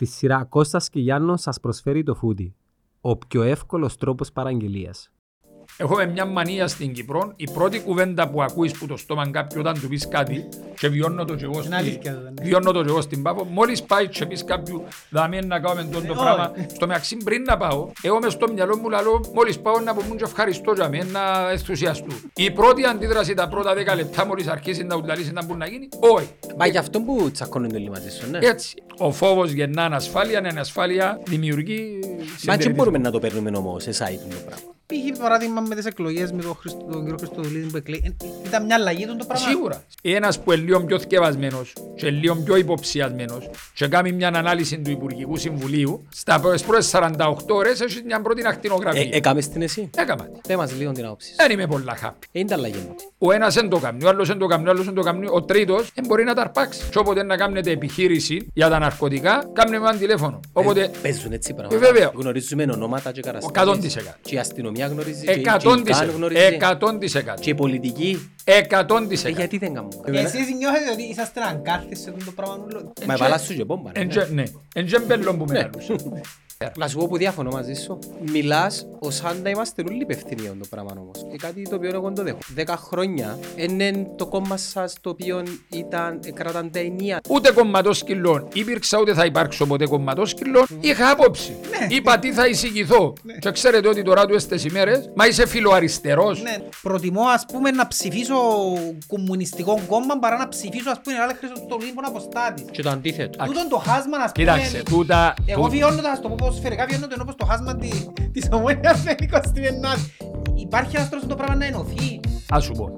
Τη σειρά Κώστας και Γιάννος σας προσφέρει το Foodie, ο πιο εύκολος τρόπος παραγγελίας. Έχουμε μια μανία στην Κύπρο, η πρώτη κουβέντα που ακούεις που το στόμα κάποιου όταν του πεις κάτι και βιώνω το και εγώ, στην Πάφο, μόλις πάει και πεις κάποιου δαμήν να κάνουμε το πράγμα, στο μεταξύ πριν να πάω, εγώ μες στο μυαλό μου λαλώ μόλις πάω να απομούν και ευχαριστώ για μένα ενθουσιαστού. Η πρώτη αντίδραση τα πρώτα 10 λεπτά μόλις αρχίσει να ουλαλήσει να μπορεί να γίνει, όχι. Μα γι' αυτό που τσακώνουν όλοι μαζί σου, ναι. Έτσι. Ο φόβος γεννά ανασφάλεια, ανασφάλεια δημιουργεί. Μα και μπορούμε να το παίρνουμε όμως, εσάι το πράγμα. Πήγε παράδειγμα με τις εκλογές με τον κύριο Χριστοδουλίδη που εκλέγει. Ήταν μια αλλαγή των το πράγμα. Σίγουρα. Ένας που είναι λίγο πιο θκευασμένος και λίγο πιο υποψιασμένος και κάνει μια ανάλυση του Υπουργικού Συμβουλίου, στα πρώτες 48 ώρες έχει μια πρώτη ακτινογραφία. Έκαμε την εσύ. Έκαμα. Δεν μας λίγο την άποψη. Δεν είμαι πολλά happy. Είναι τα αλλαγή μου. Ο ένας δεν το κάνει, ο άλλος δεν το κάνει, ο άλλος δεν το κάνει. Ο τρίτος δεν μπορεί να τα αρπάξει. Και όποτε να κάνετε επιχείρηση για τα ναρκωτικά, κάνουμε έναν τηλέφωνο. Όποτε... Παίζουν έτσι πράγματα. Γνωρίζουμε ονόματα και καταστάσεις. 100%. Και η αστυνομία. 100%. Και η πολιτική 100%. Γιατί δεν κάνουν. Εσείς νιώθετε ότι είσαστε να κάθεστε σε αυτό το πράγμα. Μα επαλάσσου και πόμπα. Ναι, εντζεμπέλον που μεγαλούσε. Να σου πω που διάφωνο μαζί σου. Μιλάς ως αν να είμαστε όλοι υπευθυνοί για το πράγμα όμως. Και κάτι το οποίο εγώ το δέχω. 10 χρόνια είναι το κόμμα σας το οποίο κρατάν τα ενία. Ούτε κομματόσκυλων υπήρξα ούτε θα υπάρξω ποτέ κομματόσκυλων. Είχα άποψη. Είπα τι θα εισηγηθώ. Και ξέρετε ότι τώρα του έστες ημέρες, μα είσαι φιλοαριστερός. Προτιμώ ας πούμε να ψηφίσω κομμουνιστικό κόμμα παρά να ψηφίσω ας πούμε να λέξω στο λίγο αποστάτη. Και το αντίθετο. Τούτον το χάσμα ας πούμε. Εγώ βιώνω το πω. Σφαιρικά βιώνονται όπως το χάσμα της Ομόνοιας με 29. Υπάρχει άστρος το πράγμα να ενωθεί. Ας σου πω.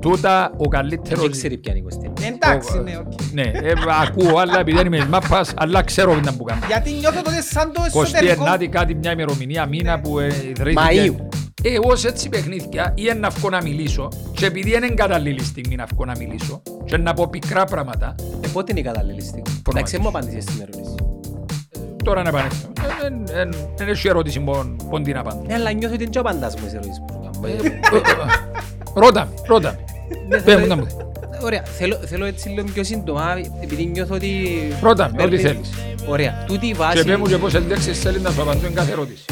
Τούτα ο καλύτερος... Δεν ξέρει ποια είναι 29. Εντάξει, ναι, οκ. Ναι, ακούω, αλλά επειδή δεν είμαι της μάπας, αλλά ξέρω ποινά που κάνω. Γιατί νιώθω τότε σαν το εσωτερικό... 29 κάτι μια ημερομηνία, μήνα που ιδρύθηκε. Μαΐου. Εγώ σε έτσι παιχνίδια ή να βγω να μιλήσω και επειδή είναι κατάλληλη στιγμή να βγω να μιλήσω και να πω πικρά πράγματα. Πότε είναι η κατάλληλη στιγμή. Εντάξει, μου απαντήσεις στην ερώτηση. Τώρα να επανέλθω. Δεν έχει ερώτηση πόντι να πάντα. Αλλά νιώθω ότι είναι και απαντάς μου σε ερωτήσεις που ρώτα με. Ωραία, θέλω έτσι λίγο πιο σύντομα, επειδή νιώθω ότι... Ρώτα με, ό,τι θέλεις. Ωραία, τούτη η βάση... Και πέμουν και πόσες λέξεις θέλει να σου απαντώ εν κάθε ερώτηση.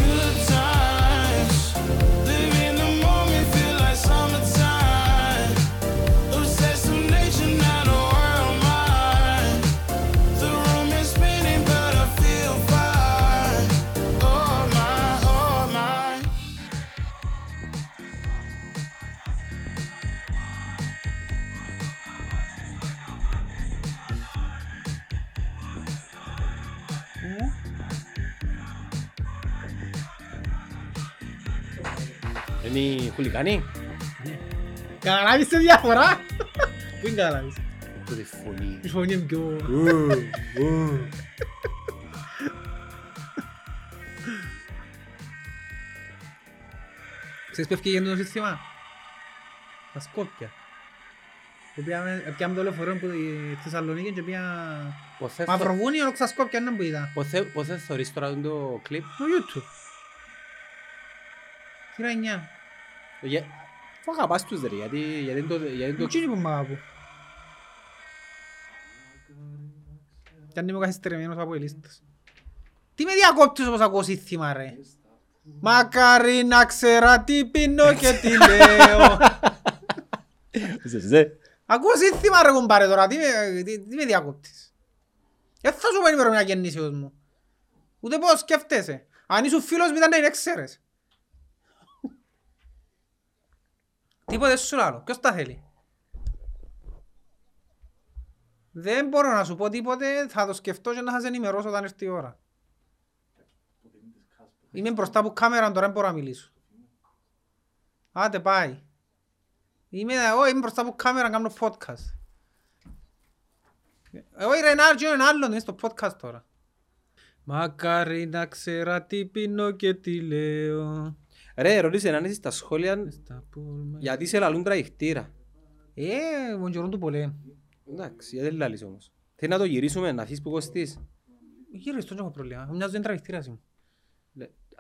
Είναι χουλικάνοι. Καταλάβεις τη διαφορά. Πού είναι καταλάβεις. Τότε φωνή. Η φωνή είναι πιο... Ξέρεις που έφυγε το σύστημα. Τα Σκόπια. Επιάμε το λεωφορείο που στη Θεσσαλονίκη και πια... Μαυροβούνιο, όλο ξασκόπια, έναν που ήταν. Πώς θα θωρείς τώρα το κλιπ. Το YouTube. Κυρά 9. Που αγαπάς τους ρε, γιατί το... Τι είναι που μ' αγαπώ. Κι αν είμαι καθυστερημένος από οι λίστες. Τι με διακόπτεις όπως ακούω σύστημα ρε. Μακάρι να ξέρα τι πίνω και τι λέω. Ακούω σύστημα ρε κομπάρε τώρα, τι με διακόπτεις. Δεν θα σου πω ημερομηνία γεννήσεως μου. Ούτε πως σκέφτεσαι. Αν ήσουν φίλος μετά να είναι ξέρες. Τίποτε σου λάλλω. Ποιος τα θέλει. Δεν μπορώ να σου πω τίποτε. Θα το σκεφτώ και να σας ενημερώσω όταν έρθει η ώρα. Είμαι μπροστά από κάμερα τώρα, δεν μπορώ να μιλήσω. Άντε πάει. Είμαι μπροστά από κάμερα να κάνω podcast. Εγώ η Ρενάρτζη είναι άλλον, είμαι στο podcast τώρα. Μακάρι να ξέρα τι πίνω και τι λέω. Ρε, ρωτήσε να είναι στα σχόλια γιατί σε λαλούν τραγιχτήρα. Μοντζορούν του πολύ. Εντάξει, γιατί λαλείς όμως. Θέλει να το γυρίσουμε, να αφήσεις που κοστείς. Γύρω, στον έχω προβλήμα. Μοιάζω είναι τραγιχτήρας μου.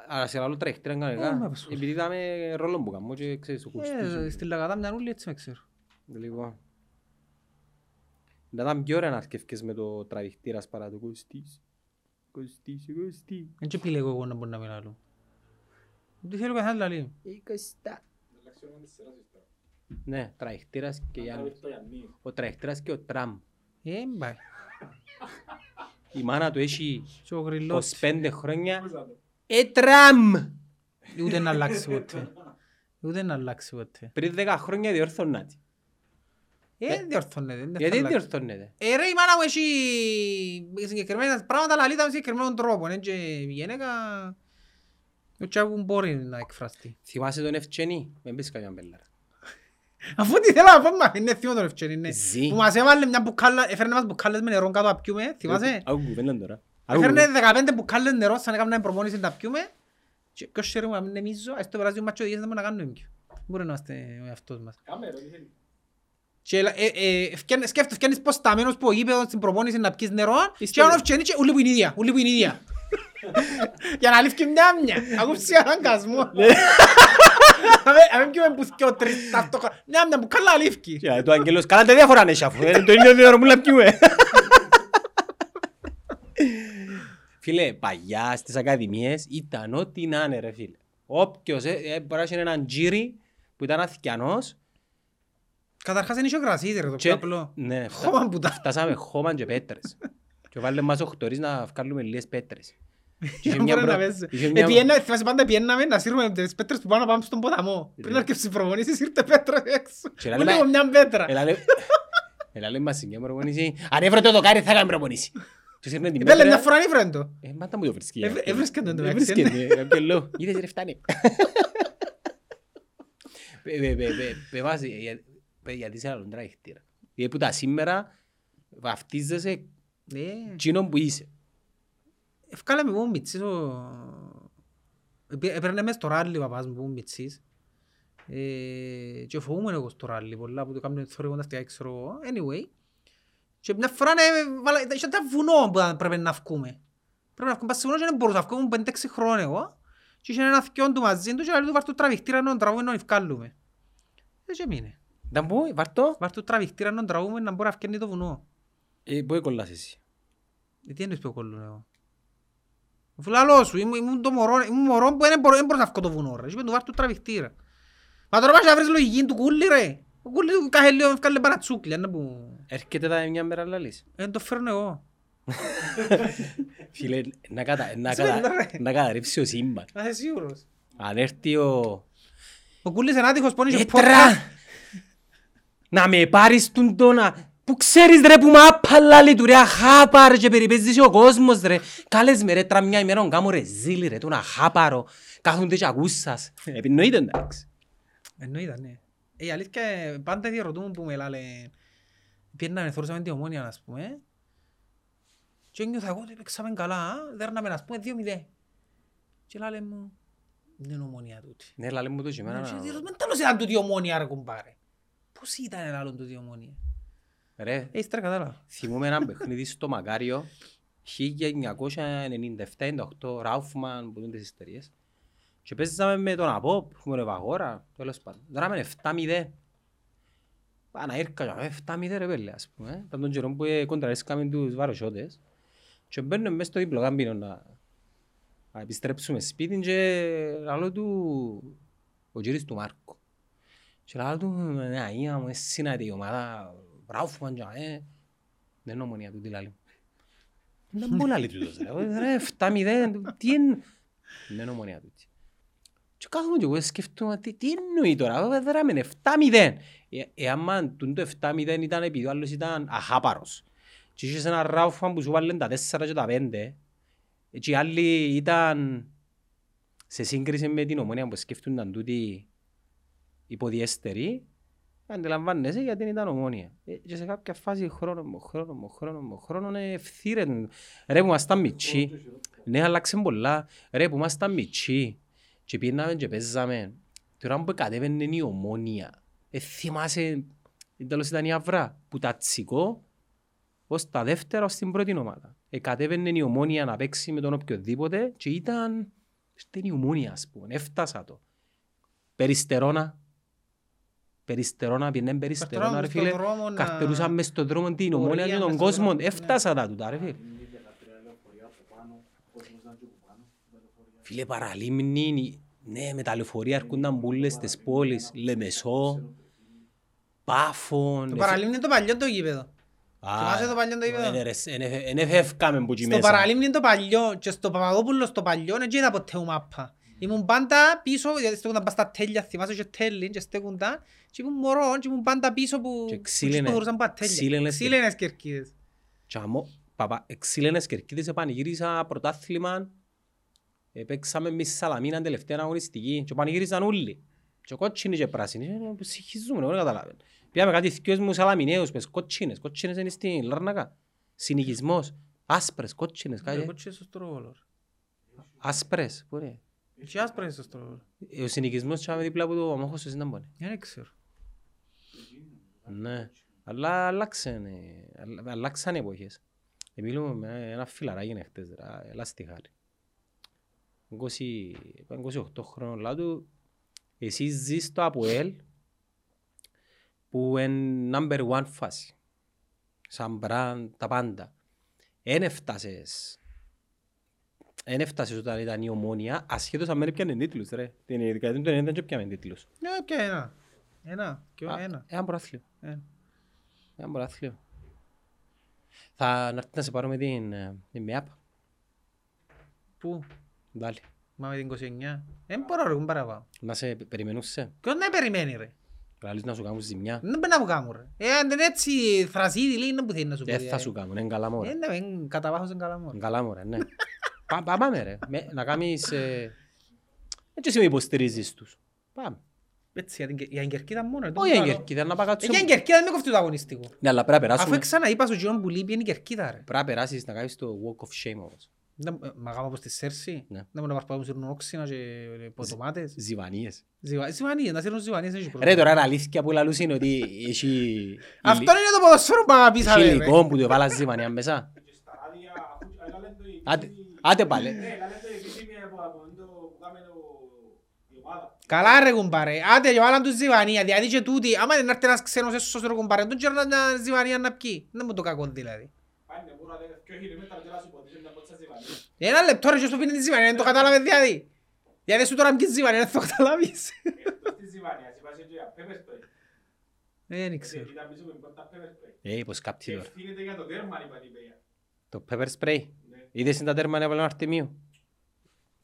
Αλλά σε λαλούν τραγιχτήρα κανονικά. Επειδή είδαμε ρόλο που κάνω και ξέρεις το κουστίζω. Στην Λαγαδά μοιάζουν όλοι έτσι με ξέρω. Λοιπόν. Να ήταν πιο ωραία να αρκευκές με το τραγιχτήρας παρά το κουστίζω. Κωστή. Δεν επιλέγω εγώ να μπορώ να μιλάω άλλο. Δεν θέλω καθώς να λέει. Εικοστά. Ναι, τραϊχτήρας και Γιάννος. Ο τραϊχτήρας και ο Τραμ. Έμπα. Η μάνα του έχει 25 χρόνια. Τραμ! Ούτε να αλλάξει ποτέ. Ούτε να αλλάξει ποτέ. Πριν 10 χρόνια διορθώνατε. Διορθώνεται. Γιατί διορθώνεται. Ρε η μάνα μου έχει συγκεκριμένα πράγματα, αλλά λίτα με συγκεκριμένων τρόπων. Έτσι γυναίκα... Όχι που μπορεί να εκφραστεί. Θυμάσαι τον Ευτσενή. Με μπεις καμιά μπέλαρα. Αφού τι θέλω να πω, μα είναι θυμό τον Ευτσενή, ναι. Που μας έβαλε μια μπουκάλα, έφερνε μας μπουκάλες με νερό κάτω να πιούμε, θυμάσαι. Αγού κουβέναν τώρα. Έφερνε 15 μπουκάλες νερό σαν έκαμε να προμόνησε να πιούμε. Και ποιος χαίρομαι να μην εμίζω, ας το περάζει ο Ματσοδίες να μπορούμε να κάνουμε πιο. Μπορεί να είμαστε ο εαυτός μας. Σκέφτω φτιάνεις πως ταμένος που ο γήπεδος στην προπόνηση να πιείς νερό και αν φτιάνεις και ούλοι που είναι ίδια, ούλοι που είναι ίδια. Για να λύφει μια μια, ακούσεις έναν κασμό. Αν μην πιούμε πουθ και ο τρεις ταυτόχρονα, μια μια που καλά λύφει. Το Αγγέλος καλά τα διάφορα ανέσαι αφού, το ίδιο δύο ώρα μου να πιούμε. Φίλε, παλιά στις ακαδημίες ήταν ό,τι να είναι ρε φίλε. Όποιος μπορούσε έναν τζίρι που ήταν αθηκιανός. Καταρχάς είναι ισοκρασίδι ρε το πιο απλό. Ναι, φτάσαμε χώμαν και πέτρες. Και βάλε μας οχτωρίς να βγάλουμε λίγες πέτρες. Θυμάσαι πάντα πιέναμε να σύρουμε τις πέτρες που πάμε να πάμε στον ποταμό. Πριν αρκεύσεις οι προπονήσεις ήρθε πέτρα έξω. Μου λέγω μια πέτρα. Έλα λέμε μας μια προπονήση. Αν έβρε το δοκάρι θα έκαμε προπονήση. Επέλε μια φορά ανήφραν το. Μάτα μου το βρίσκεται. Γιατί σε άλλον τραχτήρα. Γιατί που τα σήμερα βαφτίζεσαι τσινόν που είσαι. Ευκάλαμε που μητσής ο... Έπαιρνε μέσα στο ράλι ο παπάς μου που μητσής. Και φοβούμαι εγώ στο ράλι πολλά που το κάνουν θωρίγοντας και έξω εγώ. Anyway. Και μια φορά είχε ένα βουνό που πρέπει να βγούμε. Πρέπει να βγούμε πάση βουνό και δεν μπορούσα να βγούμε 5-6 χρόνια εγώ. Και είχε ένα θυκιόν του μαζί του και να βάρτω τραβηχτήρα να τραβούμε να ευκάλουμε. Έτσι έμεινε. Δεν μπορεί, βάρτω τραβηχτήρα να τραγούμε να μπορεί να αυκένει το βουνό. Μπορεί κολλάς εσύ. Τι έννοις που κολλούν εγώ. Φουλαλό σου, ήμουν μωρό που δεν μπορούσα να αυκώ το βουνό ρε. Είπεν του βάρτω τραβηχτήρα. Μα τώρα πας να βρεις λογική του κούλι ρε. Ο κούλι του κάθε λίγο έφκαλε παρατσούκλια. Έρχεται τα μια μέρα λαλής. Το φέρνω εγώ. Φίλε, να καταρρύψει ο σύμπαν. Αν έρθει ο... Ο κούλις είναι άτυχος πόνης και πόρα. Να με πάρεις τον τόνα, που ξέρεις ρε που μ' άπαλα λειτουργεί αχάπαρο και περιπέζεις ο κόσμος ρε. Κάλες με ρε τραμιά ημέρα να κάνω ρε ζήλι ρε, τον αχάπαρο, κάθονται και ακούσας. Επινοείται εντάξει. Εννοείται ναι. Η αλήθεια πάντα διαρωτούμε που με λάλε, πιέναμε θόρσαμε την Ομόνια ας πούμε και ένιωθα εγώ ότι παίξαμε καλά, δέρναμε ας πούμε 2-0 και λάλε μου, δεν είναι Ομόνια τούτη. Ναι λάλε μου το και εμένα. Μεν τέλος ήταν τούτη Ομόνια ρε κουμπάρε. Πώς ήταν ένα άλλον του Διομονία. Ρε, θυμούμε έναν παιχνίδι στο Μακάριο 1997-98, Ράουφμαν που δουν τις ιστορίες. Και παίζαμε με τον Απόπ, με τον Ευαγόρα, τέλος πάντων. Δράμεν 7-0. Πάνα ήρκα 7-0 ρε πέλε ας πούμε. Ήταν τον καιρό που κοντραρίσκαμε τους βαροσιώτες. Και μπαίνουμε μέσα στο δίπλο καμπίνο να επιστρέψουμε σπίτι και άλλο του ο κύρις του Μάρκο. Και λάβω του, ναι, είμαι σύνατη η ομάδα, Ράουφμαν και δεν είναι Ομονία του, τι λάλλει. Δεν μπορεί να λάλλει τούτος, ρε, 7-0, τι είναι. Δεν είναι Ομονία του. Και κάθομαι και εγώ σκεφτούμε, τι εννοεί τώρα, βέβαια, με 7-0. Εάν το 7-0 ήταν επειδή ο άλλος ήταν αχάπαρος. Και είχες ένα Ράουφμαν που σου βάλουν τα 4 και τα 5. Και οι άλλοι ήταν, σε σύγκριση με την Ομονία που σκεφτούνταν τούτοι, υποδιέστερη, αντιλαμβάνεσαι γιατί ήταν Ομόνια. Και σε κάποια φάση χρόνο ευθύρεται. Ρε που ήμασταν μητσί, ναι αλλάξαν πολλά. Ρε που ήμασταν μητσί και πήγαιναμε και παίζαμε. Τώρα που κατέβαινε η Ομόνια, θυμάσαι, τέλος ήταν η Αυρά, που τα τσικό ως τα δεύτερα ως την πρώτη ομάδα. Κατέβαινε η Ομόνια να παίξει με τον οποιοδήποτε και ήταν η Ομόνια ας πούμε, έφτασα το. Περιστερώνα. Περιστερώνα, πιέναν Περιστερώνα, ρε φίλε, καρτερούσαμε στον δρόμο την Ομόνια και τον κόσμο, έφτασα τα τούτα, ρε φίλε. Φίλε, Παραλίμνη, ναι, με τα λεωφορεία έρχονταν μπούλες στις πόλεις, Λεμεσό, Πάφων... Το Παραλίμνη είναι το παλιό το γήπεδο. Θυμάσαι το παλιό το γήπεδο. Εν εφεύκαμε που εκεί μέσα. Στο Παραλίμνη είναι το παλιό και στο Παπαδόπουλο στο παλιό δεν είδα ποτέ ο μάπα. Ήμουν πάντα πίσω, γιατί στέκονταν πας στα τέλεια, θυμάσαι και τέλη και στέκονταν και ήμουν μωρό και ήμουν πάντα πίσω που χωρούσαν πάντα τέλεια. Ξύλενες κερκίδες. Ξύλενες κερκίδες, επανηγύρισα πρωτάθλημα, παίξαμε μη Σαλαμίνα τελευταία αγωνιστική και επανηγύρισαν όλοι. Και κότσινοι και πράσινοι, ψυχίζουμε, δεν καταλάβαινε. Πήγαμε κάτι θυκιός μου Σαλαμιναίους, πες κότσινες, κότσινες είναι στην Λάρνακα. Συνοικισμός, άσπρες, κότσινες, κάτι. Άσπρες, πού είναι. Και άσπρα είναι στο στρόβο. Ο συνοικισμός τσάμε δίπλα από το αμόχος εσύ να μπορεί. Δεν ξέρω. Ναι. Αλλά αλλάξαν οι εποχές. Μιλούμε με ένα φιλαράκι χτες, ελαστιχάρι. 28 χρόνων λάτου. Εσύ ζεις στο ΑΠΟΕΛ που είναι number one φάση. Σαν μπραν, τα πάντα. Εν έφτασες. Δεν έφτασες όταν ήταν η Ομόνια, ασχέτως αν δεν πιάνε τίτλους ρε. Την ειδικά του δεν πιάνε τίτλους. Ναι, πια ένα. Ένα προάθλιο. Θα έρθει να σε πάρω με την ΜΕΑΠ. Πού? Ντάλι. Μα με την 29. Δεν μπορώ ρε, παραπάνω. Να σε περιμένουσαι. Ποιος να περιμένει ρε. Καλείς να σου κάνουν ζημιά. Δεν πρέπει να μου κάνουν ρε. Αν δεν έτσι θρασίδι λέει, δεν θέλει να σου πει. Δεν θα σου κάνουν, είναι καλά μόρα. Είναι κατά βάχος, είναι καλά μόρα. Καλά μόρα, ναι. Πάμε ρε, να κάνεις... Έτσι με υποστηρίζεις τους. Πάμε. Έτσι, για την κερκίδα μόνο ρε. Όχι για την κερκίδα, να πάω κάτω... Για την κερκίδα δεν με κοφτεί το αγωνιστικό. Ναι, αλλά πρέπει να περάσουμε... Αφού ξαναείπα στον γύρον που λείπει είναι η κερκίδα ρε. Πρέπει να περάσεις να κάνεις το walk of shame όμως. Μα κάνω όπως τη Σέρση, να μπορούν να παρπαούν σύρουν όξινα και ποτομάτες. Ζιβανίες. Ζιβανίες, να σύρουν ζιβανίες δεν έχει πρόβλημα. Ρε τώρα είναι αλήθεια που λαλούς είναι ότι έχει... Αυτό είναι το ποδοσφαίρο που αγαπήσα ρε. Έχει λιγόν που του έβαλας ζιβανία μέσα. Άντε πάλι. Καλά ρε κουμπάρε, άντε και βάλαν τους ζιβανία, δηλαδή και τούτοι, άμα δεν έρθει ένας ξένος έσωσος ρε κουμπάρε, τον κέρναν τα ζιβανία να πιει, δεν μου το κακό δηλαδή. Ένα λεπτό ρε και όσο πίνει τη ζιβανία, δεν το κατάλαβε δηλαδή. Δηλαδή σου τώρα πιει ζιβανία, δεν το καταλάβεις. Δεν ξέρω. Πως κάποιοι τώρα. Το pepper spray. Είδες είναι τα τέρμανια από τον Αρτεμίου.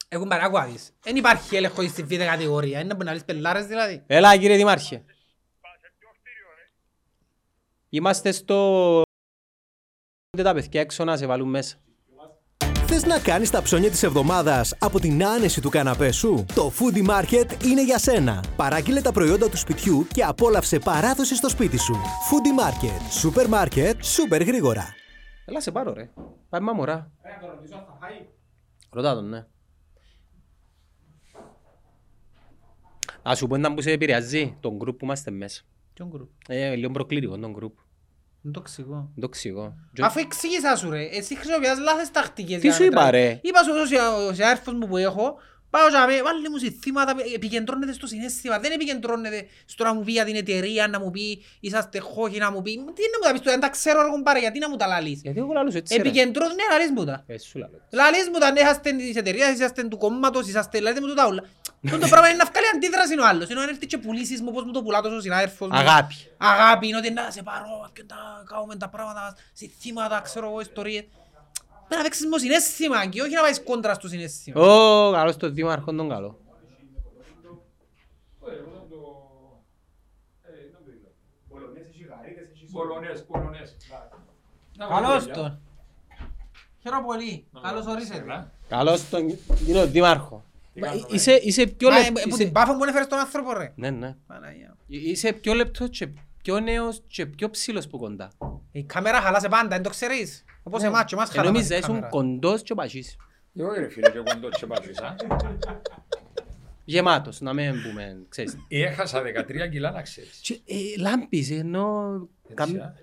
Έχουν παρακουάδεις. Εν υπάρχει έλεγχο στη β' κατηγορία. Είναι να μπορείς να λες πελάρες δηλαδή. Έλα κύριε Δημάρχε. Είμαστε στο... Τα παιδιά έξω να σε βάλουν μέσα. Θες να κάνεις τα ψώνια της εβδομάδας από την άνεση του καναπέ σου? Το Foodie Market είναι για σένα. Παράγγειλε τα προϊόντα του σπιτιού και απόλαυσε παράδοση στο σπίτι σου. Foodie Market. Σούπερ μάρκετ, σούπερ γρήγορα. Έλα σε πάρω ρε. Πάμε μαμωρά. Ρωτά τον, ναι. Να σου πω έναν που σε επηρεάζει, τον γκρουπ που είμαστε μέσα. Ποιον γκρουπ? Λίγο προκλήτικο τον γκρουπ. Τοξικό. Τοξικό. Αφού εξήγησα σου ρε, εσύ χρησιμοποιάς λάθες τακτικές. Τι σου είπα ρε. Είπα σου ο συνάδελφος μου που έχω, πάω και αμέ, βάλε μου συστήματα, επικεντρώνεται στο συνέστημα, δεν επικεντρώνεται στο να μου πει για την εταιρεία, να μου πει είσαστε χόχοι, να μου πει, τι είναι να μου τα πεις τώρα, δεν τα ξέρω αργόν πάρε, γιατί να μου τα λαλείς. Γιατί εγώ λαλούς έτσι ρε. Επικεντρώνεται, ναι, λαλείς μου τα. Εσύ λαλούς. Λαλείς μου τα, ναι, είσαστε της εταιρείας, είσαστε του κόμματος, είσαστε, λαλείς μου τα όλα. Το πράγμα είναι να βγάλει αντίδραση είναι ο άλλος, ενώ αν έρθει και πουλήσεις μου, πώς μου το πουλάτος ο συνάδελφος μου. Αγάπη. Αγάπη είναι ότι να σε πάρω και να κάνουμε τα πράγματα, συστήματα, ξέρω εγώ, ιστορίες. Πρέπει να παίξεις με συνέστημα και όχι να πάεις κόντρα στο συνέστημα. Ω, καλώς το Δήμαρχο, τον καλό. Καλώς τον. Χαίρομαι πολύ. Καλώς ορίσετε. Καλώς τον κύριο Δήμαρχο. Είσαι πιο λεπτός... Που την Πάφο μου έφερες τον άνθρωπο ρε. Ναι, ναι. Είσαι πιο λεπτός και πιο νέος και πιο ψηλός που κοντά. Η κάμερα χαλάσε πάντα, δεν το ξέρεις. Όπως εμάς και εμάς χαλάμε την κάμερα. Νομίζεις κοντός και παχύς. Εγώ ρε φίλε και κοντός και παχύς. Γεμάτος, να μην πούμε, ξέρεις. Έχασα 13 κιλά να ξέρεις. Λάμπεις, ενώ...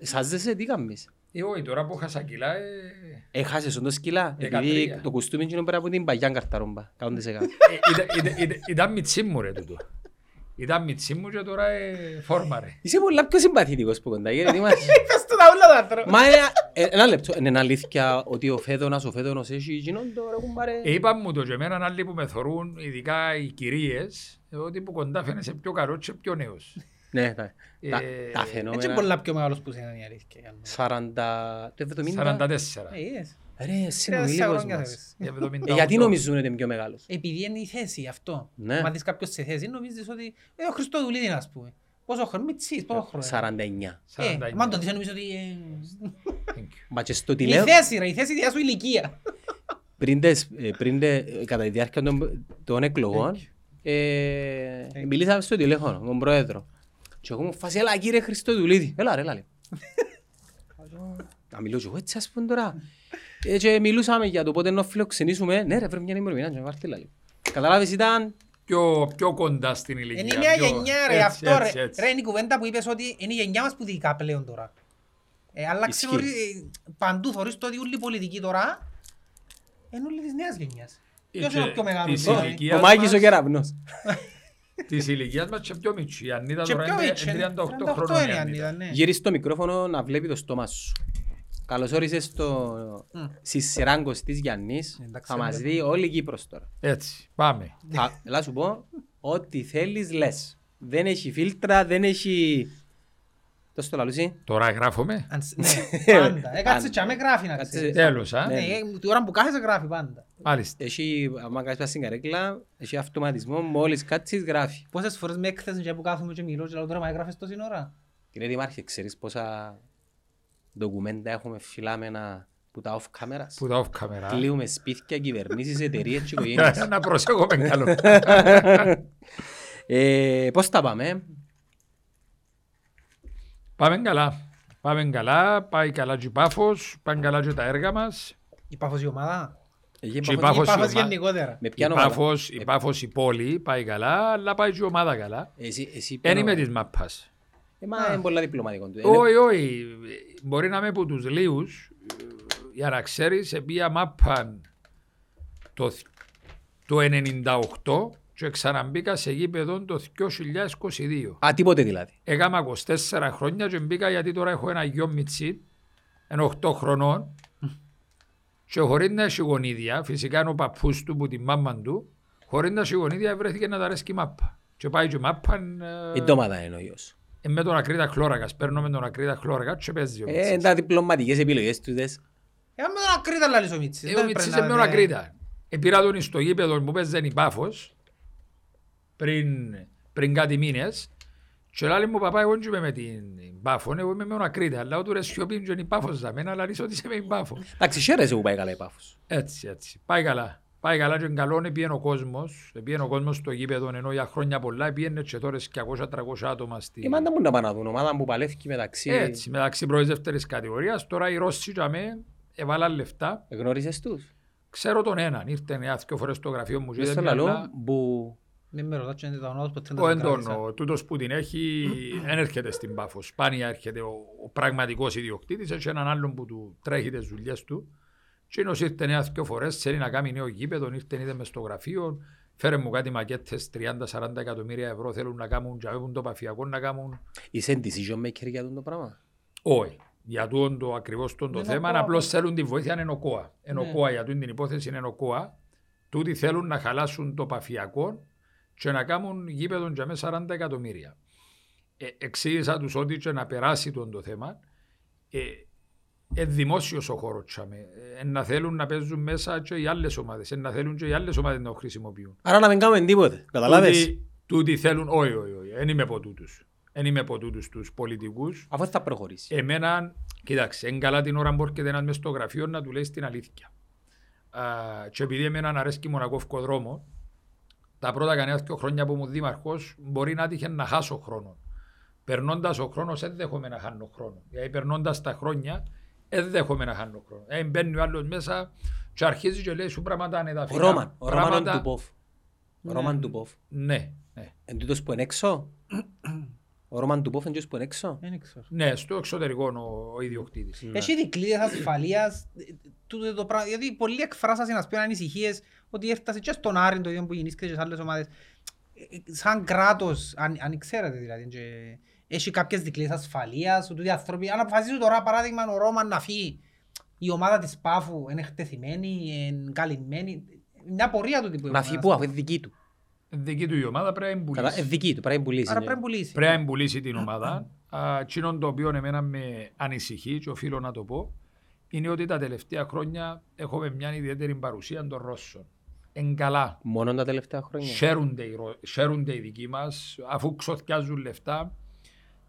Σάζεσαι, τι κάνεις. Όχι, τώρα που έχασα κιλά... Έχασες όντως κιλά, επειδή το κουστούμι είναι πέρα από την παγιά καρταρόμπα. Ήταν μιτσί μου ρε τούτο. Ήταν μητσί μου και τώρα φόρμαρε. Είσαι πολλά πιο συμπαθητικός που κοντά, γιατί είμαστε... Είπες του τα όλα δάτρο. Μα ένα λεπτό, είναι αλήθεια ότι ο Φαίδωνας έχει γινόντο ρε κουμπάρε. Είπαν μου το και εμένα άλλοι που με θωρούν, ειδικά οι κυρίες, ότι που κοντά φαίνεσαι πιο καρότσι και πιο νέος. Ναι, τα φαινόμενα... Έτσι πολλά πιο μεγάλος που είναι η αλήθεια. 44. Ρε, συνομιλίκος μας. Γιατί νομίζουν ότι είναι πιο μεγάλος? Επειδή είναι η θέση αυτό. Αν δεις κάποιος σε θέση νομίζεις ότι... ο Χριστοδουλίδης, ας πούμε. Πόσο χρόνο, μητσής, πόσο χρόνο. 49. Μα το δεις νομίζω ότι... Μα και στο τηλέφωνο... Η θέση ρε, η θέση διά σου ηλικία. Πριν κατά τη διάρκεια των εκλογών, μιλήσαμε στο τηλέφωνο με τον πρόεδρο. Και εγώ μου φάση, έλα κύριε Χριστοδουλίδη. Έλα ρε, έλα λέει. Να μιλώ και εγώ έτσι ας πούμε τώρα. Και μιλούσαμε για το πότε να φιλοξενήσουμε. Ναι ρε, πρέπει μια ημερομηνία να βάρθει λαλή. Καταλάβεις, ήταν πιο κοντά στην ηλικία. Είναι μια γενιά ρε, αυτό ρε είναι η κουβέντα που είπες ότι είναι η γενιά μας που διοικά πλέον τώρα. Αλλάξε παντού, θωρείς το ότι όλη η πολιτική τώρα είναι όλη της νέας γενιάς. Ποιος είναι ο πιο μεγάλος? Ο Μάκης ο Κεραπνός. Της ηλικίας μας και πιο μητσί. Η Αννίτα τώρα είναι 38 χρόνια. Γυρίσεις το μικρόφωνο να βλέπει το στόμα σου. Καλώς όρισες στο σειράνγκος της Γιάννης. Θα μας δει όλη η Κύπρος τώρα. Έτσι, πάμε. Θα σου πω, ό,τι θέλεις λες. Δεν έχει φίλτρα, δεν έχει... Τόσο το λαλούσι. Τώρα γράφουμε. Πάντα. Έκατσε και με γράφει να ξέρεις. Τέλος, α. Την ώρα που κάθεσαι γράφει πάντα. Μάλιστα. Έχει, άμα κάνεις πάση στην καρέκλα, έχει αυτοματισμό, μόλις κάτσεις γράφει. Πόσες φορές με έκθεσαν και που κάθομαι και μιλώ και λέω τώρα, μα έγραφες τόση ώρα. Κύριε Δημάρχε, ξέρεις πόσα... Δοκουμέντα έχουμε φυλάμενα που τα off-camera. Που τα off-camera. Κλείουμε σπίτια, κυβερνήσεις, εταιρείες και οικογένειες. Να προσέχουμε καλό. Πώς τα πάμε? Πάμε καλά. Πάμε καλά. Πάει καλά και η Πάφος. Πάνε καλά και τα έργα μας. Η Πάφος η ομάδα. Η Πάφος γενικότερα. Η Πάφος η πόλη πάει καλά, αλλά πάει και η ομάδα καλά. Εν είμαι της μαππάς. Είναι πολλά διπλωματικό. Όχι, μπορεί να είμαι από τους λίγους, για να ξέρεις, επία μάπαν το 1998 και ξαναμπήκα σε γήπεδο το 2022. Α, τίποτε δηλαδή. Έκανα 24 χρόνια και μπήκα γιατί τώρα έχω ένα γιο μιτσί, εν 8 χρονών, και χωρίς να έχει γονίδια, φυσικά είναι ο παππούς του που τη μάμαν του, χωρίς να έχει γονίδια βρέθηκε να τα αρέσει και η μάπα. Και πάει και η μάπαν... Η ντόματα είναι ο γιος. Με τον ακρίτα χλώρακας, παίρνω με τον ακρίτα χλώρακας και παίζει ο Μίτσις. Είναι τα διπλωματικές επιλογές του δες. Είναι με τον ακρίτα λαλείς ο Μίτσις. Ο Μίτσις είναι με τον ακρίτα. Επήρα τον στο γήπεδο που παίζει η Πάφος πριν κάτι μήνες και λέει μου παπά, εγώ είμαι με την Πάφο, εγώ είμαι με τον ακρίτα. Αλλά του ρε σιωπήν και είναι η Πάφος για μένα, αλλά είσαι ότι είσαι με την Πάφο. Εντάξει, χαίρεσαι που πάει καλά η Πάφος. Έτσι, πάει καλά. Πάει καλά και καλόν, επίεν ο κόσμος στο γήπεδο, ενώ για χρόνια πολλά επίενε και τώρα 200-300 άτομα στη... Και μάνα μου να πάνε να δουν, ομάδα που παλεύκει μεταξύ... Έτσι, μεταξύ πρώτης δεύτερης κατηγορίας, τώρα οι Ρώσοι και αμέ έβαλαν λεφτά. Εγνώρισες τους? Ξέρω τον έναν, ήρθε δύο φορές στο γραφείο μου και δεν μιλά... Που... Μην με ρωτάτε, είναι τα ονόμα τούτος που την έχει, δεν έρχεται στην Πάφο. Σπάνια έρχεται ο πραγματικός ιδιοκτήτης, έχει έναν άλλον που του τρέχει τις δουλειές του. Και ενώ ήρθε νέα δυο φορές, θέλει να κάνει νέο γήπεδο, ήρθε μες στο γραφείο, φέρε μου κάτι μακέτες, 30-40 εκατομμύρια ευρώ θέλουν να κάνουν, να έχουν το παφιακό να κάνουν. Είσαι decision maker για τον το πράγμα? Όχι, για το ακριβώς το θέμα, απλώς θέλουν τη βοήθεια ενοκόα. Ενοκόα, για την υπόθεση είναι ενοκόα. Τούτοι θέλουν να χαλάσουν το παφιακό και να κάνουν γήπεδο για μέσα 40 εκατομμύρια. Εξήγησα τους ότι και να περάσει το θέμα. Δημόσιος ο χώρος, να θέλουν να παίζουν μέσα και οι άλλες ομάδες, να θέλουν και οι άλλες ομάδες να το χρησιμοποιούν. Άρα να μην κάνουμε τίποτε, καταλάβες. Τούτοι θέλουν, όχι, δεν είμαι από τούτους τους πολιτικούς. Αφού θα προχωρήσει. Εμένα, κοιτάξτε, είναι καλά την ώρα που έρχεται ένας μες στο γραφείο να του λέει την αλήθεια. Και επειδή εμένα αρέσκει μονακόφκο δρόμο, τα πρώτα κανένα δύο χρόνια που ήμουν δήμαρχος μπορεί να τύχε να χάσω χρόνο. Περνώντας ο χρόνος, δεν δέχομαι να χάνω χρόνο. Γιατί περνώντας τα χρόνια, δεν δέχομαι να χάνω χρόνο. Μπαίνει ο άλλος μέσα και αρχίζει και λέει σου πράγματα ανεδαφικά. Ο Ρόμαν του Πόφ. Ο Ρόμαν του Πόφ. Ναι. Εν τούτος που είναι έξω. Ο Ρόμαν του Πόφ είναι τούτος που είναι έξω. Ναι, στο εξωτερικό ο ιδιοκτήτης. Έχει δικλείδες ασφαλείας. Γιατί πολλοί εκφράσασαν, ας πούμε, ανησυχίες ότι έφτασε και στον Άρη το ίδιο που γεννήθηκε και σε άλλες ομάδες. σαν κράτος, αν ξέρετε δηλαδή, έχει κάποιες δικλείες ασφαλείας, ότι οι άνθρωποι, αν αποφασίζουν τώρα παράδειγμα ο Ρώμα να φύγει, η ομάδα της Πάφου είναι εκτεθειμένη, είναι καλυμμένη, μια πορεία του τύπου. Να φύγει πού, από τη δική του. Δική του η ομάδα πρέπει να εμπουλήσει. Δική του πρέπει να εμπουλήσει. Άρα πρέπει να εμπουλήσει. Πρέπει να εμπουλήσει την ομάδα. Τσινόν το οποίο εμένα με ανησυχεί και οφείλω να το πω, είναι ότι τα τελευταία χρόνια έχουμε μια ιδιαίτερη παρουσία των Ρώσων. Εν καλά. Μόνο τα τελευταία χρόνια. Χαίρονται οι δικοί μας, αφού ξοθιάζουν λεφτά.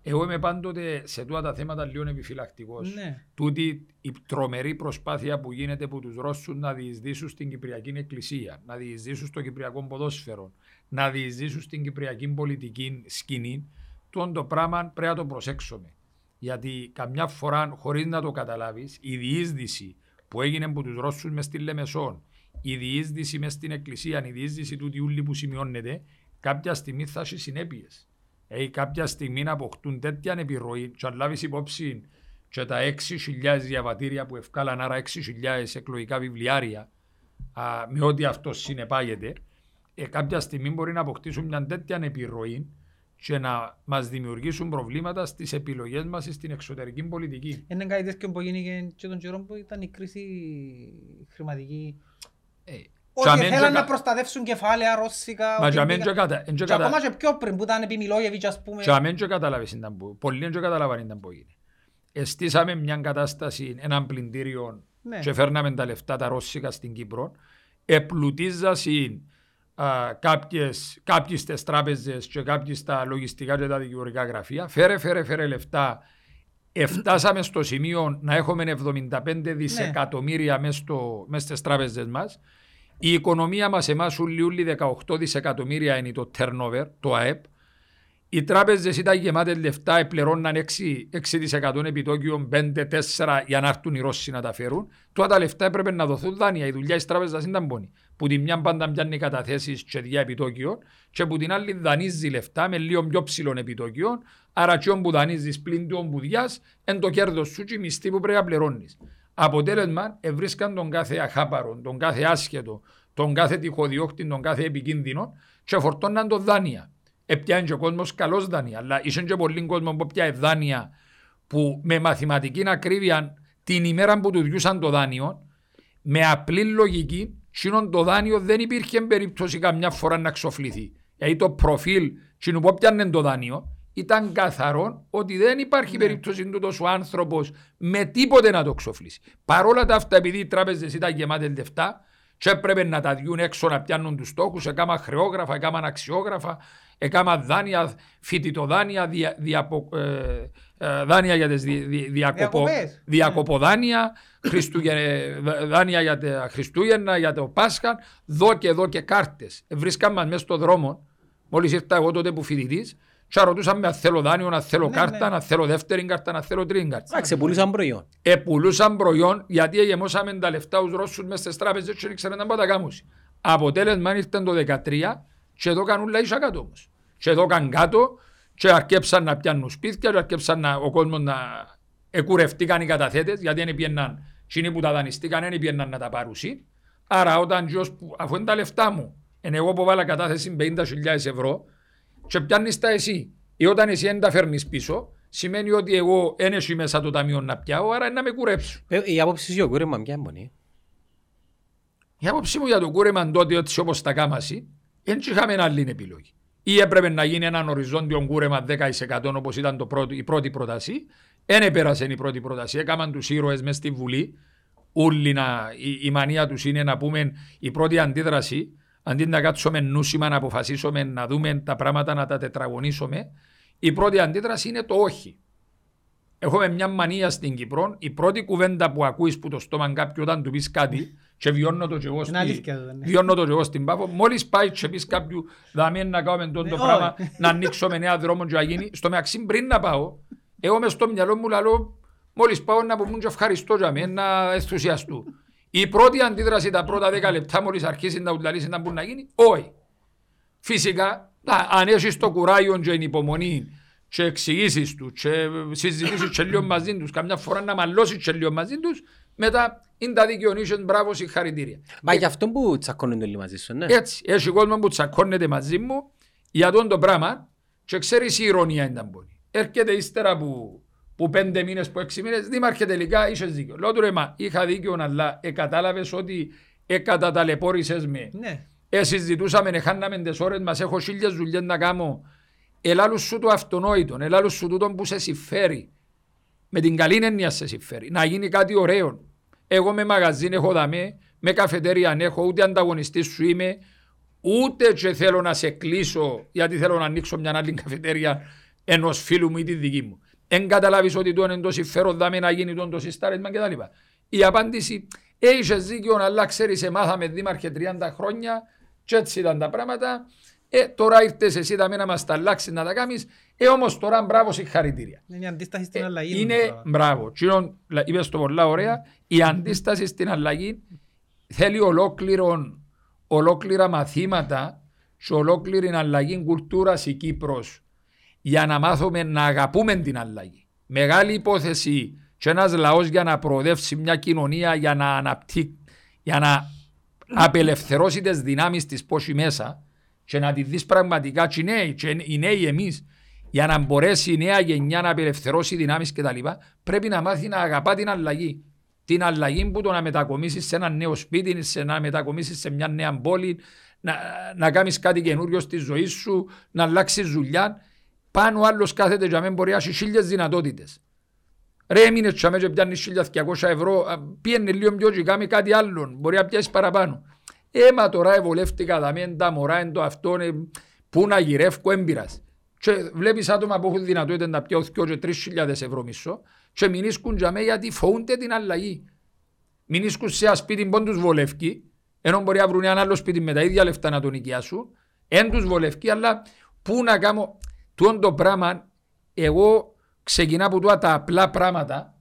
Εγώ είμαι πάντοτε σε τούτα τα θέματα λίγο επιφυλακτικός. Ναι. Τούτη η τρομερή προσπάθεια που γίνεται από τους Ρώσους να διεισδύσουν στην Κυπριακή Εκκλησία, να διεισδύσουν στο Κυπριακό ποδόσφαιρο, να διεισδύσουν στην Κυπριακή πολιτική σκηνή, τούτο το πράγμα πρέπει να το προσέξουμε. Γιατί καμιά φορά, χωρίς να το καταλάβεις, η διείσδυση που έγινε από τους Ρώσους μες στη Λεμεσόν, η διείσδυση μες στην Εκκλησία, η διείσδυση του Τιούλη που σημειώνεται, κάποια στιγμή θα έχει συνέπειες. Κάποια στιγμή να αποκτούν τέτοια επιρροή και αν λάβεις υπόψη και τα 6.000 διαβατήρια που ευκάλαν, άρα 6.000 εκλογικά βιβλιάρια, με ό,τι αυτό συνεπάγεται, κάποια στιγμή μπορεί να αποκτήσουν μια τέτοια επιρροή και να μας δημιουργήσουν προβλήματα στις επιλογές μας στην εξωτερική πολιτική. Είναι κάτι τέτοιο που έγινε και των καιρών που ήταν η κρίση χρηματική. Όχι, θέλαν να προστατεύσουν κεφάλαια ρώσικα. Μα και ακόμα και πιο πριν που ήταν επί Μιλόγεβιτς, ας πούμε. Και αμέν και καταλάβες ήταν που, πολλοί και καταλάβαν ήταν που έγινε. Εστήσαμε μια κατάσταση, έναν πλυντήριο και φέρναμε τα λεφτά τα ρώσικα στην Κύπρο. Επλουτίζασαν κάποιες στις τράπεζες και κάποιες στα λογιστικά και τα δικηγορικά γραφεία. Φέρε λεφτά. Εφτάσαμε στο σημείο να έχουμε 75 δισεκατομμύρια μέσα στις τράπεζες μας. Η οικονομία μας εμάς ουλιούλη 18 δισεκατομμύρια είναι το turnover, το ΑΕΠ. Οι τράπεζες ήταν γεμάτες λεφτά, επληρώναν 6% επιτόκιο, 5-4 για να έρθουν οι Ρώσοι να τα φέρουν. Τώρα τα λεφτά έπρεπε να δοθούν δάνεια. Η δουλειά της τράπεζας ήταν πόνη. Που τη μια πάντα πιάνει καταθέσεις και διά επιτόκιο, και που την άλλη δανείζει λεφτά με λίγο πιο ψηλών επιτόκιων. Άρα, τσιόν που δανείζεις πλην του ομπουδιάς, εν το κέρδος σου και η μισθή που πρέπει να πληρώνεις. Αποτέλεσμα, βρίσκαν τον κάθε αχάπαρο, τον κάθε άσχετο, τον κάθε τυχοδιώκτη, τον κάθε επικίνδυνο και φορτώναν το δάνεια. Επιάνει και ο κόσμος καλώς δάνεια, αλλά ήσαν και πολλοί κόσμοι που πιάνε δάνεια που με μαθηματική ακρίβεια την ημέρα που του διούσαν το δάνειο, με απλή λογική, σύνον το δάνειο δεν υπήρχε περίπτωση καμιά φορά να ξοφληθεί. Γιατί το προφίλ σύνου που πιάνε το δάνειο, ήταν καθαρό ότι δεν υπάρχει περίπτωση τούτος ο άνθρωπος με τίποτε να το ξοφλήσει. Παρόλα τα αυτά, επειδή οι τράπεζες ήταν γεμάτες λεφτά, και έπρεπε να τα διούν έξω να πιάνουν τους στόχους, έκαμα χρεόγραφα, έκαμα αξιόγραφα, έκαμα δάνεια, φοιτητοδάνεια, δάνεια για τις διακοποδάνεια, δάνεια για τα Χριστούγεννα, για το Πάσχα, εδώ και κάρτες. Βρίσκαμε μέσα στον δρόμο, μόλις ήρθα εγώ τότε που φοιτητής. Και ρωτούσαμε αν θέλω δάνειο, αν θέλω κάρτα, αν θέλω δεύτερη κάρτα, αν θέλω τρίτη κάρτα. Ξεπουλούσαν προϊόν. Επουλούσαν προϊόν γιατί εγεμώσαμε τα λεφτά τους Ρώσους μέσα στις τράπεζες και ήξεραν να τα κάνουν. Αποτέλεσμα ήρθαν το 2013 και εδώ κάνουν λαΐσα κάτω όμως. Και εδώ κάνουν κάτω και αρκέψαν να πιάνουν σπίτια και αρκέψαν ο κόσμος να εκουρευτήκαν οι καταθέτες γιατί δεν πιέναν. Εκείνοι που τα δανειστήκαν δεν πιέναν να τα παρουσί. Άρα όταν αφού είναι τα λεφτά μου, εγώ που βάλα κατάθεση 50.000 ευρώ. Και πιάνεις τα εσύ, ή όταν εσύ δεν τα φέρνεις πίσω, σημαίνει ότι εγώ δεν έχω μέσα το ταμείο να πιάω, άρα να με κουρέψω. Η άποψη για το κούρεμα ποια είναι? Η άποψη μου για το κούρεμα τότε, έτσι όπως τα κάμασι, δεν είχαμε άλλη επιλογή. Ή έπρεπε να γίνει έναν οριζόντιο κούρεμα 10% όπως ήταν η πρώτη πρόταση, δεν επέρασε η πρώτη πρόταση, έκαναν τους ήρωες μέσα στη Βουλή, η μανία τους είναι να πούμε η πρώτη αντίδραση. Αντί να κάτσουμε νούσιμα να αποφασίσουμε, να δούμε τα πράγματα, να τα τετραγωνίσουμε, η πρώτη αντίδραση είναι το όχι. Έχουμε μια μανία στην Κύπρο, η πρώτη κουβέντα που ακούεις που το στόμα κάποιου όταν του πεις κάτι, και βιώνω το και εγώ στην Πάφο, μόλις πάει και πεις κάποιου δαμέν να κάνουμε το πράγμα, να ανοίξουμε νέα δρόμο και να γίνει, στο μεταξύ πριν να πάω, εγώ μες στο μυαλό μου λαλώ, μόλις πάω να πω μου και ευχαριστώ για μένα, ενθουσιαστώ. Η πρώτη αντίδραση τα πρώτα 10 λεπτά μόλις αρχίσει να ουλαλήσει να μπουν να γίνει, όχι. Φυσικά, αν έχεις το κουράγιο και την υπομονή και εξηγήσεις τους και συζητήσεις και λίγο μαζί τους, καμιά φορά να μαλώσεις και λίγο μαζί τους, μετά είναι τα δικαιονίσιον, μπράβο, συγχαρητήρια. Μα γι' αυτό που τσακώνονται όλοι μαζί σου, ναι. Έτσι, έχει κόσμο που τσακώνεται μαζί μου, για αυτό το πράγμα και ξέρεις η ηρωνία ήταν πολύ. Έρχεται ύστερα από 5 μήνες, από 6 μήνες, δήμαρχε τελικά είσαι δίκιο. Λέω του ρε μα είχα δίκιο, αλλά κατάλαβες ότι εκαταταλαιπώρησες με. Ναι. Συζητούσαμε, χάναμε τις ώρες μας, έχω 1000 δουλειές να κάνω. Ελάλου σου το αυτονόητον, ελάλου σου τούτον που σε συμφέρει. Με την καλή έννοια σε συμφέρει. Να γίνει κάτι ωραίο. Εγώ με μαγαζίν έχω δαμέ, με καφετέρια αν έχω, ούτε ανταγωνιστής σου είμαι, ούτε και θέλω να σε κλείσω γιατί θέλω να ανοίξω μια άλλη καφετέρια ενός φίλου μου ή τη δική μου. Εν καταλάβεις ότι τον εντός συμφέρον δαμέ να γίνει τον το συστάρισμα κτλ. Η απάντηση, έχεις δίκιο, αλλά ξέρεις, εμάθαμε δήμαρχε 30 χρόνια και έτσι ήταν τα πράγματα. Τώρα ήρθες εσύ τα μένα μας τα αλλάξεις να τα κάνεις, όμως τώρα μπράβο συγχαρητήρια. Είναι η αντίσταση στην αλλαγή. Είναι μπράβο. Κύριον, είπες το πολλά ωραία, η αντίσταση στην αλλαγή θέλει ολόκληρα μαθήματα και ολόκληρη αλλαγή κουλτούρας η Κύπρος για να μάθουμε να αγαπούμε την αλλαγή. Μεγάλη υπόθεση και ένας λαός για να προοδεύσει μια κοινωνία, για να αναπτύξει, για να απελευθερώσει τις δυνάμεις της πόση μέσα και να τη δεις πραγματικά και οι νέοι εμείς, για να μπορέσει η νέα γενιά να απελευθερώσει δυνάμεις κτλ. Πρέπει να μάθει να αγαπά την αλλαγή. Την αλλαγή που το να μετακομίσεις σε ένα νέο σπίτι, σε να μετακομίσεις σε μια νέα πόλη, να κάνεις κάτι καινούριο στη ζωή σου, να αλλάξεις δουλειά. Πάνω άλλος κάθεται για μένα μπορεί να έχει 1000 δυνατότητες. Ρε μήνες και αμέσως πιάνεις 1.200 ευρώ, πιένε λίγο πιο και κάμε κάτι άλλο, μπορεί να πιάσεις παραπάνω. Έμα τώρα ευολεύτηκα τα μεν, τα μωρά εν το αυτόν, πού να γυρεύκω έμπειρας. Και βλέπεις άτομα που έχουν δυνατότητα να πιάω 2.000 και 3.000 ευρώ μισό και μηνίσκουν για μέ γιατί φοβούνται την αλλαγή. Μηνίσκουν σε ένα σπίτι που τους βολεύκει, ενώ μπορεί να βρουν ένα άλλο σπίτι με τα ίδια λεφτά να τον νοικιάσουν, εν τους βολεύκει, αλλά πού να κάνω τόν το πράγμα. Εγώ ξεκινά από τα απλά πράγματα,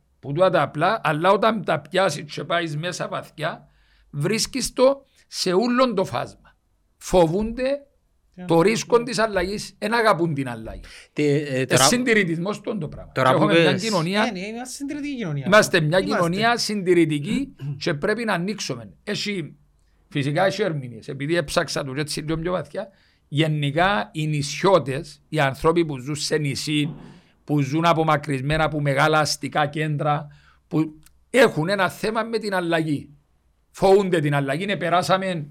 αλλά όταν τα πιάσεις και πάεις μέσα βαθιά, βρίσκεις το σε όλον το φάσμα. Φοβούνται το ρίσκο της αλλαγής, εν αγαπούν την αλλαγή. Συντηρητισμός τόν το πράγμα. Έχουμε μια κοινωνία, είμαστε μια κοινωνία συντηρητική και πρέπει να ανοίξουμε. Φυσικά έχει ερμηνείες, επειδή έψαξα το έτσι πιο βαθιά, γενικά οι νησιώτες, οι άνθρωποι που ζουν σε νησί, που ζουν απομακρυσμένα από μεγάλα αστικά κέντρα, που έχουν ένα θέμα με την αλλαγή. Φοβούνται την αλλαγή. Περάσαμε,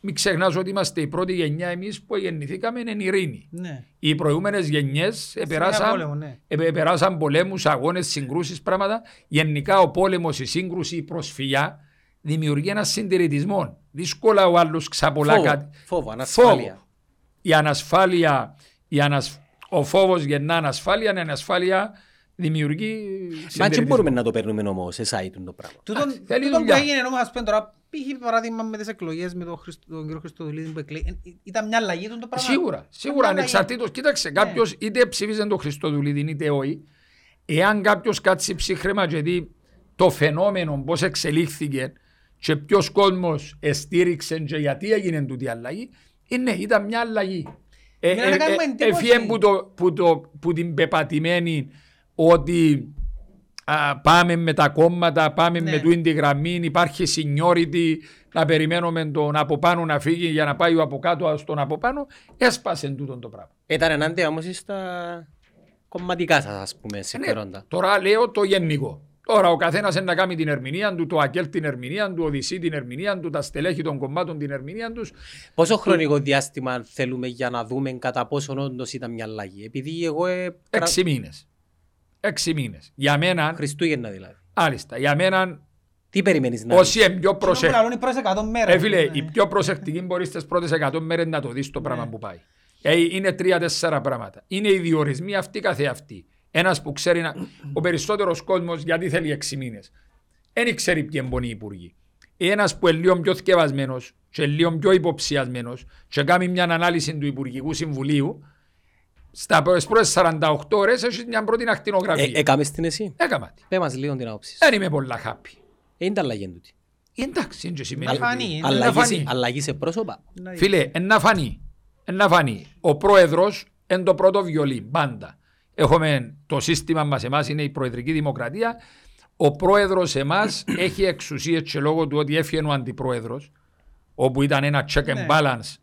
μην ξεχνάς ότι είμαστε η πρώτη γενιά εμείς που γεννηθήκαμε εν ειρήνη. Ναι. Οι προηγούμενες γενιές επεράσαν πολέμους, αγώνες, συγκρούσεις, πράγματα. Γενικά ο πόλεμος, η σύγκρουση, η προσφυγιά δημιουργεί ένα συντηρητισμό. Δύσκολα ο άλλος ξαπολά κάτι. Φόβο, ανασφάλεια. Η ανασφάλεια, ο φόβος γεννά ανασφάλεια, η ανασφάλεια δημιουργεί συντηρητισμό. Μα και μπορούμε να το παίρνουμε όμως σε site το πράγμα. Τούτον που έγινε όμως, ας πούμε τώρα, πήγε παράδειγμα με τις εκλογές με τον κύριο Χριστοδουλίδη που εκλέγει, ήταν μια αλλαγή το πράγμα. Σίγουρα, ανεξαρτήτως. Κοίταξε, κάποιος είτε ψήφιζε τον Χριστοδουλίδη είτε όχι, εάν κάποιος κάτσει ψύχραιμα και δει το φαινόμενο πώς εξελίχθηκε και ποιος κόσμος εστήριξε και γιατί έγινε τούτη αλλαγή, ναι, ήταν μια αλλαγή. Εφιέν που την πεπατημένη ότι πάμε με τα κόμματα, πάμε με τούτην τη γραμμή, υπάρχει σινιόριτι, να περιμένουμε τον από πάνω να φύγει για να πάει ο από κάτω στον από πάνω, έσπασε τούτον το πράγμα. Ήταν ενάντια όμως στα κομματικά σας, ας πούμε, συμφέροντα. Τώρα λέω το γενικό. Τώρα ο καθένας είναι να κάνει την ερμηνεία του, το ΑΚΕΛ την ερμηνεία του, ο ΔΗΣΥ την ερμηνεία του, τα στελέχη των κομμάτων την ερμηνεία τους. Πόσο χρονικό διάστημα θέλουμε για να δούμε κατά πόσο όντως ήταν μια αλλαγή? Επειδή εγώ... 6 μήνες. 6 μήνες. Για μένα... Χριστούγεννα δηλαδή. Άλιστα. Για μένα... Τι περιμένεις να δεις? Όσοι είναι πιο προσεκτικοί μπορείς τις πρώτες 100 μέρες να το δεις το πράγμα που πάει. Είναι 3-4 πράγματα. Είναι οι διορισμοί αυτοί καθεαυτοί. Ένας που ξέρει να... Ο περισσότερος κόσμος γιατί θέλει 6 μήνες? Δεν ξέρει ποιοι εμπονεί οι υπουργοί. Ένας που είναι λίγο πιο θκευασμένος και λίγο πιο υποψιασμένος και κάνει μια ανάλυση του Υπουργικού Συμβουλίου, στα πρώτες 48 ώρες έχει μια πρώτη ακτινογραφία. Έκαμες την εσύ? Έκαμα την. Πες μας λίγο την άποψη. Δεν είμαι πολλά χάπη. Είναι τα αλλαγή εντούτη. Εντάξει, είναι και σημαίνει. Αλλαγή σε πρόσωπα. Φίλε, να φανεί. Ο πρόεδρος είναι το πρώτο βιολί πάντα. Έχουμε το σύστημα μας, εμάς είναι η προεδρική δημοκρατία. Ο πρόεδρος εμάς έχει εξουσίες και λόγω του ότι έφυγε ο αντιπρόεδρος, όπου ήταν ένα check and balance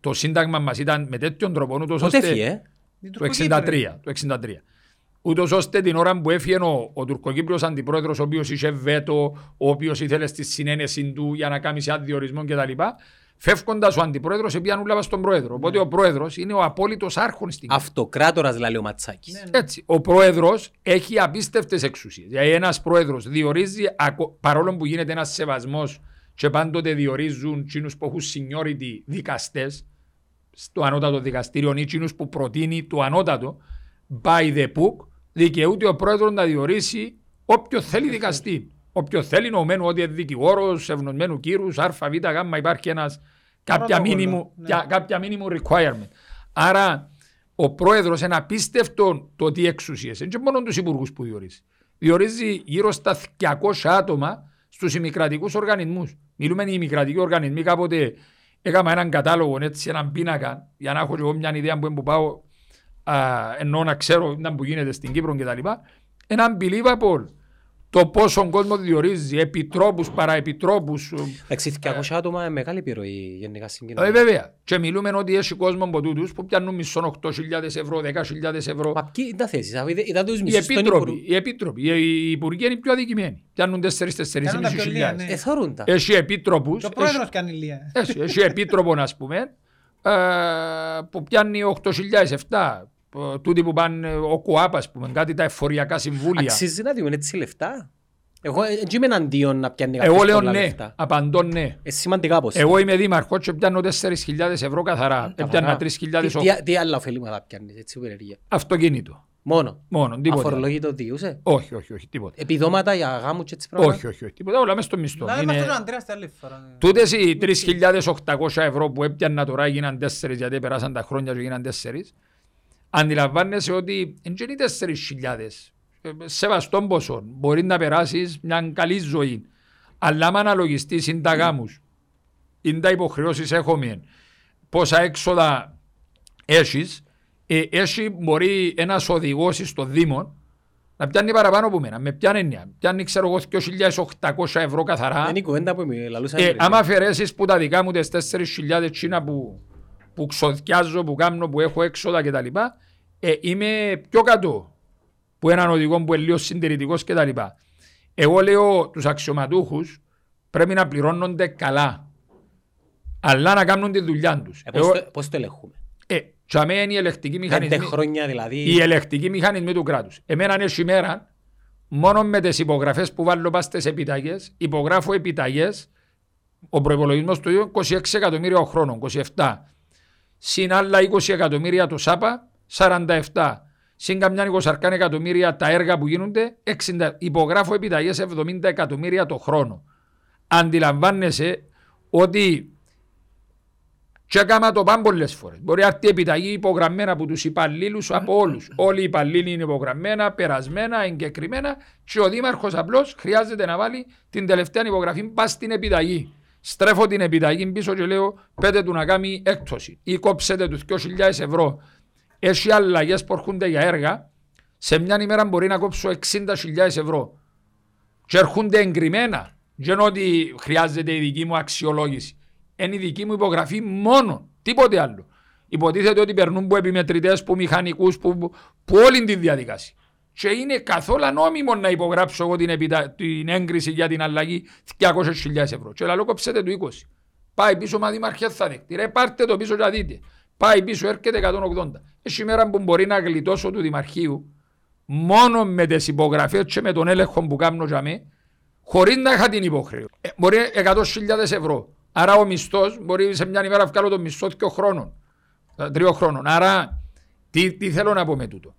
το σύνταγμα μας ήταν με τέτοιον τρόπο, ούτως ώστε το 1963. Ούτως ώστε την ώρα που έφυγε ο τουρκοκύπριος αντιπρόεδρος, ο οποίος είχε βέτο, ο οποίος ήθελε στη συνένεση του για να κάνει σε διορισμό κτλ. Φεύγοντας ο αντιπρόεδρος, έπιαν ούλα στον πρόεδρο. Οπότε ο πρόεδρος είναι ο απόλυτος άρχον στην κοινωνία. Αυτοκράτορας, λέει ο Ματσάκης. Ναι, ναι. Έτσι. Ο πρόεδρος έχει απίστευτες εξουσίες. Δηλαδή, ένας πρόεδρος διορίζει, παρόλο που γίνεται ένας σεβασμός και πάντοτε διορίζουν εκείνους που έχουν seniority δικαστές στο ανώτατο δικαστήριο ή εκείνους που προτείνει το ανώτατο, by the book, δικαιούται ο πρόεδρος να διορίσει όποιον θέλει δικαστή. Όποιο θέλει, νομένου ότι είναι δικηγόρος, ευνοσμένου κύρους, ΑΒ, γ, υπάρχει ένας, κάποια minimum requirement. Άρα, ο πρόεδρος είναι απίστευτο το τι εξουσίες. Είναι και μόνο τους υπουργούς που διορίζει. Διορίζει γύρω στα 200 άτομα στους ημικρατικούς οργανισμούς. Μιλούμε οι ημικρατικοί οργανισμοί. Κάποτε έκανα έναν κατάλογο, έτσι, έναν πίνακα, για να έχω εγώ μια ιδέα που πάω, ενώ να ξέρω που γίνεται στην Κύπρο κτλ. Έναν unbelievable. Το πόσο κόσμο διορίζει, επιτρόπους, παραεπιτρόπους. Εντάξει, 200 άτομα είναι μεγάλη επιρροή γενικά στην κοινωνία. Βέβαια. Και μιλούμε ότι έχει κόσμο από τούτους που πιάνουν μισόν 8.000 ευρώ, 10.000 ευρώ. Μα ποιοι ήταν θέσεις, ήταν τους μισούς των υπουργών. Οι επίτροποι, οι υπουργοί είναι οι πιο αδικημένοι. Πιάνουν 4.000-4.500. Εθώρουν τα. Έχει επίτροπους. Το πρόεδρος κάνει λία. Έχει επίτροπο, ας πούμε, που πιάνει 8.007. Τούτοι που πάνε ο ΚΟΑΠ, ας πούμε, κάτι τα εφοριακά συμβούλια. Αξίζει να δίνουν έτσι λεφτά. Εγώ έτσι είμαι εναντίον να πιάνει κάποιος πολλά λεφτά. Εγώ λέω ναι, απαντώ ναι. Σημαντικά πως. Εγώ είμαι δήμαρχος και πιάνω 4.000 ευρώ καθαρά. Πιάνω 3.000 ευρώ. Τι άλλα ωφελήματα πιάνεις, έτσι που περίεργεια. Αυτοκίνητο. Μόνο, τίποτα. Αφορολογητό διούσε. Όχι, τίποτα. Επιδόματα για γάμου και έτσι πράγματα. Όχι, τίποτα. Όλα μέσα στο μισθό. Να είμαστε τον Αντρέα στα λεφτά. Τούτες οι 3.800 ευρώ που έπιανα τώρα γίναν 4, γιατί περάσαν τα χρόνια και γίναν 4. Αντιλαμβάνεσαι ότι είναι 4.000. Σεβαστών ποσών. Μπορεί να περάσει μια καλή ζωή. Αλλά αν αναλογιστεί είναι τα γάμους, είναι τα υποχρεώσεις έχουμε, πόσα έξοδα έχει, μπορεί ένας οδηγός στο Δήμο να πιάνει παραπάνω από μένα. Με πιάνει εννιά. Πιάνει, ξέρω εγώ, 2.800 ευρώ καθαρά. Αν αφαιρέσει που τα δικά μου τις 4.000 Κίνα που ξοδιάζω, που κάνω, που έχω έξοδα κτλ. Είμαι πιο κάτω που έναν οδηγό που είναι λίγο συντηρητικός κτλ. Εγώ λέω τους αξιωματούχους πρέπει να πληρώνονται καλά, αλλά να κάνουν τη δουλειά τους. Πώς το ελεγχούμε? Τσαμέ είναι οι ελεγκτικοί μηχανισμοί. 5 χρόνια δηλαδή. Οι ελεγκτικοί μηχανισμοί του κράτους. Εμένα είναι σήμερα μόνο με τις υπογραφές που βάλω πάστες επιταγές, υπογράφω επιταγές, ο προϋπολογισμός του ίδιου 26 εκατομμύρια ο χρόνος, 27. Συν άλλα 20 εκατομμύρια το ΣΑΠΑ, 47. Συν καμιά 20 εκατομμύρια τα έργα που γίνονται, 60. Υπογράφω επιταγές 70 εκατομμύρια το χρόνο. Αντιλαμβάνεσαι ότι τσέκαμα το πάνε πολλές φορές. Μπορεί αυτή η επιταγή υπογραμμένα από τους υπαλλήλους, από όλους. Όλοι οι υπαλλήλοι είναι υπογραμμένα, περασμένα, εγκεκριμένα και ο δήμαρχος απλώς χρειάζεται να βάλει την τελευταία υπογραφή πας στην επιταγή. Στρέφω την επιταγή πίσω και λέω πέτε του να κάνει έκπτωση ή κόψετε τους 2.000 ευρώ. Έχει αλλαγές που έρχονται για έργα. Σε μια ημέρα μπορεί να κόψω 60.000 ευρώ. Και έρχονται εγκριμένα. Δεν είναι ότι χρειάζεται η δική μου αξιολόγηση. Είναι η δική μου υπογραφή μόνο. Τίποτε άλλο. Υποτίθεται ότι περνούν από επιμετρητές, από μηχανικούς, που όλη τη διαδικασία. Και είναι καθόλου νόμιμο να υπογράψω εγώ την έγκριση για την αλλαγή 200.000 ευρώ. Και λαλό κόψετε του 20. Πάει πίσω, μα δημαρχέ θα δεχτεί. Ρε πάρτε το πίσω και θα δείτε. Πάει πίσω, έρχεται 180. Σήμερα που μπορεί να γλιτώσω του Δημαρχείου μόνο με τις υπογραφές και με τον έλεγχο που κάνω για μέ, χωρίς να είχα την υποχρέωση. Μπορεί 100.000 ευρώ. Άρα ο μισθός μπορεί σε μια ημέρα να βγάλω τον μισθό 3 χρόνων. Άρα τι θέλω να πω με τούτο?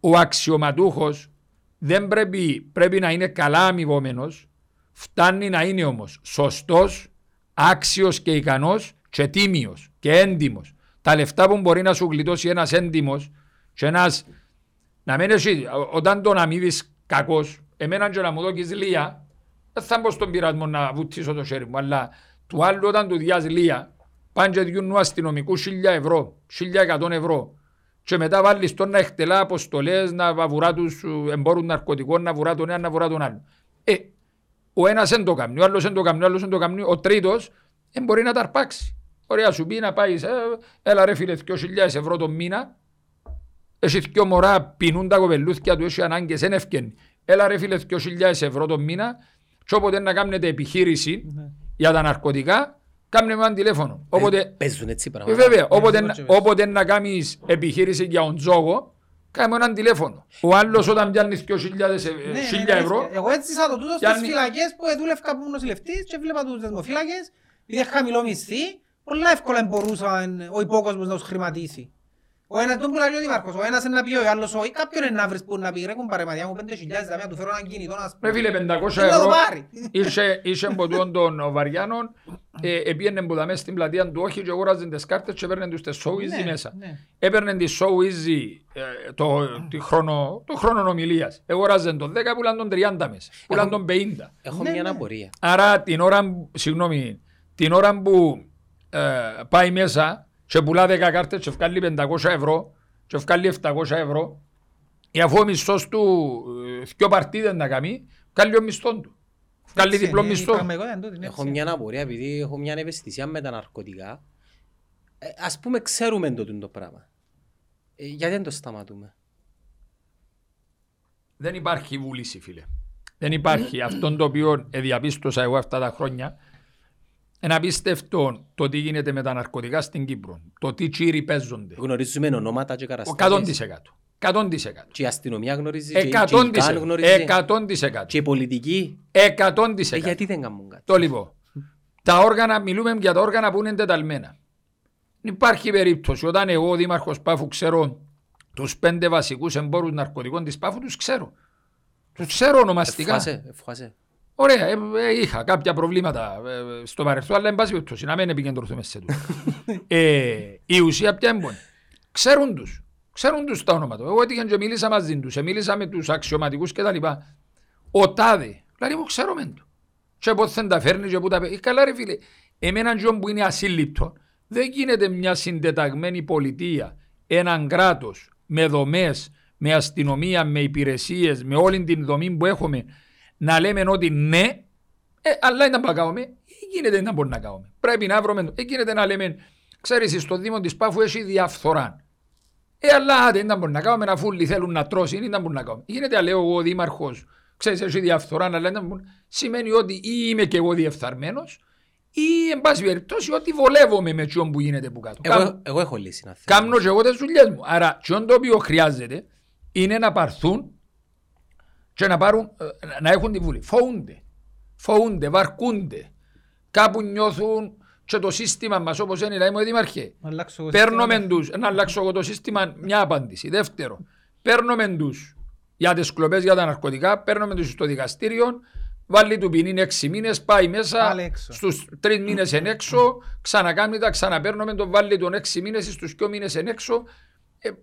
Ο αξιωματούχος δεν πρέπει να είναι καλά αμοιβόμενος, φτάνει να είναι όμως σωστός, άξιος και ικανός και τίμιος και έντιμος. Τα λεφτά που μπορεί να σου γλιτώσει ένας έντιμος και ένας, να μην εσύ, όταν τον αμοιβείς κακός, εμένα και να μου δώκεις λία, δεν θα μπω στον πειρασμό να βουτήσω το χέρι μου, αλλά του άλλου όταν του διάζει λία, πάνε και διούν αστυνομικού 1.000 ευρώ, 1.100 ευρώ, και μετά βάλεις τον να εκτελά αποστολές, να βουρά τους εμπόρους ναρκωτικών, να βουρά τον ένα, να βουρά τον άλλο. Ο ένας δεν το κάνει, ο άλλος δεν το κάνει, ο τρίτος μπορεί να τα αρπάξει. Ωραία, σου πει να πάει, έλα ρε φίλε, 2.000 ευρώ το μήνα. Έχει δυο μωρά, πεινούν τα κοπελούθκια του, έχει ανάγκες, δεν ευκαινεί. Έλα ρε φίλε, 2.000 ευρώ το μήνα. Και όποτε να κάνετε επιχείρηση για τα ναρκωτικά, κάμνε με ένα τηλέφωνο. Παίζουν έτσι πράγματα. Βέβαια, όποτε να κάνεις επιχείρηση για τον τζόγο, κάνε έναν τηλέφωνο. Ο άλλος όταν πιάνει 2.000 ευρώ. Εγώ έτσι σαν το τούτο στις φυλακές που δούλευκα που νοσηλευτής και βλέπα τους δεσμοφύλακες, είχε χαμηλό μισθή, πολλά εύκολα μπορούσαν ο υπόκοσμος να τους χρηματίσει. Ο ένας τον πουλάει ο Δήμαρχος, ο ένας είναι να πει ο άλλος όχι, κάποιον είναι να βρεις που να πει ρε κουμπαρεμαδιά μου 5.000 δαμία, του φέρω έναν κινητό να σπάει. Ρε φίλε 500 ευρώ, είσαι μποτούν των Βαριάνων, έπιενε μπουδαμές στην πλατεία του όχι και αγόραζαν τις κάρτες και έπαιρνε τους τις show-easy μέσα. Έπαιρνε τις show-easy το χρόνο ομιλίας, αγόραζαν τον 10, πουλαν τον 30 μέσα, πουλαν τον 50. Έχω μια αναπορία. Άρα την ώρα που πάει μέσα, και πουλά 10 κάρτες και βγάλει 500 ευρώ και βγάλει 700 ευρώ ή αφού ο μισθός του δυο παρτίδες να κάνει, βγάλει ο μισθόν του, βγάλει διπλό μισθό. Έχω μια αναπορία επειδή έχω μια ευαισθησία με τα ναρκωτικά. Ας πούμε ξέρουμε το πράγμα, γιατί δεν το σταματούμε? Δεν υπάρχει βούληση φίλε, δεν υπάρχει. Αυτό το οποίο διαπίστωσα εγώ αυτά τα χρόνια, είναι απίστευτο το τι γίνεται με τα ναρκωτικά στην Κύπρο. Το τι τσίροι παίζονται. Γνωρίζουμε ονόματα και καταστάσεις. 100%. Και η αστυνομία γνωρίζει. 100%. Και η πολιτική. 100%. Γιατί δεν κάνουν κάτι? Το λοιπόν. Τα όργανα, μιλούμε για τα όργανα που είναι εντεταλμένα. Υπάρχει περίπτωση. Όταν εγώ, ο Δήμαρχος Πάφου, ξέρω τους 5 βασικούς εμπόρους ναρκωτικών της Πάφου, τους ξέρω. Τους ξέρω ονομαστικά. Ευχάσαι. Ωραία, είχα κάποια προβλήματα στο παρελθόν, αλλά εν πάση περιπτώσει, να μην επικεντρωθούμε σε τούτο. Η ουσία πια έμπονε. Ξέρουν τους τα όνοματα. Εγώ έτυχε και μίλησα μαζί τους, μίλησα με τους αξιωματικούς κτλ. Ο τάδε, δηλαδή μου ξέρω μεν του. Και πότε δεν τα φέρνει, και πού τα παίρνει. Καλά, ρε φίλε, εμένα τζον που είναι ασύλληπτο, δεν γίνεται μια συντεταγμένη πολιτεία, έναν κράτος με δομές, με αστυνομία, με υπηρεσίες, με όλη την δομή που έχουμε. Να λέμε ότι ναι, αλλά ήταν να κάνουμε, γίνεται να μπορούμε να κάνουμε. Πρέπει να βρούμε, γίνεται να λέμε, ξέρεις, στο Δήμο της Πάφου έχει διαφθορά. Αλλά δεν μπορούμε να κάνουμε, αφού θέλουν να τρώσουν, δεν μπορούμε να κάνουμε. Γίνεται, λέω εγώ, ο Δήμαρχος, ξέρεις, έχει διαφθορά, αλλά δεν μπορούμε. Σημαίνει ότι ή είμαι και εγώ διεφθαρμένος, ή εν πάση περιπτώσει ότι βολεύομαι με τσιόν που γίνεται που κάτω. Εγώ έχω λύση να θέλω. Κάμνω και εγώ τις δουλειές μου. Άρα, τσιόν το οποίο χρειάζεται είναι να παρθούν. Και να έχουν τη βούλη. Φοβούνται, βαρκούνται. Κάπου νιώθουν και το σύστημα μας, όπως είναι, λέμε, Δήμαρχε. Να αλλάξω εγώ το σύστημα, μια απάντηση. Δεύτερο, παίρνουμε τους για τις κλοπές, για τα ναρκωτικά, παίρνουμε τους στο δικαστήριο, βάλει του ποινή 6 μήνες, πάει μέσα, στους 3 μήνες εν έξω, ξανακάμει τα, ξαναπαίρνουμε τον, βάλει τον 6 μήνες, στους 2 μήνες εν έξω,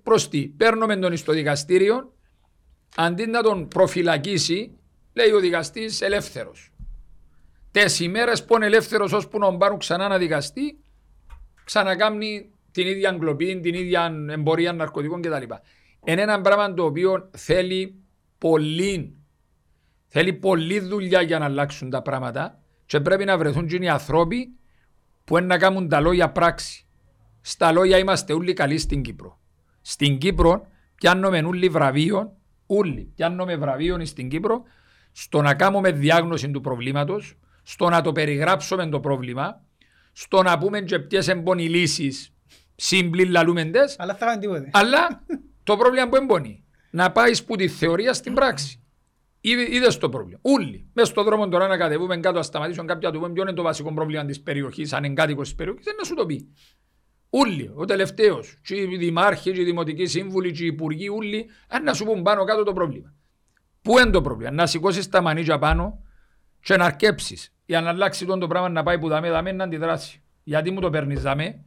προς τι, παίρνουμε τον στο δικαστήριο. Αντί να τον προφυλακίσει, λέει ο δικαστής ελεύθερος. 4 ημέρες που είναι ελεύθερος, ώσπου να πάρουν ξανά να δικαστεί, ξανακάμνει την ίδια εγκλοπή, την ίδια εμπορία ναρκωτικών κτλ. Είναι ένα πράγμα το οποίο θέλει πολλή δουλειά για να αλλάξουν τα πράγματα και πρέπει να βρεθούν και οι άνθρωποι που είναι να κάνουν τα λόγια πράξη. Στα λόγια είμαστε όλοι καλοί στην Κύπρο. Στην Κύπρο πιάνουμε όλοι βραβείων. Όλοι πιάνουμε βραβείων στην Κύπρο στο να κάνουμε διάγνωση του προβλήματος, στο να το περιγράψουμε το πρόβλημα, στο να πούμε και ποιες εμπώνει λύσεις, σύμπλη λαλούμεντες, αλλά το πρόβλημα που εμπώνει, να πάει που τη θεωρία στην πράξη. Είδες το πρόβλημα. Όλοι, μέσα στον δρόμο τώρα να κατεβούμε κάτω, να σταματήσουν κάποια του πούμε ποιο είναι το βασικό πρόβλημα της περιοχής, αν εγκάτοικος της περιοχής, δεν να σου το πει. Όλοι, ο τελευταίος, και οι δημάρχοι, και οι δημοτικοί σύμβουλοι, και οι υπουργοί, όλοι, αν να σου πούν πάνω κάτω το πρόβλημα. Πού είναι το πρόβλημα? Να σηκώσεις τα μανίκια πάνω και να αρκέψεις. Για να αλλάξει το πράγμα να πάει που δαμέ, να αντιδράσει. Γιατί μου το παίρνεις δαμέ?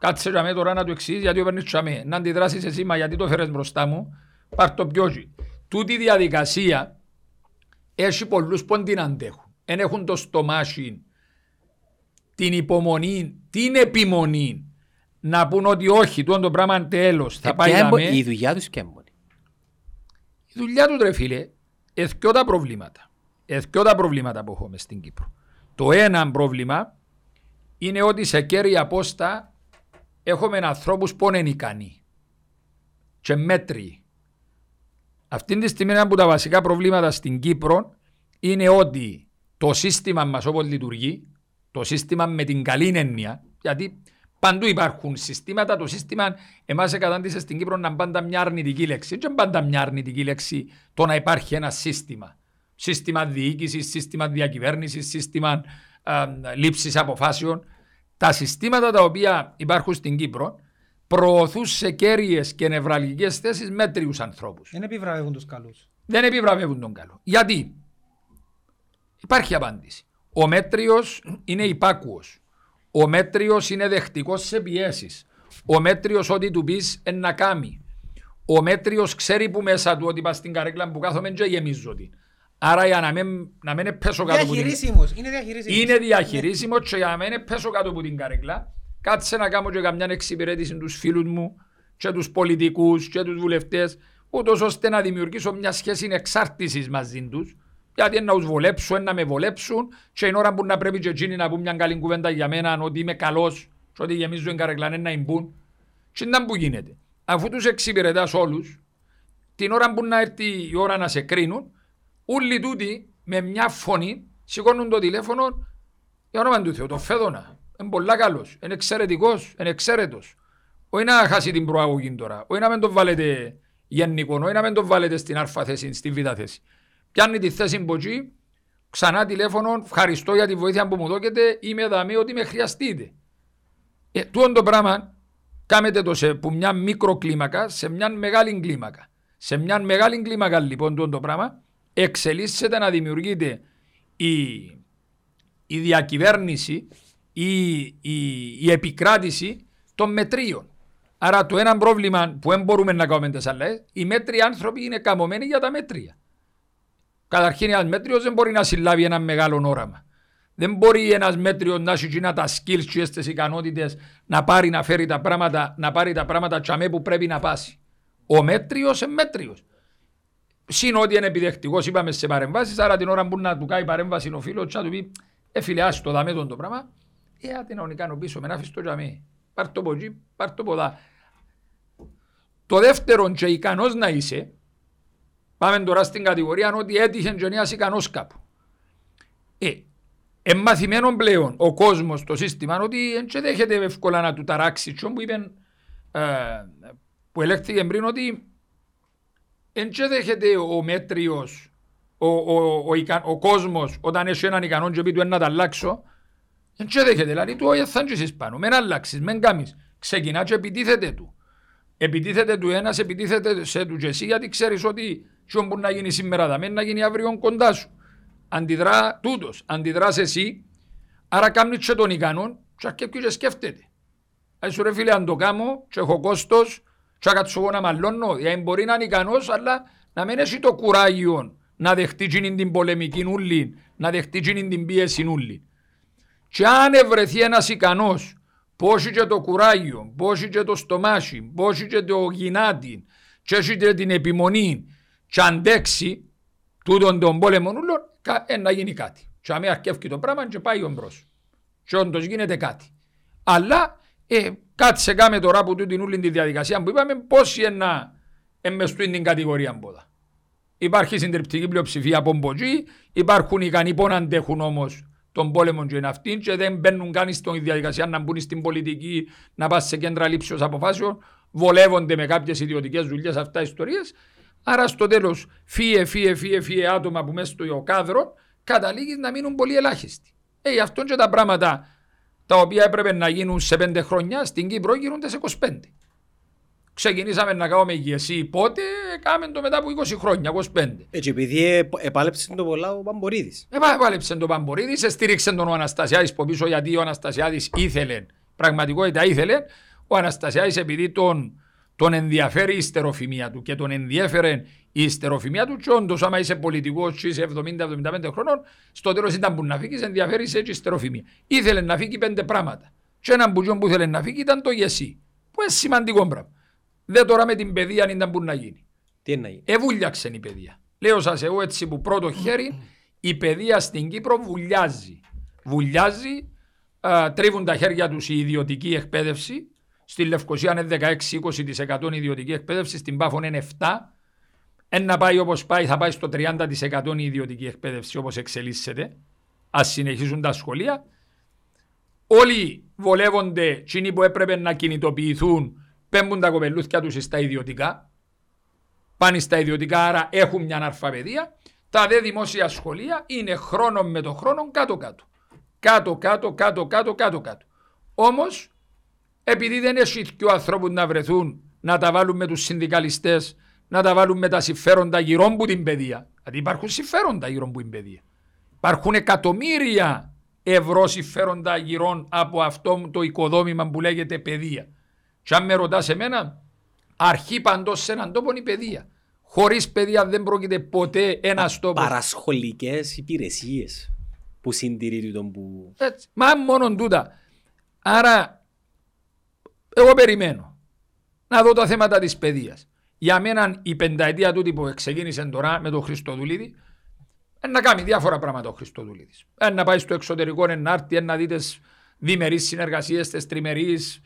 Κάτσε δαμέ τώρα να του εξηγείς γιατί το παίρνεις δαμέ. Να αντιδράσεις εσύ, μα γιατί το φέρες μπροστά μου? Πάρ' το πιότσι. Τούτη διαδικασία έχει πολλούς που την αντέχουν. Εν έχουν το στομάχι, την υπομονή, την επιμονή. Να πούν ότι όχι, το πράγμα τέλος θα πάει δαμέ. Η δουλειά τους ποια εμπονή? Η δουλειά τους, ρε φίλε, εθκιό τα προβλήματα που έχουμε στην Κύπρο. Το ένα πρόβλημα είναι ότι σε κέρια πόστα έχουμε ανθρώπους που είναι ικανοί και μέτριοι. Αυτή τη στιγμή ένα από τα βασικά προβλήματα στην Κύπρο είναι ότι το σύστημα μας όπως λειτουργεί, το σύστημα με την καλή έννοια, γιατί παντού υπάρχουν συστήματα, το σύστημα εμάς εκατάντησε στην Κύπρο να είναι πάντα μια αρνητική λέξη. Δεν είναι πάντα μια αρνητική λέξη το να υπάρχει ένα σύστημα. Σύστημα διοίκησης, σύστημα διακυβέρνησης, σύστημα λήψης αποφάσεων. Τα συστήματα τα οποία υπάρχουν στην Κύπρο προωθούν σε κέρυες και νευραλγικές θέσεις μέτριους ανθρώπους. Δεν επιβραβεύουν τους καλούς. Δεν επιβραβεύουν τον καλό. Γιατί? Υπάρχει απάντηση. Ο μέτριος είναι υπάκουος. Ο μέτριος είναι δεχτικός σε πιέσεις. Ο μέτριος ό,τι του πεις εν να κάνει. Ο μέτριος ξέρει που μέσα του ότι πας στην καρέκλα που κάθομαι και γεμίζω την. Άρα για να μην πέσω κάτω από την καρέκλα. Είναι διαχειρίσιμο και για να μην πέσω κάτω από την καρέκλα. Κάτσε να κάνω και καμιά εξυπηρέτηση τους φίλους μου και τους πολιτικούς και τους βουλευτές, ούτως ώστε να δημιουργήσω μια σχέση εξάρτησης μαζί τους. Γιατί να τους βολέψω, να με βολέψουν και η ώρα που να πρέπει και εκείνοι να πούν μια καλή κουβέντα για μένα ότι είμαι καλός και ότι γεμίζω εν καρεκλανέ να μπουν. Και να που γίνεται. Αφού τους εξυπηρετάς όλους, την ώρα που να έρθει η ώρα να σε κρίνουν, όλοι τούτοι με μια φωνή σηκώνουν το τηλέφωνο για όνομα του Θεού, τον Φαίδωνα. Είναι πολλά καλός, είναι εξαιρετικός, είναι εξαίρετος. Όχι να χάσει την προαγωγή τώρα, όχι να μην τον βάλετε γενικό, όχι να μην τον βάλετε στην α θέση, στην β θέση. Πιάνει τη θέση μποτζή, ξανά τηλέφωνο, ευχαριστώ για τη βοήθεια που μου δώκετε, είμαι δαμή ότι με χρειαστείτε. Τούτο το πράγμα κάνετε το σε που μια μικροκλίμακα σε μια μεγάλη κλίμακα. Σε μια μεγάλη κλίμακα λοιπόν τούτο το πράγμα εξελίσσεται να δημιουργείται η διακυβέρνηση, η επικράτηση των μετρίων. Άρα το ένα πρόβλημα που δεν μπορούμε να κάνουμε τις αλλαγές, οι μέτριοι άνθρωποι είναι καμωμένοι για τα μέτρια. Καταρχήν, ένας μέτριος δεν μπορεί να συλλάβει ένα μεγάλο όραμα. Δεν μπορεί ένας μέτριος να έχει τα skills και τις ικανότητες να πάρει να φέρει τα πράγματα, να πάρει τα πράγματα τσαμέ που πρέπει να πάσει. Ο μέτριος είναι μέτριος. Συν ότι είναι επιδεκτικός, είπαμε σε παρεμβάσεις, άρα την ώρα που να του κάνει παρέμβαση ο φίλος, θα του πει φίλε, άστο δαμέ τον το πράγμα, άτε να τον κάνω πίσω, με να αφήσω τσαμέ. Πάρ' το από εκεί, πάρ' το από δά. Το δεύτερον, και ικανός να είσαι. Πάμε τώρα στην κατηγορία ότι έτυχε εγγενείας ικανός κάπου. Εμμαθημένο πλέον ο κόσμος, το σύστημα, ότι δεν δέχεται εύκολα να του ταράξει. Τσιόν που είπε, που ελέγχθηκε πριν, ότι δεν δέχεται ο μέτριος, ο κόσμος, όταν έχει έναν ικανό και πει του να τα αλλάξω, δεν δέχεται, δηλαδή του όχι θα ντυσεις πάνω, μεν αλλάξεις, μεν κάνεις. Ξεκινά και επιτίθεται του. Επιτίθεται του ένας, επιτίθεται σε του και εσύ, γιατί ξέρεις ότι ποιον μπορεί να γίνει σήμερα δαμέν, να γίνει αύριο κοντά σου. Αντιδρά τούτος, αντιδράς εσύ, άρα κάνεις και τον ικανόν και αρκεύκεις και σκέφτεται. Ας σου ρε φίλε, αν το κάνω και έχω κόστος και ακατσογώ να μαλώνω, γιατί μπορεί να είναι ικανός, αλλά να μην έχει το κουράγιο να δεχτεί την πολεμική νουλή, να δεχτεί την πίεση νουλή. Και αν ευρεθεί ένας ικανός, πόσοι και το κουράγιο, πόσοι και το στομάχι, πόσοι και το γυνάτι, και όσοι και την επιμονή, και αντέξει τούτον τον πόλεμον ούλον, να γίνει κάτι. Και αμέ αρκεύει το πράγμα και πάει ομπρός. Και όντως γίνεται κάτι. Αλλά κάτσε κάμε τώρα που τούτην ούλην τη διαδικασία που είπαμε, πόσοι να εμμεστούν την κατηγορία μπόδα. Υπάρχει συντριπτική πλειοψηφία από μποτζή, υπάρχουν ικανοί που αντέχουν όμως τον πόλεμο και είναι αυτοί και δεν μπαίνουν καν στην διαδικασία να μπουν στην πολιτική, να πας σε κέντρα λήψεως αποφάσεων, βολεύονται με κάποιες ιδιωτικές δουλειές αυτά οι ιστορίες. Άρα στο τέλος φύε άτομα που μέσα στο κάδρο καταλήγει να μείνουν πολύ ελάχιστοι. Αυτό και τα πράγματα τα οποία έπρεπε να γίνουν σε 5 χρόνια στην Κύπρο γίνονται σε 25. Ξεκινήσαμε να κάνουμε ηγεσί πότε, κάναμε το μετά από 20 χρόνια, 25. Έτσι, επειδή επάλεψε το πολλά ο Παμπορίδης. Επάλεψε το Παμπορίδης, στήριξε τον ο Αναστασιάδης που πίσω, γιατί ο Αναστασιάδης ήθελε, πραγματικότητα ήθελε. Ο Αναστασιάδης, επειδή τον ενδιαφέρει η ιστεροφημία του και τον ενδιέφερε η ιστεροφημία του, και όντως, άμα είσαι πολιτικός και είσαι 70-75 χρόνων, στο τέλος ήταν που να φύγεις, ενδιαφέρει σε ιστεροφημία. Ήθελε να φύγει 5 πράγματα. Και έναν μπουτζόν που ήθελε να φύγει ήταν το ηγεσί, που είναι σημαντικό πράγμα. Δε τώρα με την παιδεία αν ήταν που να γίνει. Τι να γίνει. Εβούλιαξε η παιδεία. Λέω σας εγώ έτσι που πρώτο χέρι, η παιδεία στην Κύπρο βουλιάζει. Βουλιάζει τρίβουν τα χέρια τους η ιδιωτική εκπαίδευση. Στη Λευκοσία είναι 16-20% ιδιωτική εκπαίδευση, στην Πάφο είναι 7%. Εν να πάει όπως πάει, θα πάει στο 30% η ιδιωτική εκπαίδευση όπως εξελίσσεται. Ας συνεχίσουν τα σχολεία. Όλοι βολεύονται, τσινοί που έπρεπε να κινητοποιηθούν, πέμπουν τα κοπελούθια τους στα ιδιωτικά. Πάνε στα ιδιωτικά, άρα έχουν μια αναρφαπαιδεία. Τα δε δημόσια σχολεία είναι χρόνο με το χρόνο κάτω-κάτω. Κάτω-κάτω. Όμως, επειδή δεν έχει και ο ανθρώπου να βρεθούν να τα βάλουν με τους συνδικαλιστές, να τα βάλουν με τα συμφέροντα γύρω που την παιδεία. Δηλαδή υπάρχουν συμφέροντα γύρω που την παιδεία. Υπάρχουν εκατομμύρια ευρώ συμφέροντα γύρω από αυτό το οικοδόμημα που λέγεται παιδεία. Και αν με ρωτάς εμένα, αρχή παντός σε έναν τόπο είναι η παιδεία. Χωρίς παιδεία δεν πρόκειται ποτέ ένας τόπος. Παρασχολικές υπηρεσίες που συντηρείται τον που... Έτσι, μα μόνο τούτα. Άρα, εγώ περιμένω να δω τα θέματα της παιδείας. Για μένα η πενταετία τούτη που ξεκίνησε τώρα με τον Χριστοδουλίδη, να κάνει διάφορα πράγματα ο Χριστοδουλίδης. Να πάει στο εξωτερικό, να έρθει, να δει τις διμερείς συνεργασίες, τις τριμερείς,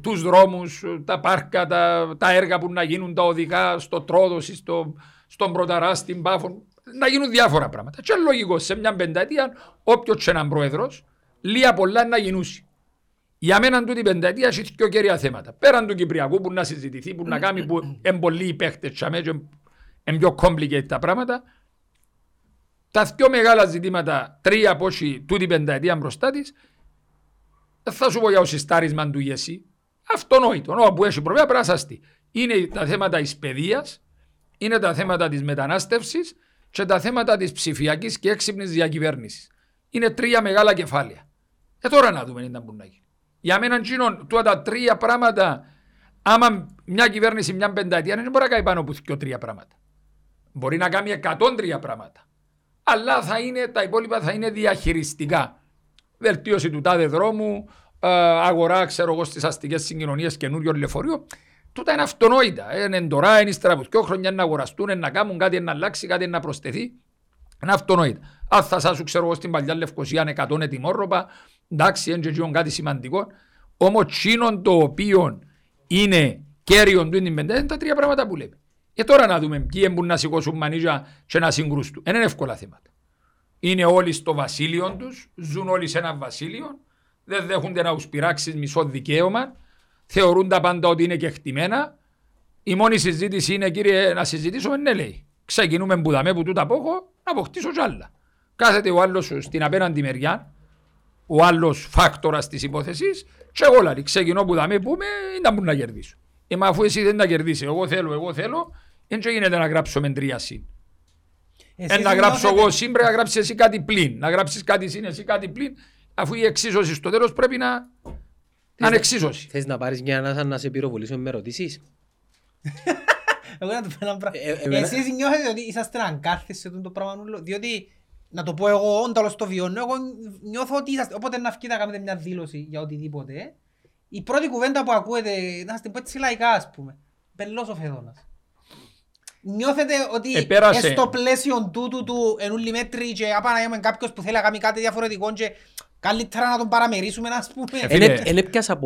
τους δρόμους, τα πάρκα, τα έργα που να γίνουν, τα οδικά, στο Τρόδος, στον Πρωταρά, στην Πάφο. Να γίνουν διάφορα πράγματα. Και λογικό, σε μια πενταετία, όποιος και έναν πρόεδρος, λίγα πολλά να γινούσει. Για μένα τούτη πενταετία έχει πιο κέρια θέματα. Πέραν του Κυπριακού που να συζητηθεί, που να κάνει, που είναι πολλοί παίχτες, είναι πιο complicated τα πράγματα. Τα πιο μεγάλα ζητήματα, τρία από όσοι τούτη πενταετία μπροστά της, θα σου πω για ο συστάρισμα του ΓΕΣΥ. Αυτονόητο, όπου έχει προβλήμα πράσαστη. Είναι τα θέματα της παιδείας, είναι τα θέματα της μετανάστευσης και τα θέματα της ψηφιακής και έξυπνης διακυβέρνησης. Είναι τρία μεγάλα κεφάλαια. Τώρα να δούμε να γίνει. Για μένα τσινόν, τα τρία πράγματα, άμα μια κυβέρνηση μια πενταετία δεν μπορεί να κάνει πάνω από τρία πράγματα. Μπορεί να κάνει 103 πράγματα. Αλλά θα είναι, τα υπόλοιπα θα είναι διαχειριστικά. Βελτίωση του τάδε δρόμου, αγορά, ξέρω εγώ, στις αστικές συγκοινωνίες καινούριο λεωφορείο. Τούτα είναι αυτονόητα. Είναι τώρα, είναι ύστερα από δύο χρόνια να αγοραστούν, να κάνουν κάτι, να αλλάξει κάτι, να προσθεθεί. Είναι αυτονόητα. Αν θα σας ξέρω εγώ στην παλιά Λευκοσία είναι 100 ετοιμόρροπα, εντάξει, είναι κάτι σημαντικό. Όμως, τσίνον το οποίο είναι κέριον του είναι τα τρία πράγματα που λέμε. Και τώρα να δούμε ποιοι μπορούν να σηκώσουν μανίζα και να συγκρούστουν. Είναι εύκολα θέματα. Είναι όλοι στο βασίλειο τους, ζουν όλοι σε ένα βασίλειο, δεν δέχονται να τους πειράξει μισό δικαίωμα, θεωρούν τα πάντα ότι είναι κεκτημένα. Η μόνη συζήτηση είναι, κύριε, να συζητήσουμε, ναι, λέει. Ξεκινούμε που δαμέ που τούτα απόχω, να αποκτήσω κι άλλα. Κάθεται ο άλλος στην απέναντι μεριά, ο άλλος φάκτορας της υπόθεσης, και εγώ λέει, ξεκινώ που δαμέ που είμαι, ήταν που να κερδίσω. Μα αφού εσύ δεν τα κερδίσει, εγώ θέλω, δεν γίνεται να γράψω με τρία συν. Να γράψω εγώ συν, πρέπει να γράψει εσύ κάτι πλην. Να γράψει κάτι συν, εσύ κάτι πλην, αφού η εξίσωση στο τέλος πρέπει να είναι εξίσωση. Θες να πάρεις μια ανάσα να σε πυροβολήσω με ερωτήσεις? Εγώ να του πω ένα πράγμα. Εσείς νιώθετε ότι είσαστε να αγκάθεις σε αυτό το πράγμα, διότι να το πω εγώ, όντως το βιώνω, εγώ νιώθω ότι είσαστε, όποτε να βγείτε να κάνετε μια δήλωση για οτιδήποτε. Η πρώτη κουβέντα που ακούετε, να σας την πω έτσι λαϊκά, ας πούμε, πελός ο Φαιδώνας. Νιώθετε ότι στο πλαίσιο τούτου του ενούλη μέτρη και απαναγιάμε κάποιος που θέλει να κάνει κάτι διαφορετικό και καλύτερα να τον παραμερίσουμε, ας πούμε. Έπιασα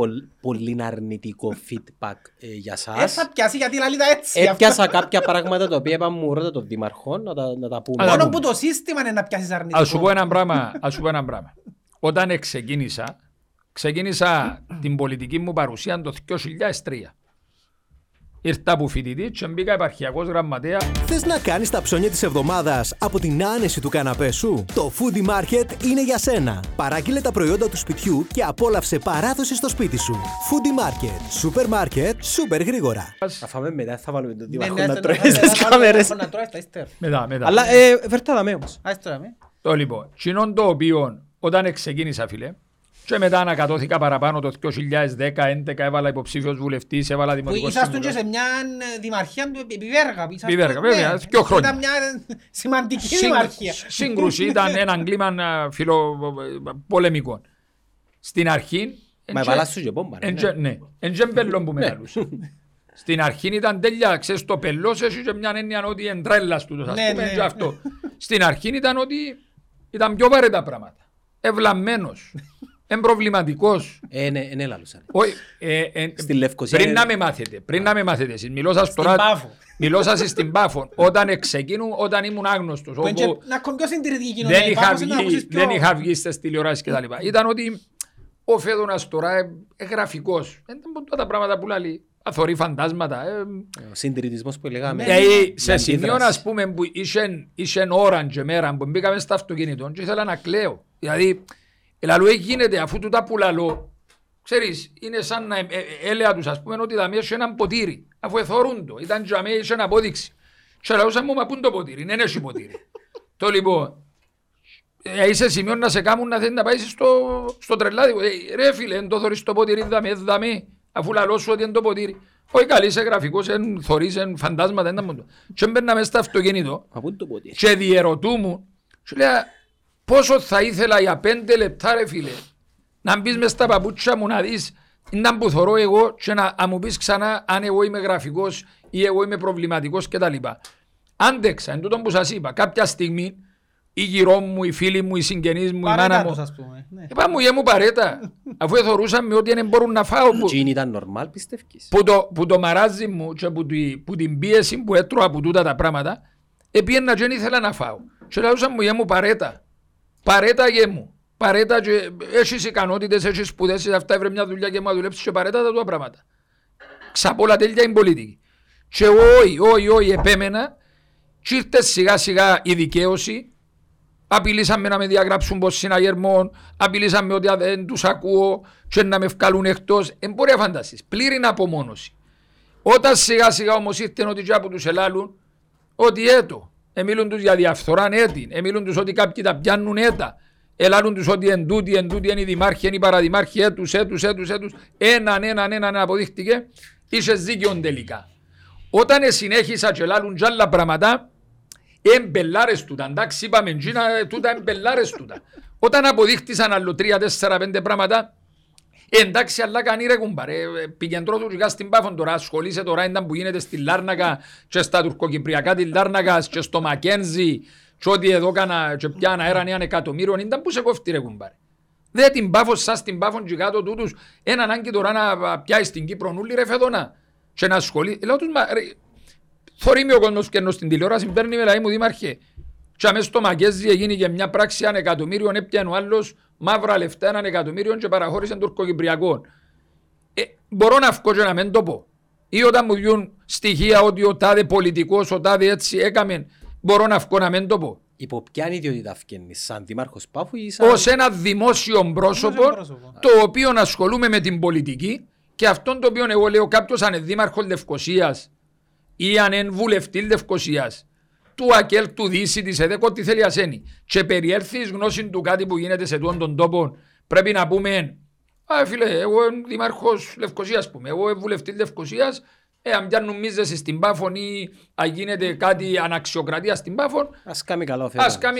πολύ αρνητικό feedback για σας. Έπιασα πιάσει γιατί λαλεί τα έτσι. Έπιασα κάποια πράγματα τα οποία είπαμε μου ρώτα τον Δήμαρχο να τα πούμε. Μόνο που το σύστημα είναι να πιάσεις αρνητικό. Ας σου πω ένα πράγμα. Όταν ξεκίνησα την πολιτική μου παρουσία το 2003. Ήρθα που φοιτητή και μπήκα επαρχιακός γραμματέα. Θες να κάνεις τα ψώνια της εβδομάδας από την άνεση του καναπέ σου? Το Foodie Market είναι για σένα. Παράγγειλε τα προϊόντα του σπιτιού και απόλαυσε παράδοση στο σπίτι σου. Foodie Market. Σούπερ μάρκετ, σούπερ γρήγορα. Θα φάμε μετά, θα βάλουμε τον Δήμαρχο να τρώει στις κάμερες. Μετά. Αλλά φέρτα τα με όμως. Το λοιπόν, κοινών το οποίο όταν ξεκίνησα, φίλε, και μετά ανακατώθηκα παραπάνω το 2010-2011, έβαλα υποψήφιος βουλευτής, έβαλα δημοτικός συμβουλευτής. Ήσασταν και σε μια δημαρχία του Πιβέργα, βέβαια, δύο χρόνια. Ήταν μια σημαντική δημαρχία. Σύγκρουση, ήταν ένα κλίμα φιλοπολεμικό. Στην αρχή... Μα έβαλα σου και πόμπα. Ναι, εντζεν πελών που μεγαλούσε. Στην αρχή ήταν τέλεια, ξέρεις το πελός, εσύ και μια έννοια ότι εντρέλας τούτος, ας πούμε, και αυτό. Στην αρχή ήταν ότι ήταν πιο βαρετά πράγματα. ευλαμμένος, εμπροβληματικός. Πριν να με μάθετε, εσείς, μιλώ σας στην Πάφο, όταν εξεκίνου, όταν ήμουν άγνωστος. Δεν είχα βγει στις τηλεοράσεις και τα λοιπά. Ήταν ότι ο Φαίδωνας τώρα γραφικός, τα πράγματα που λέει. Αθωρεί φαντάσματα. Ο συντηρητισμός που λέγαμε. Σε σημείο ας πούμε που είσαι ώρα και μέρα που μπήκαμε στα αυτοκίνητο και ήθελα να κλαίω. Δηλαδή, λαλού γίνεται αφού του τα που λαλώ. Ξέρεις, είναι σαν να έλεγα τους ας πούμε ότι θα μέσω έναν ποτήρι. Αφού εθωρούν το, ήταν και αμέσως ένα απόδειξη. Και λαούσαν μου, μα πού είναι το ποτήρι, είναι ένα ποτήρι. Το λοιπόν, είσαι σημείο να σε κάνουν να θέλει να πάει στο τρελάδι. Ρε φίλε, εν το θωρείς το ποτήρι, δαμε. Αφού λαλώ σου ότι είναι το ποτήρι. Όχι καλή, είσαι γραφικός, εν θωρείς, εν φαντάσματα, εν τα μοντώ. Και μπαίνα μέσα στο αυτοκίνητο και διερωτού μου. Σου λέει, πόσο θα ήθελα για 5 λεπτά ρε φίλε, να μπεις μες στα παπούτσια μου να δεις, να που θωρώ εγώ και να μου πεις ξανά αν εγώ είμαι γραφικός ή εγώ είμαι προβληματικός κτλ. Άντεξα, εν τούτον που σας είπα, κάποια στιγμή, οι γυρό μου, οι φίλοι μου, οι συγγενείς μου, η μάνα μου. Είπα μου, γε μου παρέτα. Αφού εθωρούσαμε ότι δεν μπορούν να φάω. Τζιν ήταν νορμάλ πιστεύκεις. Που το μαράζι μου και που την πίεση που έτρωα από τούτα τα πράγματα, επίεννα και ήθελα να φάω. Και λαούσαν μου, γε μου παρέτα. Παρέτα γε μου. Παρέτα και έχεις ικανότητες, έχεις σπουδές, αυτά έβρε μια δουλειά και μου να δουλέψεις και παρέτα τα τούτα πράγματα. Ξαπόλα τέλεια είναι πολιτική. Και όχι, επέμενα και ήρθε σιγά σιγά η δικαίωση. Απειλήσαμε να με διαγράψουν πως συναγερμών, απειλήσαμε ότι δεν τους ακούω και να με βγάλουν εκτός. Μπορεί να φανταστείς, πλήρη απομόνωση. Όταν σιγά σιγά όμως ήρθαν ότι και από τους ελάλουν, ότι έτω, εμίλουν τους για διαφθοράν έτη, εμίλουν τους ότι κάποιοι τα πιάνουν έτα, ελάλουν τους ότι εν τούτοι, εν οι δημάρχοι, εν οι παραδημάρχοι, έτους, έναν αποδείχτηκε, είσαι δίκαιο τελικά. Όταν συνέχισα και ελάλουν και άλλα πράγματα, εμπελάρες τούτα, εντάξει είπαμε Τζίνα, τούτα εμπελάρες τούτα. Όταν αποδείχτησαν άλλο 3, 4, 5 πράγματα, εντάξει αλλά κανεί ρε κουμπάρε, πηγεντρώ τουρκικά στην Πάφον τώρα, ασχολείσαι τώρα ήταν που γίνεται στη Λάρνακα και στα τουρκοκυπριακά τη Λάρνακας και στο Μακένζι και ό,τι εδώ κάνα και πια αέραν 1 εκατομμύριο, ήταν που σε κόφτει ρε κουμπάρε. Δε την Πάφο σας την Πάφον και κάτω τούτους, εν ανάγκη τώρα να πιάσει την Κύπρο νουλή ρε Φαίδωνα και να ασχολεί. Θωρεί με ο κόσμος και ενώ στην τηλεόραση παίρνει με λαή μου δήμαρχε και αμέσως το Μακέζι έγινε και μια πράξη 1 εκατομμύριο, έπιανε ο άλλος μαύρα λεφτά 1 εκατομμύριο και παραχώρησαν τουρκοκυπριακών. Μπορώ να βγω και να μην το πω. Ή όταν μου διούν στοιχεία ότι ο τάδε πολιτικός, ο τάδε έτσι έκαμε, μπορώ να βγω να μην το πω. Υπό ποια ιδιότητα βγαίνεις, σαν δήμαρχος Πάφου ή σαν... Ως ένα δημόσιο πρόσωπο. Το οποίο ασχολούμαι με την πολιτική και αυτόν το οποίο εγώ λέω κάποιος ανεδήμαρχος Λευκωσίας ή αν είναι βουλευτή Λευκωσίας, του ΑΚΕΛ, του ΔΗΣΥ, της ΕΔΕΚ, ό,τι θέλει ασένει, και περιέλθει εις γνώση του κάτι που γίνεται σε τούτον τον τόπο, πρέπει να πούμε, φίλε, εγώ είμαι δημάρχος Λευκωσίας, πούμε, εγώ είμαι βουλευτή Λευκωσίας, αν πιάνουν μίζες στην Πάφον ή αν γίνεται κάτι αναξιοκρατία στην Πάφον, ας κάνει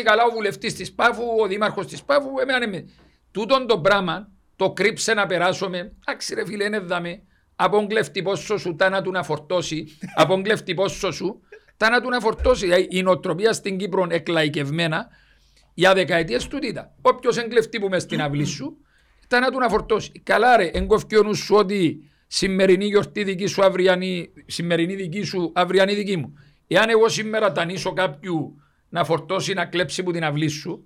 καλά ο βουλευτής της Πάφου, ο δήμαρχος της Πάφου, τούτον το πράγμα, το κρύψε να περάσουμε, άξι ρε φίλε, ενέδαμε. Από κλέφτη πόσο σου τάνα του να φορτώσει, από κλέφτη πόσο σου τάνα του να φορτώσει. Η νοοτροπία στην Κύπρο εκλαϊκευμένα για δεκαετίες του τίτα. Όποιος εγκλεφτεί που μες στην αυλή σου, τάνα του να φορτώσει. Καλά ρε, εγκοφκιώνου σου ότι σημερινή γιορτή δική σου, αυριανή δική μου. Εάν εγώ σήμερα τανίσω κάποιου να φορτώσει, να κλέψει που την αυλή σου,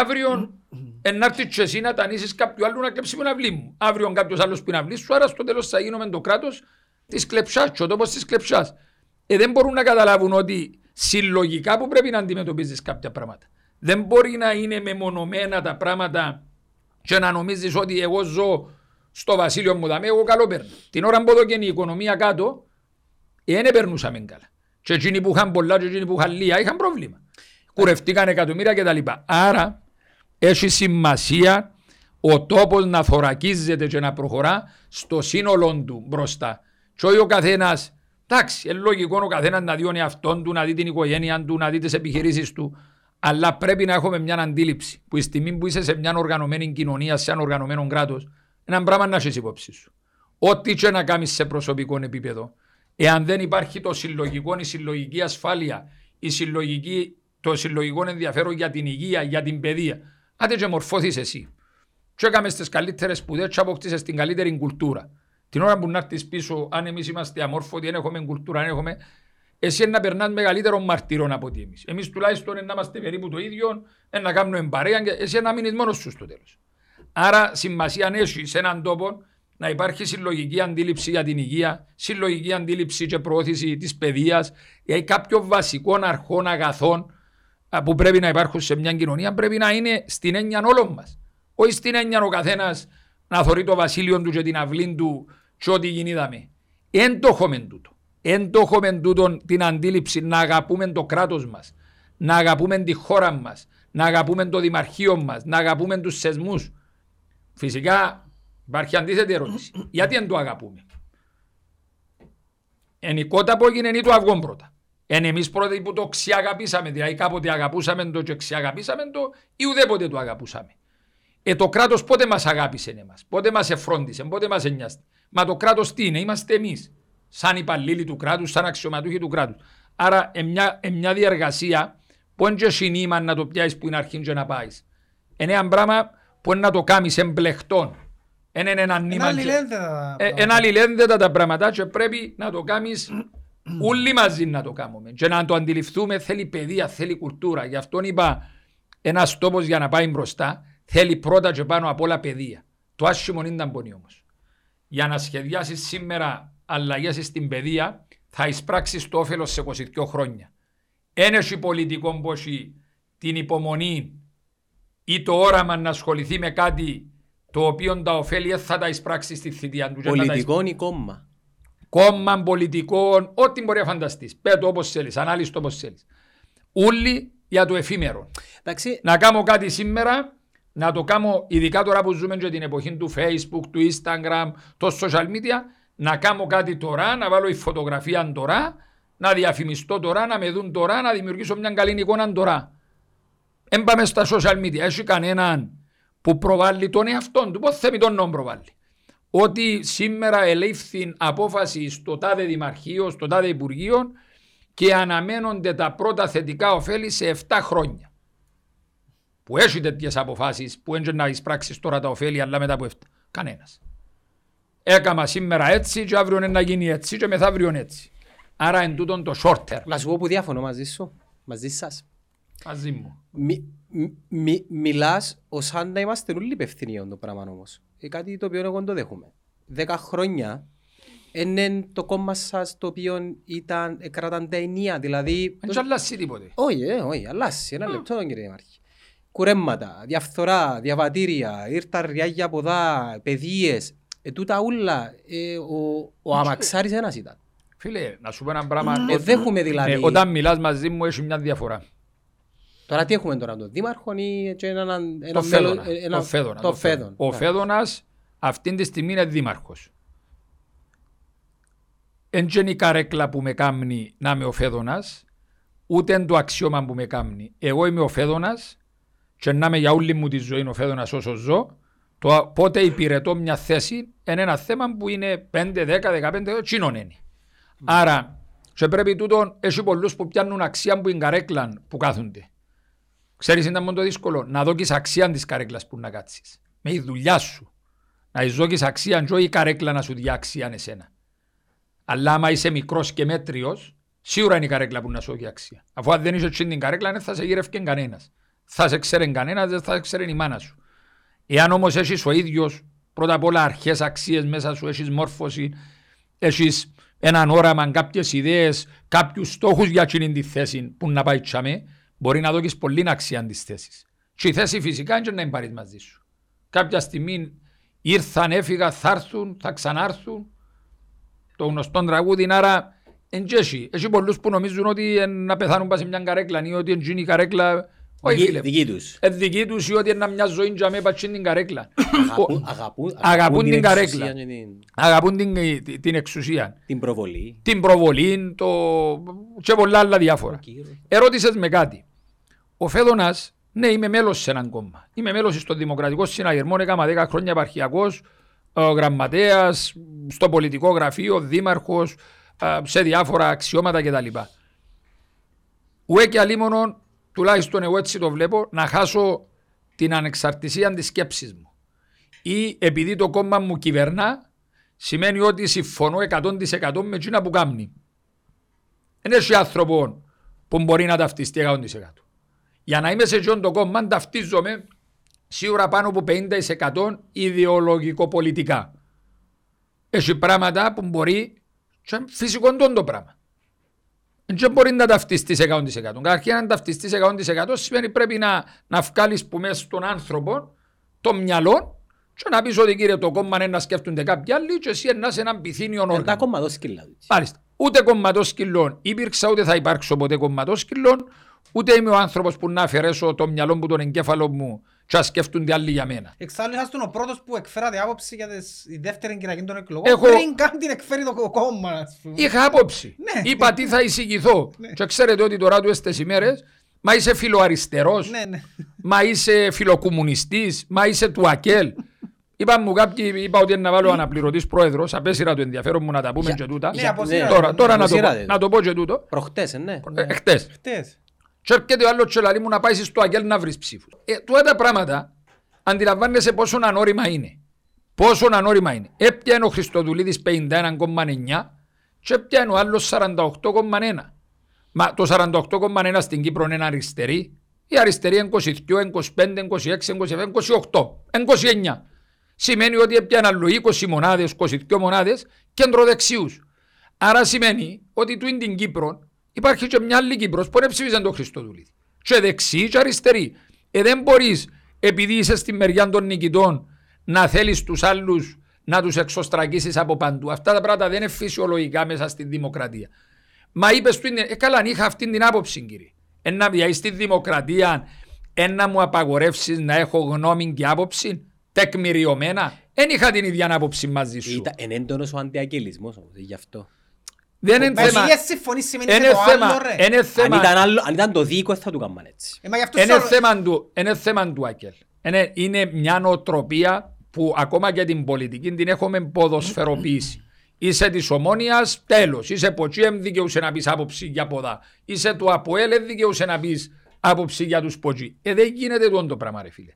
αύριον ενάρτης και εσύ να τανίσεις κάποιου άλλου να κλέψει την αυλή μου. Αύριον κάποιος άλλος που είναι αυλή σου, άρα στο τέλος θα γίνομαι το κράτος της κλεψάς και ο τόπος της κλεψάς. Δεν μπορούν να καταλάβουν ότι συλλογικά που πρέπει να αντιμετωπίζεις κάποια πράγματα. Δεν μπορεί να είναι μεμονωμένα τα πράγματα και να νομίζεις ότι εγώ ζω στο βασίλειο μου δαμέ, εγώ καλό παίρνω. Την ώρα που εδώ και η οικονομία κάτω, δεν περνούσαμε καλά. Και εκείνοι που είχαν πολλά και εκείνοι που είχαν λίγα, είχαν πρόβλημα. Κουρευτήκαν εκατομμύρια κτλ. Άρα έχει σημασία ο τόπος να θωρακίζεται και να προχωρά στο σύνολο του μπροστά. Και όχι ο καθένας, εντάξει, είναι λογικό ο καθένας να δει τον εαυτόν του, να δει την οικογένεια του, να δει τις επιχειρήσεις του. Αλλά πρέπει να έχουμε μια αντίληψη που η στιγμή που είσαι σε μια οργανωμένη κοινωνία, σε ένα οργανωμένο κράτος, έναν πράγμα να έχεις υπόψη σου. Ό,τι και να κάνεις σε προσωπικό επίπεδο, εάν δεν υπάρχει το συλλογικό, η συλλογική ασφάλεια, η συλλογική. Το συλλογικό ενδιαφέρον για την υγεία, για την παιδεία. άντε και μορφωθείς εσύ. Και έκαμε στις καλύτερες σπουδές και αποκτήσεις την καλύτερη κουλτούρα. Την ώρα που να έρθεις πίσω, αν εμείς είμαστε αμόρφωτοι, αν έχουμε κουλτούρα, αν έχουμε... Εσύ είναι να περνάς μεγαλύτερο μαρτυρών από ότι εμείς. Εμείς τουλάχιστον είναι να είμαστε περίπου το ίδιο, να κάνουμε παρέα και εσύ να μείνεις μόνος σου στο τέλος. Άρα σημασία έχει σε έναν τόπο να υπάρχει συλλογική αντίληψη για την υγεία, συλλογική αντίληψη και προώθηση της παιδείας, για κάποιων βασικών αρχών αγαθών που πρέπει να υπάρχουν σε μια κοινωνία, πρέπει να είναι στην έννοια όλων μας. Όχι στην έννοια ο καθένας να θωρεί το βασίλειο του και την αυλή του και ό,τι γινείδαμε. Εν τόχομεν τούτον την αντίληψη να αγαπούμε το κράτος μας, να αγαπούμε τη χώρα μας, να αγαπούμε το δημαρχείο μας, να αγαπούμε τους θεσμούς. Φυσικά υπάρχει αντίθετη ερώτηση. Γιατί δεν το αγαπούμε? Εν η κότα που έγινε ή το αυγόν πρώτα. Εν εμείς πρώτα που το ξιαγαπήσαμε, δηλαδή κάποτε αγαπούσαμε το και ξιαγαπήσαμε το ή ουδέποτε το αγαπούσαμε. Το κράτος πότε μας αγάπησε εμάς, πότε μας εφρόντισε, πότε μας εννοιάστε. Μα το κράτος τι είναι, είμαστε εμείς. Σαν υπαλλήλοι του κράτους, σαν αξιωματούχοι του κράτους. Άρα, μια διεργασία που είναι και συνήμα να το πιάσεις που είναι αρχήν και να πάει. Είναι ένα πράγμα που είναι να το κάνεις εμπλεχτών. Είναι ένα αλληλένδετα τα πράγματα και πρέπει να το κάνεις όλοι μαζί να το κάνουμε. Και να το αντιληφθούμε θέλει παιδεία, θέλει κουλτούρα. Γι' αυτόν είπα, ένας τόπος για να πάει μπροστά θέλει πρώτα και πάνω απ' όλα παιδεία. Το άσχημο ήταν πονή όμως. Για να σχεδιάσεις σήμερα αλλαγές στην παιδεία θα εισπράξεις το όφελος σε 22 χρόνια. Ένεση πολιτικό που έχει την υπομονή ή το όραμα να ασχοληθεί με κάτι το οποίο τα ωφέλη θα τα εισπράξει στη θητεία του. Πολιτικών ή κόμμα. Κόμμα, πολιτικών, ό,τι μπορεί να φανταστείς. Πέτω όπως θέλεις, ανάλυση το όπως θέλεις. Όλοι για το εφήμερο. Εντάξει. Να κάνω κάτι σήμερα, να το κάνω ειδικά τώρα που ζούμε και την εποχή του Facebook, του Instagram, των social media. Να κάνω κάτι τώρα, να βάλω η φωτογραφία τώρα, να διαφημιστώ τώρα, να με δουν τώρα, να δημιουργήσω μια καλή εικόνα τώρα. Εν πάμε στα social media. Έχει κανέναν που προβάλλει τον εαυτόν του, πώς θεμητόν να προβάλλει. Ότι σήμερα ελήφθη απόφαση στο τάδε δημαρχείο, στο τάδε υπουργείο και αναμένονται τα πρώτα θετικά ωφέλη σε 7 χρόνια. Που έχει τέτοιες αποφάσεις που έντια να εισπράξεις τώρα τα ωφέλη, αλλά μετά από 7. Κανένας. Έκαμα σήμερα έτσι και αύριο να γίνει έτσι και μεθαύριο έτσι. Άρα εν τούτον το shorter. Να σου πω που διάφωνο μαζί σου, μαζί σας. Μαζί μου. Μιλάς ως αν να είμαστε όλοι υπευθυνοί για το πράγμα όμως. Κάτι το οποίο εγώ το δέχομαι. 10 χρόνια είναι το κόμμα σας το οποίο ήταν, κρατάνε τα ενία. Δηλαδή... Δεν αλλάζει τίποτε. Όχι, αλλάζει. Ένα λεπτό κύριε Δημάρχη. Κουρέμματα, διαφθορά, διαβατήρια, ήρθαν ριάγια από δά, παιδείες. Τούτα ούλα, ο αμαξάρης ένας ήταν. Φίλε, να σου πω ένα πράγμα. Δέχομαι δηλαδή. Όταν μιλάς μαζί μου έχει μια διαφορά. Τώρα τι έχουμε τώρα, τον Δήμαρχο ή το Φαίδωνα. Ο Φαίδωνας αυτή τη στιγμή είναι Δήμαρχος. Εν και είναι η καρέκλα που με κάνει να είμαι ο Φαίδωνας, ούτε είναι το αξιώμα που με κάνει. Εγώ είμαι ο Φαίδωνας και να είμαι για όλη μου τη ζωή ο Φαίδωνας όσο ζω. Το πότε υπηρετώ μια θέση είναι ένα θέμα που είναι 5, 10, 15 τσίνων είναι. Άρα, σε πρέπει τούτον, έχει πολλούς που πιάνουν αξία που είναι καρέκλαν που κάθονται. Ξέρεις, είναι μόνο το δύσκολο να δώκεις αξία της καρέκλας που να κάτσεις. Με η δουλειά σου. Να εισδώκεις αξία, και όχι η καρέκλα να σου διαξία εσένα. Αλλά άμα είσαι μικρός και μέτριος, σίγουρα είναι η καρέκλα που να σου δώσει αξία. Αφού αν δεν είσαι τσιν την καρέκλα, δεν θα σε γύρευκε κανένας. Θα σε ξέρει κανένας, δεν θα ξέρει η μάνα σου. Εάν όμως έχεις ο ίδιος πρώτα απ' όλα αρχές, αξίες μέσα σου, έχεις μόρφωση, έχεις έναν όραμα, κάποιες ιδέες, κάποιους στόχους για εκείνη τη θέση που να πάει τσάμε, μπορεί να δώκεις πολλήν αξία της θέσης. Και η θέση φυσικά είναι να μην πάρεις μαζί σου. Κάποια στιγμή ήρθαν, έφυγα, θα έρθουν, θα ξανάρθουν. Το γνωστό τραγούδι, άρα εντζέσαι. Έχει πολλούς που νομίζουν ότι να πεθάνουν πας σε μια καρέκλα ή ότι εντζήνει η καρέκλα. Δική τους ή ότι είναι μια ζωή και αμέ πατσίν την καρέκλα. Αγαπούν την καρέκλα. Αγαπούν την εξουσία. Την προβολή και πολλά άλλα διάφορα. Ερώτησες με κάτι. Ο Φαίδωνας, ναι, είμαι μέλος σε έναν κόμμα. Είμαι μέλος στο Δημοκρατικό Συναγερμό. Έκαμα 10 χρόνια επαρχιακός, γραμματέας, στο πολιτικό γραφείο, δήμαρχος, σε διάφορα αξιώματα κτλ. Ουέ και αλίμονον, τουλάχιστον εγώ έτσι το βλέπω, να χάσω την ανεξαρτησία της σκέψης μου. Ή επειδή το κόμμα μου κυβερνά, σημαίνει ότι συμφωνώ 100% με εκείνα που κάνει. Δεν έχει άνθρωπο που μπορεί να ταυτιστεί 100%. Για να είμαι σε εκείνο το κόμμα, ταυτίζομαι σίγουρα πάνω από 50% ιδεολογικοπολιτικά. Έχει πράγματα που μπορεί, και φυσικό το πράγμα. Δεν μπορεί να ταυτιστεί 100%. Καταρχήν, αν ταυτιστεί 100%, σημαίνει πρέπει να βγάλει που μέσα στον άνθρωπο το μυαλό και να πει ότι κύριε το κόμμα να σκέφτονται κάποιοι άλλοι, και εσύ να είσαι έναν πυθύνιο όργανο. Ούτε κομματόσκυλα. Μάλιστα. Ούτε κομματόσκυλων υπήρξα, ούτε θα υπάρξω ποτέ κομματόσκυλων, ούτε είμαι ο άνθρωπο που να αφαιρέσω το μυαλό μου, τον εγκέφαλο μου, και να σκέφτονται άλλοι για μένα. Εξάλλου, ήσασταν ο πρώτο που εκφέρατε άποψη για τη δεύτερη κυριακή των εκλογών. Πριν καν την εκφέρει το κόμμα, α πούμε. Είχα άποψη. Ναι. Είπα τι θα εισηγηθώ. Ναι. Και ξέρετε ότι τώρα του έστε ημέρε, μα είσαι φιλοαριστερό, ναι, ναι, μα είσαι φιλοκομμουνιστή, μα είσαι του ΑΚΕΛ. Είπα μου κάποιοι, είπα ότι είναι να βάλω αναπληρωτής πρόεδρος, απέσυρα το ενδιαφέρον μου να τα πούμε και τούτα. Τώρα να το πω και τούτο. Προχτές, ναι. Χτες. Και έρχεται ο άλλος τσελαλί μου να πάει στο ΑΚΕΛ να βρεις ψήφους. Τούτα τα πράγματα αντιλαμβάνεσαι πόσο ανώριμα είναι. Πόσο ανώριμα είναι. Έπιανε ο Χριστοδουλίδης 51,9 και έπιανε ο άλλος 48,1. Μα το 48,1 στην Κύπρο είναι αριστερή. Η αριστερή είναι 22, 25, 26, 27, 28, 29. Σημαίνει ότι έπιαν άλλο 20 μονάδες, 22 μονάδες κεντροδεξιούς. Άρα σημαίνει ότι του είναι την Κύπρο, υπάρχει και μια άλλη Κύπρος που ψήφισαν τον Χριστοδουλίδη. Και δεξιοί και αριστεροί. Δεν μπορείς επειδή είσαι στη μεριά των νικητών να θέλεις τους άλλους να τους εξωστρακίσεις από παντού. Αυτά τα πράγματα δεν είναι φυσιολογικά μέσα στη δημοκρατία. Μα είπες του, καλά, αν είχα αυτή την άποψη, κύριε. Ένα βιαείς στη δημοκρατία, ένα μου απαγορεύσεις να έχω γνώμη και άποψη. Τεκμηριωμένα, δεν είχα την ίδια άποψη μαζί σου. Ήταν έντονος ο αντιακυλισμός, γι' αυτό. Δεν είναι θέμα. Αν ήταν το δίκο, θα του κάνουν έτσι. Είναι θέμα του ΑΚΕΛ. Είναι μια νοοτροπία που ακόμα και την πολιτική την έχουμε ποδοσφαιροποιήσει. Είσαι της Ομόνοιας, τέλος. Είσαι Ποτσίεμ, δικαιούσε να πεις άποψη για ποδά. Είσαι του ΑΠΟΕΛ, δικαιούσε να πεις άποψη για τους Ποτσί. Δεν γίνεται το πράγμα, ρε φίλε.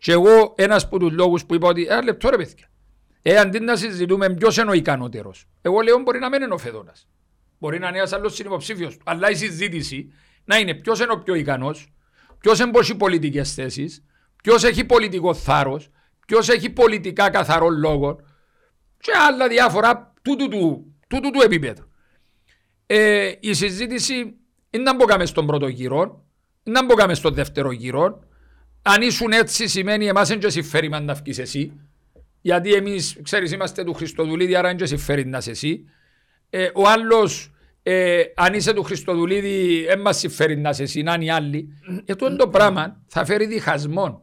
Και εγώ ένας από τους λόγους που είπα ότι λεπτό ρε παιδιά, αντί να συζητούμε ποιος είναι ο ικανότερος, εγώ λέω μπορεί να μην είναι ο Φαίδωνας, μπορεί να είναι ένας άλλος συνυποψήφιος, αλλά η συζήτηση να είναι ποιος είναι ο πιο ικανός, ποιος εμπόσχει πολιτικές θέσεις, ποιος έχει πολιτικό θάρρος, ποιος έχει πολιτικά καθαρό λόγο και άλλα διάφορα του επίπεδου. Η συζήτηση είναι να μπήκαμε στον πρώτο γύρο, να μπήκαμε στον δεύτερο γύρο. Αν ήσουν έτσι σημαίνει εμάς δεν και συμφέρει να αυκείς εσύ, γιατί εμείς ξέρεις είμαστε του Χριστοδουλίδη, άρα δεν και συμφέρει να είσαι εσύ. Ο άλλος αν είσαι του Χριστοδουλίδη δεν μας συμφέρει να είσαι εσύ, να είναι οι άλλοι. Αυτό το πράγμα θα φέρει διχασμόν.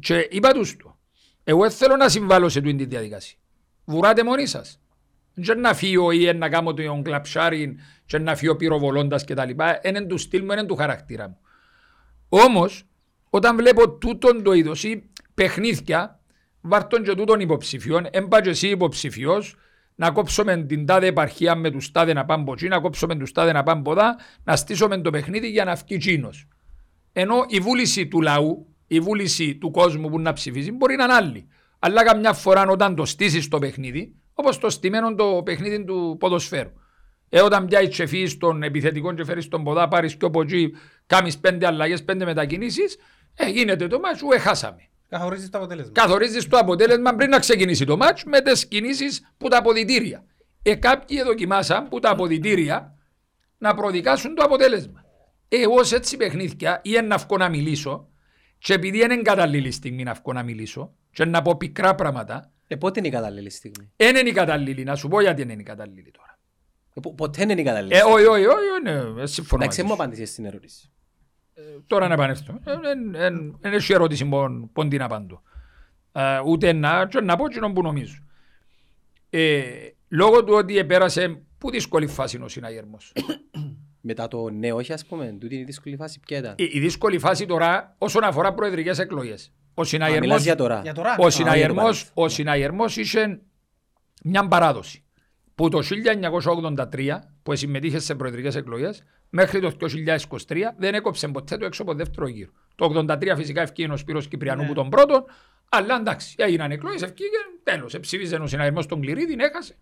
Και είπα τους το, εγώ δεν θέλω να συμβάλλω σε αυτή τη διαδικασία. Βουράτε μόνοι σας. Δεν να φύγω ή να κάνω τον κλαψάρι και να φύγω πυροβολώντας κτλ. Είναι του στυλ μου, είναι του χαρακτήρα μου. Όμως, όταν βλέπω τούτον το είδος ή παιχνίδια, βάρτον και τούτων υποψηφιών, έμπα και εσύ υποψηφιός, να κόψουμε την τάδε επαρχία με τους τάδε να πάμε ποτσί, να κόψουμε τους τάδε να πάμε ποδά, να στήσουμε το παιχνίδι για να φκεί τσίνος. Ενώ η βούληση του λαού, η βούληση του κόσμου που να ψηφίζει μπορεί να είναι άλλη. Αλλά καμιά φορά όταν το στήσεις το παιχνίδι, όπως το στημένο το παιχνίδι του ποδοσφαίρου. Όταν πιάει τσεφή στον επιθετικό και φέρει στον ποδά, πάρει και ποτσί, κάνει 5 αλλαγές, 5 μετακινήσεις. Γίνεται το μάτσο, έχασαμε. Καθορίζεις το αποτέλεσμα. Καθορίζεις το αποτέλεσμα πριν να ξεκινήσει το μάτσο με τις κινήσεις που τα αποδυτήρια. Κάποιοι δοκιμάσαν που τα αποδυτήρια να προδικάσουν το αποτέλεσμα. Εγώ σε έτσι παιχνίδια ή να βγω να μιλήσω, και επειδή είναι κατάλληλη στιγμή να βγω να μιλήσω, και να πω πικρά πράγματα. Πότε είναι η κατάλληλη στιγμή? Είναι η κατάλληλη, να σου πω γιατί είναι η κατάλληλη τώρα. Ποτέ είναι η κατάλληλη. Όχι, συμφωνώ. Εντάξει, μου απάντησες στην ερώτηση. Τώρα να επανέλθω. Δεν έχει ερώτηση πον την απάντω. Ούτε να πω κοινό που νομίζω. Λόγω του ότι επέρασε που δύσκολη φάση είναι ο συναγερμός. Μετά το ναι όχι ας πούμε, τούτη είναι η δύσκολη φάση ποια ήταν? Η δύσκολη φάση τώρα όσον αφορά προεδρικές εκλογές. Μιλάς για τώρα. Ο συναγερμός είχε μια παράδοση. Που το 1983 που συμμετείχε σε προεδρικές εκλογές μέχρι το 2023 δεν έκοψε ποτέ το έξω από δεύτερο γύρο. Το 1983 φυσικά ευκήγε ο Σπύρος Κυπριανού που τον πρώτον, αλλά εντάξει, έγιναν εκλογές, ευκήγε, τέλος. Εψήφιζε ο συναγερμός τον Κληρή, την έχασε.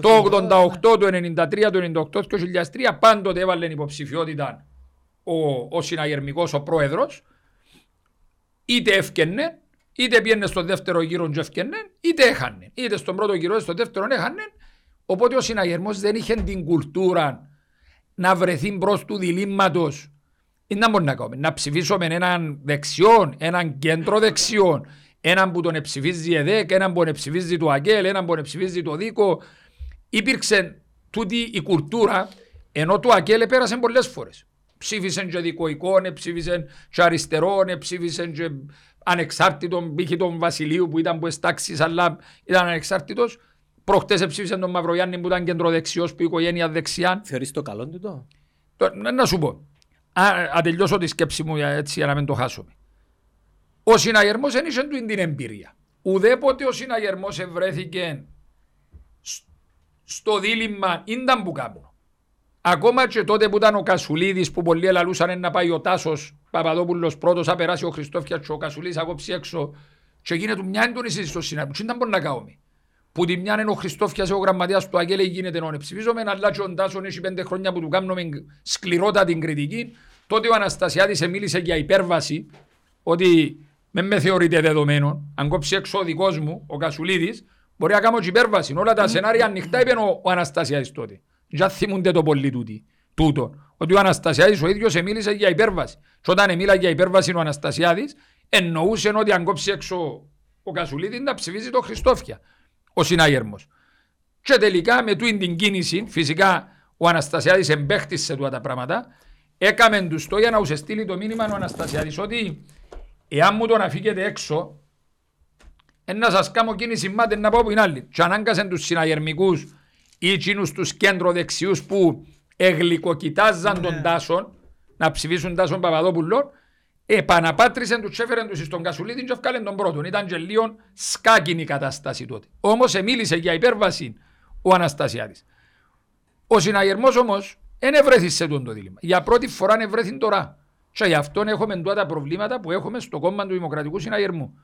Το 88, το 93, το 98, το 2003 πάντοτε έβαλε υποψηφιότητα ο συναγερμικός, ο πρόεδρος, είτε ευκαινε, είτε πήγαινε στο δεύτερο γύρο και ευκαινε, είτε έχανε. Είτε στον πρώτο γύρο, είτε στο δεύτερο έχανε. Οπότε ο συναγερμός δεν είχε την κουλτούρα να βρεθεί μπρος του διλήμματος. Είναι να μπορεί να κάνουμε. Να ψηφίσουμε έναν δεξιόν, έναν κέντρο δεξιόν, έναν που τον ψηφίζει η ΕΔΕΚ, έναν που τον ψηφίζει το ΑΚΕΛ, έναν που τον ψηφίζει το ΔΙΚΟ. Υπήρξε τούτη η κουλτούρα, ενώ το ΑΚΕΛ πέρασε πολλές φορές. Ψήφισαν και δικοϊκόν, ψήφισαν και αριστερόν, ψήφισαν και ανεξάρτητον, πήγε τον Βασιλείου που ήταν που εστάξης, αλλά ήταν ανεξάρτητος. Προχτές ψήφισαν τον Μαυρογιάννη που ήταν κεντροδεξιός, που η οικογένεια δεξιά. Θεωρείς το καλό του το? Να σου πω. Α τελειώσω τη σκέψη μου έτσι για να μην το χάσουμε. Ο συναγερμός δεν είχε την εμπειρία. Ουδέποτε ο συναγερμός ευρέθηκε στο δίλημμα ήταν που κάπου. Ακόμα και τότε που ήταν ο Κασουλίδης που πολλοί ελαλούσαν να πάει ο Τάσος Παπαδόπουλος πρώτος, θα περάσει ο Χριστόφιας και ο Κασουλίδης ακόψει έξω και γίνεται μια έντονη συζήτηση στο συνάδελφο. Τι ήταν μπορεί να κάνουμε. Που τη μια είναι ο Χριστόφιας ο γραμματέας του ΑΚΕΛ γίνεται ενώ ψηφίζομαι, αλλά και ο Ντάσον έχει 5 χρόνια που του κάνουμε σκληρότα την κριτική. Τότε ο Αναστασιάδης μίλησε για υπέρβαση, ότι με θεωρείτε δεδομένο, αν κόψει έξω ο δικός μου, ο Κασουλίδης, μπορεί να κάνω και υπέρβαση. Όλα τα σενάρια ανοιχτά είπε ο Αναστασιάδης τότε. Για θυμούνται το πολύ τούτο. Ότι ο Αναστασιάδης ο ίδιος μίλησε για υπέρβαση. Και όταν μίλα για υπέρβαση ο Αναστασιάδης, εννοούσε ότι αν κόψει έξω ο Κασουλίδης να ψηφίζει το Χριστόφια. Ο συνάγερμος. Και τελικά με τούτη την κίνηση, φυσικά ο Αναστασιάδης εμπέχτησε τούτα τα πράγματα, έκαμε του το για να ουσε στείλει το μήνυμα ο Αναστασιάδης ότι εάν μου τον αφήκετε έξω, να σας κάνω κίνηση μάτε να πάω που είναι άλλη. Και ανάγκασαν τους συναγερμικούς ή εκείνους τους κέντροδεξιούς που εγλικοκοιτάζαν τον Τάσον να ψηφίσουν Τάσον Παπαδόπουλο, επαναπάτρισαν τους έφεραν τους στον Κασουλίδη και έφκαλαν τον πρώτον. Ήταν και λίγο σκάκινη η κατάσταση τότε. Όμως εμίλησε για υπέρβαση ο Αναστασιάδης. Ο συναγερμός όμως δεν ευρέθη σε τον το δίλημα. Για πρώτη φορά ευρέθη τώρα. Και γι' αυτόν έχουμε τώρα τα προβλήματα που έχουμε στο κόμμα του Δημοκρατικού Συναγερμού.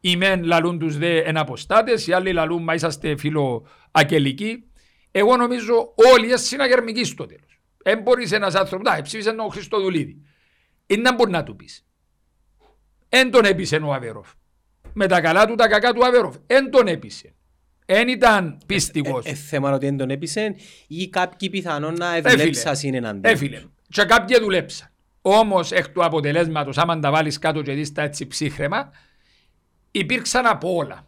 Οι μεν λαλούν τους δε εναποστάτες, οι άλλοι λαλούν μα είσαστε φιλοακελικοί. Εγώ νομίζω όλοι είναι συναγερμικοί στο τέλος. Δεν μπορεί ένα άνθρωπο να ψήφισε τον Χριστοδουλίδη. Είναι να μπορεί να του πεις. Εν τον έπεισε ο Αβέροφ. Με τα καλά του, τα κακά του Αβέροφ. Εν τον έπεισε. Εν ήταν πίστικος. Θέμα ότι εν τον έπεισε ή κάποιοι πιθανόν να δουλέψαν συνεναντίον. Έφυλε. Και κάποιοι δουλέψαν. Όμως εκ του αποτελέσματος, άμα τα βάλεις κάτω και δεις τα έτσι ψύχρεμα, υπήρξαν από όλα.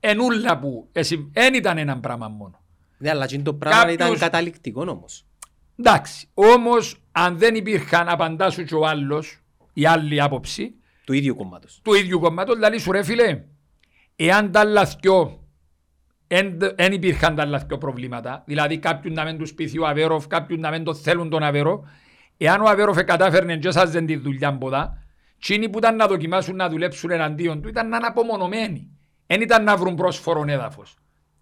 Ενούλα που εν ήταν ένα πράγμα μόνο. Ναι, αλλά το πράγμα ήταν καταληκτικό όμως. Εντάξει, όμως αν δεν υπήρχαν απαντά σου και ο άλλος, η άλλη άποψη του ίδιου κομμάτος, δηλαδή σου ρε φίλε, εάν τα λαθκιό, εν υπήρχαν τα λαθκιό προβλήματα, δηλαδή κάποιον να μην τους πείθει ο Αβέροφ, κάποιον να μην το θέλουν τον Αβέροφ, εάν ο Αβέροφ κατάφερνε και σας δεν τη δουλειά ποτά, εκείνοι που ήταν να δοκιμάσουν να δουλέψουν εναντίον του ήταν να είναι απομονωμένοι, εν ήταν να βρουν πρόσφορον έδαφος,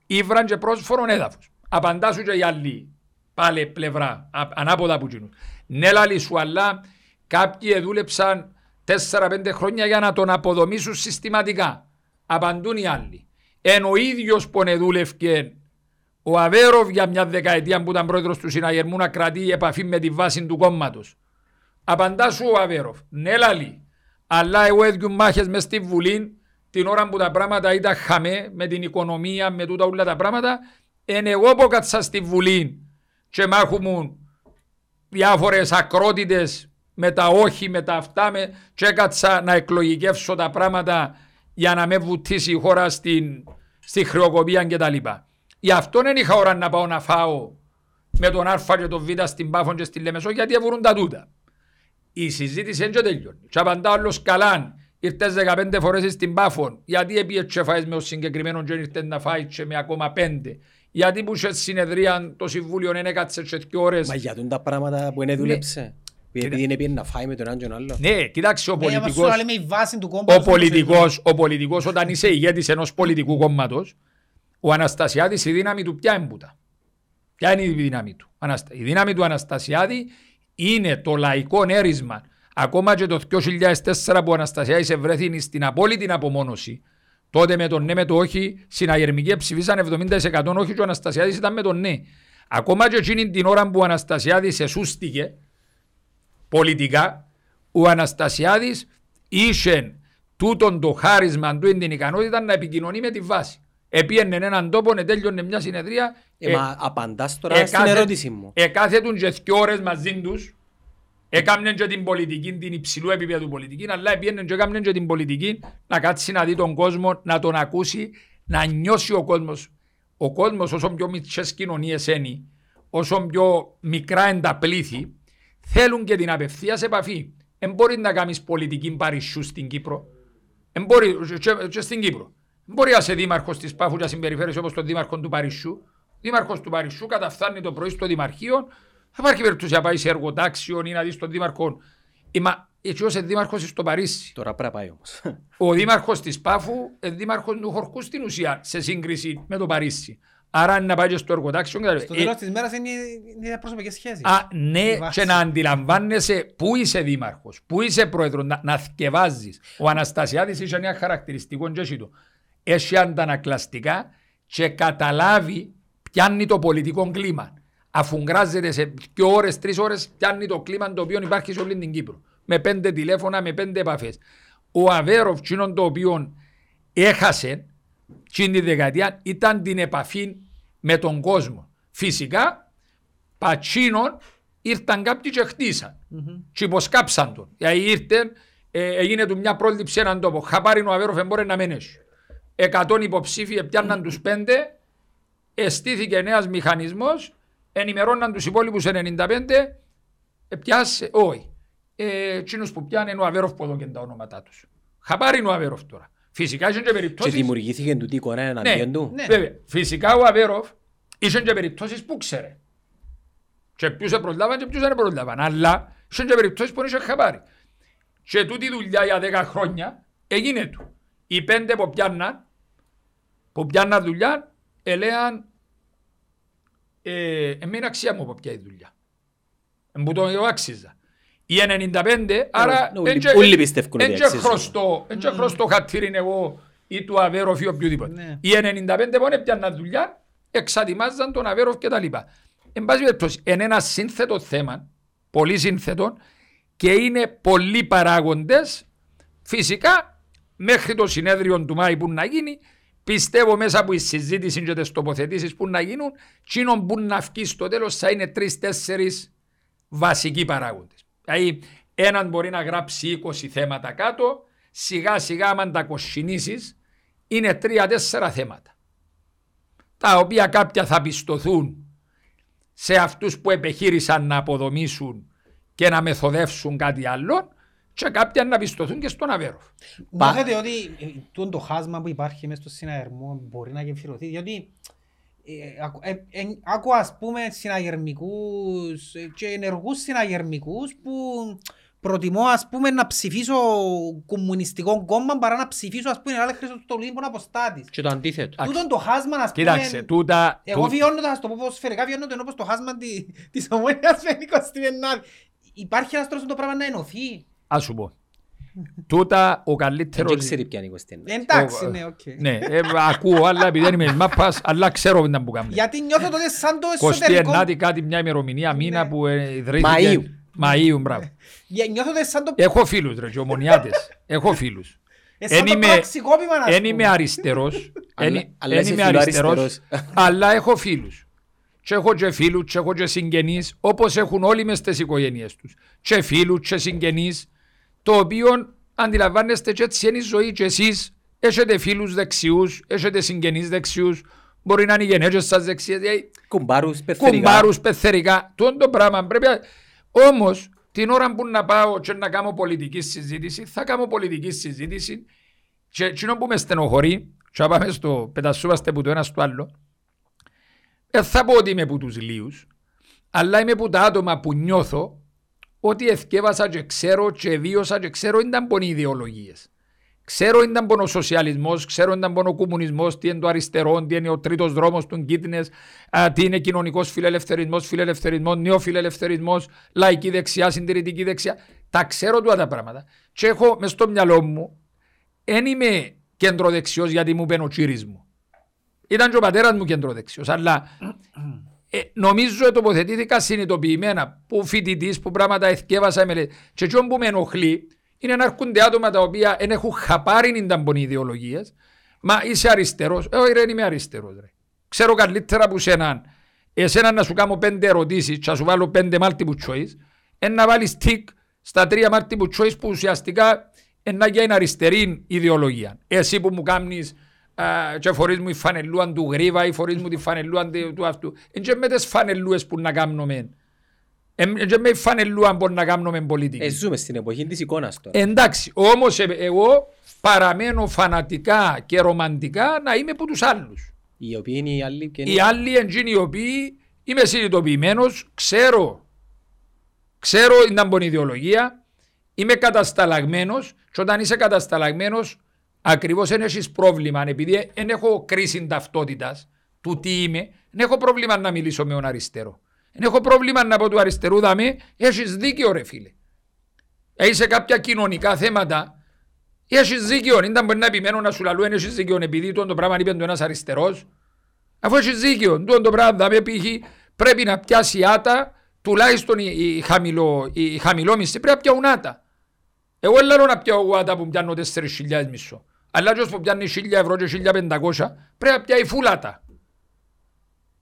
ήβραν και πρόσφορον έδαφος. Απαντά σου και οι άλλοι. Πάλι πλευρά, ανάποδα που κινούν. Ναι, λαλί σου, αλλά κάποιοι δούλεψαν 4-5 χρόνια για να τον αποδομήσουν συστηματικά. Απαντούν οι άλλοι. Ενώ ο ίδιος πονεδούλευκε ο Αβέροφ για μια δεκαετία που ήταν πρόεδρος του Συναγερμού να κρατεί επαφή με τη βάση του κόμματος. Απαντά σου ο Αβέροφ. Ναι, λαλί, αλλά εγώ έδιου μάχες μες στη Βουλή την ώρα που τα πράγματα ήταν χαμέ με την οικονομία, με τούτα όλα τα πράγματα. Εν εγώ που κάτσα στη Βουλή. Και μάχουμουν διάφορες ακρότητες με τα όχι, με τα αυτά. Και έκατσα να εκλογικεύσω τα πράγματα για να με βουτήσει η χώρα στη χρεοκοπία κτλ. Γι' αυτό δεν είχα ώρα να πάω να φάω με τον Α και τον Β στην Πάφο και στη Λεμεσό, γιατί εβουρούν τα τούτα. Η συζήτηση δεν τελειώνει. Και απαντά όλος καλάν, ήρθες 15 φορές στην Πάφο, γιατί επί φάεις με ο συγκεκριμένο και ήρθες να φάεις και με ακόμα 5. Γιατί που σε συνεδρίαν το Συμβούλιο δεν έκατσε και 2 ώρες. Μα γιατί τα πράγματα που δεν δούλεψε. Γιατί δεν πήγε να φάει με τον έναν και τον άλλο. Ναι, κοιτάξτε, ο πολιτικός όταν είσαι ηγέτης ενός πολιτικού κόμματος, ο Αναστασιάδης η δύναμη του ποια έμπουτα. Ποια είναι η δύναμη του? Η δύναμη του Αναστασιάδη είναι το λαϊκό νέρισμα. Ακόμα και το 2004 που ο Αναστασιάδης ευρέθηνε στην απόλυτη απομόνωση, τότε με το ναι με το όχι, συναγερμικοί ψηφίσαν 70% όχι και ο Αναστασιάδης ήταν με το ναι. Ακόμα και εκείνη την ώρα που ο Αναστασιάδης εσούστηκε πολιτικά, ο Αναστασιάδης είχε τούτον το χάρισμα του, την ικανότητα να επικοινωνεί με τη βάση. Επίενε έναν τόπο, τέλειωνε μια συνεδρία. Μα απαντάς τώρα στην ερώτηση μου. Εκάθετουν και 2 ώρες μαζί τους. Έκαμνεν και την πολιτική, την υψηλού επίπεδου πολιτική, αλλά επίενεν και έκαμνεν και την πολιτική να κάτσει να δει τον κόσμο, να τον ακούσει, να νιώσει ο κόσμος. Ο κόσμος όσο πιο μικρές κοινωνίες είναι, όσο πιο μικρά είναι τα πλήθη, θέλουν και την απευθείας επαφή. Δεν μπορεί να κάνεις πολιτική παρισσού στην Κύπρο. Και στην Κύπρο. Μπορεί να είσαι δήμαρχος της Πάφου και να συμπεριφέρεσαι όπως τον δήμαρχο του Παρισσού. Ο δήμαρχος του Παρισσού καταφθάνει το πρωί στο δημαρχείο. Θα υπάρχει περίπτωση να πάει σε εργοτάξιο ή να δει τον δήμαρχο. Έτσι ως δήμαρχος στο Παρίσι. Τώρα πρέπει να πάει όμως. Ο δήμαρχος της Πάφου, δήμαρχος του Χορκού στην ουσία, σε σύγκριση με το Παρίσι. Άρα να πάει και στο εργοτάξιο. Στο τέλος της μέρας είναι οι προσωπικές σχέσεις. Ναι, και να αντιλαμβάνεσαι πού είσαι δήμαρχος, πού είσαι πρόεδρος, να θκευάζεις. Ο Αναστασιάδης είχε ένα χαρακτηριστικό γέσι του. Έχει αντανακλαστικά και καταλάβει, πιάνει το πολιτικό κλίμα. Αφού γκράζεται σε 2 ώρες, 3 ώρες, πιάνει το κλίμα το οποίο υπάρχει σε όλη την Κύπρο. Με 5 τηλέφωνα, με 5 επαφές. Ο Αβέροφ, το οποίο έχασε στην δεκαετία, ήταν την επαφή με τον κόσμο. Φυσικά, πατσίνων ήρθαν κάποιοι και χτίσαν. Και υποσκάψαν τον. Γιατί ήρθαν, έγινε του μια πρόληψη έναν τόπο. Χαπάριν ο Αβέροφ εμπόρε να μένεσαι. 100 υποψήφοι πιάνναν τους 5, εστήθηκε νέας μηχανισμός, ενημερώναν τους υπόλοιπους 95, πιάσε, όχι. Εκείνους που πιάνε ο Αβέροφ που έδωκαν τα ονόματά τους. Χαπάριν ο Αβέροφ τώρα. Φυσικά είχε και περιπτώσεις. Και δημιουργήθηκε τούτη εικόνα εναντίον του. Ναι, βέβαια. Φυσικά ο Αβέροφ είχε και περιπτώσεις που ξέρε. Και ποιους σε προλάβαν και ποιους δεν προλάβαν. Αλλά είχε και περιπτώσεις που είχε χαπάρι. Και τούτη δουλειά για 10 χρόνια έγινε του. Οι 5 που πιάνναν δουλειά, έλεγαν εμένα αξία μου που πιάει δουλειά. Μου το άξιζα. Οι 95, άρα έτσι χρωστώ χατήριν εγώ ή του Αβέροφ ή οποιοδήποτε. Οι 95 που πιάνναν δουλειά, εξατιμάζαν τον Αβέροφ και τα λοιπά. Εν πάση περιπτώσει, είναι ένα σύνθετο θέμα, πολύ σύνθετο, και είναι πολλοί παράγοντες. Φυσικά, μέχρι το συνέδριο του Μάη που να γίνει, πιστεύω μέσα από η συζήτηση και τις τοποθετήσεις που να γίνουν, τσίνον που να βγει στο τέλος θα είναι 3-4 βασικοί παράγοντες. Δηλαδή, έναν μπορεί να γράψει 20 θέματα κάτω, σιγά σιγά, άμα τα κοσκινήσεις, είναι 3-4 θέματα. Τα οποία κάποια θα πιστωθούν σε αυτούς που επιχείρησαν να αποδομήσουν και να μεθοδεύσουν κάτι άλλο, και κάποιοι να πιστωθούν και στον Αβέροφ. Μάθετε ότι το χάσμα που υπάρχει μέσα στο συναγερμό μπορεί να γεφυρωθεί, διότι άκουα ας πούμε συναγερμικούς και ενεργούς συναγερμικούς που προτιμώ ας πούμε να ψηφίσω κομμουνιστικό κόμμα παρά να ψηφίσω ας πούμε άλλες Χριστοδουλίδη που είναι αποστάτης. Και το αντίθετο. Τούτον το χάσμα ας πούμε. Κοιτάξτε, τούτα... Εγώ βιώνω το, ας το πω σφαιρικά, βιώνω το ενώ πως το χάσμα της ομόνιας φαινικός στην Ενάδη. Υπάρχει ένας τρόπος το πράγμα να ενωθεί. Ας σου πω. Τούτα ο καλύτερος... Δεν ξέρει ποια είναι η Κωνσταντίνα. Εντάξει, ναι, οκ. Ναι, ακούω, αλλά επειδή δεν είμαι μάπας, αλλά ξέρω πέντα που κάνουμε. Γιατί νιώθω τότε σαν το εσωτερικό... Κωνσταντίνα, κάτι μια ημερομηνία, μήνα που ιδρύθηκε... Μαΐου, μπράβο. Νιώθω τότε σαν το... Έχω φίλους, ρε, και ομονιάτες. Έχω φίλους. Εν είμαι αριστερός. Εν είμαι αριστερός, αλλά έχω φίλους. Και έχω και φίλους, και έχω και συγγενείς, όπως έχουν όλοι μες τις οικογένειές τους. Και φίλους, και συγγενείς, το οποίο αντιλαμβάνεστε και έτσι είναι η ζωή. Και εσείς έχετε φίλους δεξιούς, έχετε συγγενείς δεξιούς, μπορεί να είναι οι γενέτες σας δεξιές. Κουμπάρους, πεθερικά. Τον το πράγμα πρέπει. Όμως, την ώρα που να πάω και να κάνω πολιτική συζήτηση, θα κάνω πολιτική συζήτηση. Και εκείνο που με στενοχωρεί, και πάμε στο πετασούμαστε που το ένα στο άλλο. Θα πω ότι είμαι που τους λίους, αλλά είμαι που τα άτομα που νιώθω ότι εθκεύασα και ξέρω και βίωσα και ξέρω ήταν πονοί ιδεολογίες. Ξέρω ήταν πονό σοσιαλισμός, ξέρω ήταν πονό κομμουνισμός, τι είναι το αριστερό, τι είναι ο τρίτος δρόμος των κίτρινες, τι είναι κοινωνικός φιλελευθερισμός, νεοφιλελευθερισμός, λαϊκή δεξιά, συντηρητική δεξιά. Τα ξέρω τώρα τα πράγματα. Και έχω μες στο μυαλό μου, δεν είμαι κεντροδεξιός γιατί μου είπε ο τσίρις μου. Ήταν και ο πατέρας μου κεντροδεξιός, αλλά νομίζω τοποθετήθηκα συνειδητοποιημένα που φοιτητής, που πράγματα εθκεύασα. Και αυτό που με ενοχλεί είναι να έρχονται άτομα τα οποία δεν έχουν χαπάριν ταμπον ιδεολογίες. Μα είσαι αριστερός. Όχι ρε, είμαι αριστερός. Ρε. Ξέρω καλύτερα από σέναν. Εσένα να σου κάνω 5 ερωτήσεις, θα σου βάλω 5 multiple choice, να βάλεις tick στα 3 multiple choice που ουσιαστικά είναι για την αριστερή ιδεολογία. Εσύ που μου κάνεις και φορείς μου η φανελούα του Γρίβα ή φορείς μου τη φανελούα του αυτού. Είναι και με τις φανελούες που να κάνουμε. Είναι και με η φανελούα που να κάνουμε πολιτική. Ζούμε στην εποχή της εικόνας τώρα. Εντάξει, όμως εγώ παραμένω φανατικά και ρομαντικά να είμαι από τους άλλους. Οι οποίοι είναι οι άλλοι και είναι... Οι άλλοι εντζήνοι οι οποίοι είμαι συνειδητοποιημένος, ξέρω την ταμπονιδιολογία, είμαι κατασταλαγμένος και όταν είσαι κατασταλαγμένος ακριβώς δεν έχεις πρόβλημα, επειδή δεν έχω κρίση ταυτότητας του τι είμαι, δεν έχω πρόβλημα να μιλήσω με τον αριστερό. Δεν έχω πρόβλημα να πω του αριστερού δαμέ, έχεις δίκαιο ρε φίλε. Είσαι κάποια κοινωνικά θέματα... Έχεις δίκαιο, ήταν μπορεί να επιμένω να σου λαλούν έχεις δίκαιο επειδή το πράγμα είπε ένας αριστερός. Αφού έχεις δίκαιο, το πράγμα πρέπει να πιάσει άτα, τουλάχιστον οι χαμηλόμισθοι πρέπει να πιάουν άτα. Εγώ λέω να πιάω άτα που πιάνω 4.000 μισό. Αλλά και όσο πιάνει 1.000 ευρώ και 1.500 πρέπει να πιάει φουλ άτα.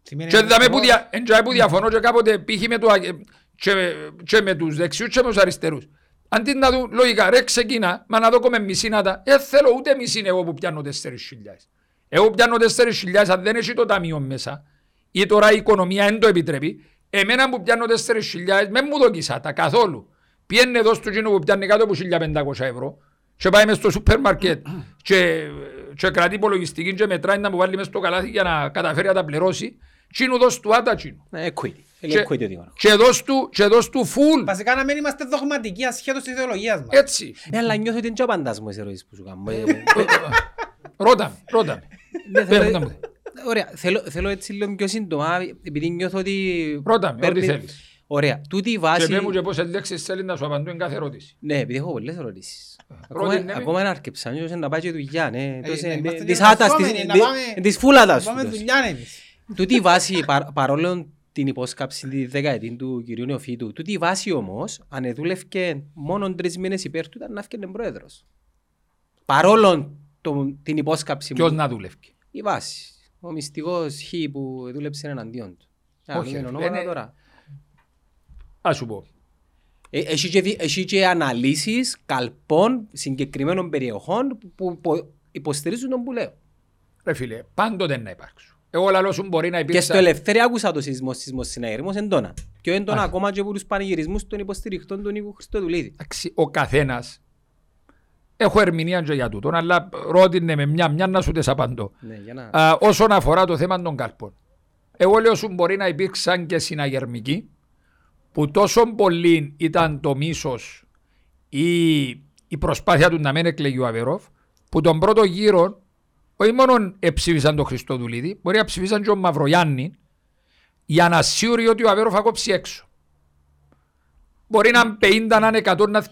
Και δεν που διαφωνώ και κάποτε πήγε με τους δεξιούς και με τους αριστερούς. Αντί να δω λογικά, ρε ξεκίνα, μα να δω κομμεν μισήνατα, θέλω ούτε μισήν εγώ που πιάνω 4.000. Εγώ πιάνω 4.000, αν δεν έχει το ταμείο μέσα, ή τώρα η οικονομία δεν το επιτρέπει, εμένα που πιάνω 4.000, με μου δοκισάτα καθόλου. Πιένε εδώ στο κοινό που πιάνει κάτω από 1.500 ευρώ, και πάει μες στο σούπερ μάρκετ, και κρατεί υπολογιστική και μετράει να μου βάλει μες στο καλάθι για να καταφέρει να τα πληρώσει, κοινού δώσ' του άτα κοινού. Και δώσ' του φουλ. Βασικά να μην είμαστε δογματικοί ασχέτως της ιδεολογίας μας. Έτσι. Αλλά νιώθω ότι είναι και απαντάς μου σε ρωτήσεις που σου κάνω. Ρώτα με. Ωραία, θέλω έτσι λίγο πιο σύντομα, επειδή νιώθω ότι... Ρώτα με, ό,τι θέλεις. Ωραία, τούτη η βάση... Και πέ μου και πόσες λέξεις θέλει να σου απαντώ εν κάθε ερώτηση. Ναι, επειδή έχω πολλές ερωτήσεις. Ακόμα ένα άρκεψα, νιώθω να πάει και δουλειά, ναι. Της άτας, της φούλατας. Τούτη η βάση, παρόλο την υπόσκαψη τη δεκαετία του κυρίου Νεοφίτου, τούτη η βάση όμως, αν δούλευκε μόνο 3 μήνες υπέρ του, ήταν να έφτιανε πρόεδρος. Παρόλο την υπόσκαψη... Ποιος να δούλευκε. Η βάση. Ο μυστικός Χ που δούλεψε εναντίον του. Όχι, τώρα. Ας σου πω. Έχει και αναλύσεις καλπών συγκεκριμένων περιοχών που υποστηρίζουν τον που λέω. Ρε φίλε, πάντοτε να υπάρξουν. Εγώ λαλό σου μπορεί να υπήρξα... Και στο Ελευθερία άκουσα το σεισμός εντόνα. Πιο εντόνα ακόμα και από τους πανηγυρισμούς των υποστηριχτών του Νίκου Χριστοδουλίδη. Ο καθένας, έχω ερμηνεία και για τούτον, αλλά ρώτηνε με μια να σου τες απαντώ. Ναι, όσον αφορά το θέμα των καρπών. Εγώ λέω σου μπορεί να υπήρξαν και συναγερμικοί, που τόσο πολύ ήταν το μίσος ή η προσπάθεια του να μην εκλεγεί ο Αβερόφ, που τον πρώτο γύρο όχι μόνο ψήφισαν τον Χριστοδουλίδη, μπορεί να ψήφισαν και τον Μαυρογιάννη για να σίγουροι ότι ο Αβέροφ θα κόψει έξω. Μπορεί να είναι 50, να είναι 100, να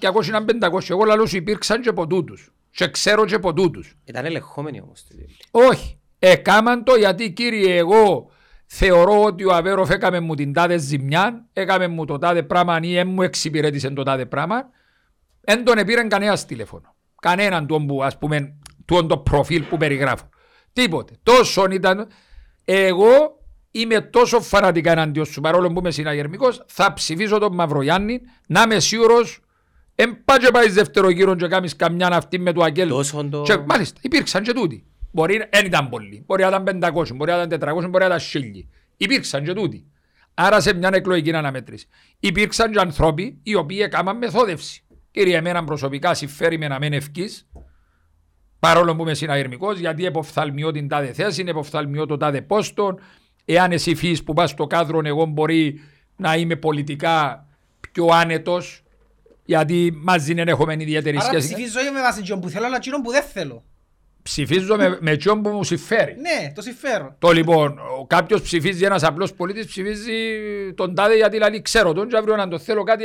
είναι 200, να 500. Εγώ λαλώ σου υπήρξαν και από τούτους. Και ξέρω και από τούτους. Ήταν ελεγχόμενοι όμως. Όχι. Εκάμαν το γιατί κύριε εγώ θεωρώ ότι ο Αβέροφ έκαμε μου την τάδε ζημιά, έκαμε μου το τάδε πράγμα ή έμου εξυπηρέτησε το τάδε πράγμα. Εν τον επήραν κανένας τηλέφωνο. Κανέναν τον που ας πούμε. Του το προφίλ που περιγράφω. Τίποτε. Τόσο ήταν. Εγώ είμαι τόσο φανατικά εναντίον σου, παρόλο που είμαι συναγερμικός, θα ψηφίσω τον Μαυρογιάννη να είμαι σίγουρος. Εν πάει και πάει δεύτερο γύρο και κάνεις καμιά αυτή με του Αγγέλ. Και, μάλιστα, υπήρξαν και τούτοι. Μπορεί, εν ήταν πολλοί. Μπορεί να ήταν 500, μπορεί να ήταν 400, μπορεί να ήταν 1000. Υπήρξαν και τούτοι. Άρα σε μια εκλογική αναμέτρηση. Υπήρξαν και ανθρώποι οι οποίοι έκαναν μεθόδευση. Κύριε, εμένα προσωπικά συμφέρει με να μην ευκείς. Παρόλο που είμαι συναγερμικός, γιατί εποφθαλμιώ την τάδε θέση, εποφθαλμιώ το τάδε πόστον. Εάν εσύ φύγεις που πας στο κάδρο, εγώ μπορεί να είμαι πολιτικά πιο άνετος, γιατί μαζί δεν έχουμε ιδιαίτερη σχέση. Άρα ψηφίζω με βάση τον που θέλω, αλλά τον που δεν θέλω. ψηφίζω με τσιόν που μου συμφέρει. Ναι, το συμφέρον. Το λοιπόν, κάποιος ψηφίζει, ένας απλός πολίτης ψηφίζει τον τάδε γιατί λέει ξέρω τον και αύριο να το θέλω κάτι.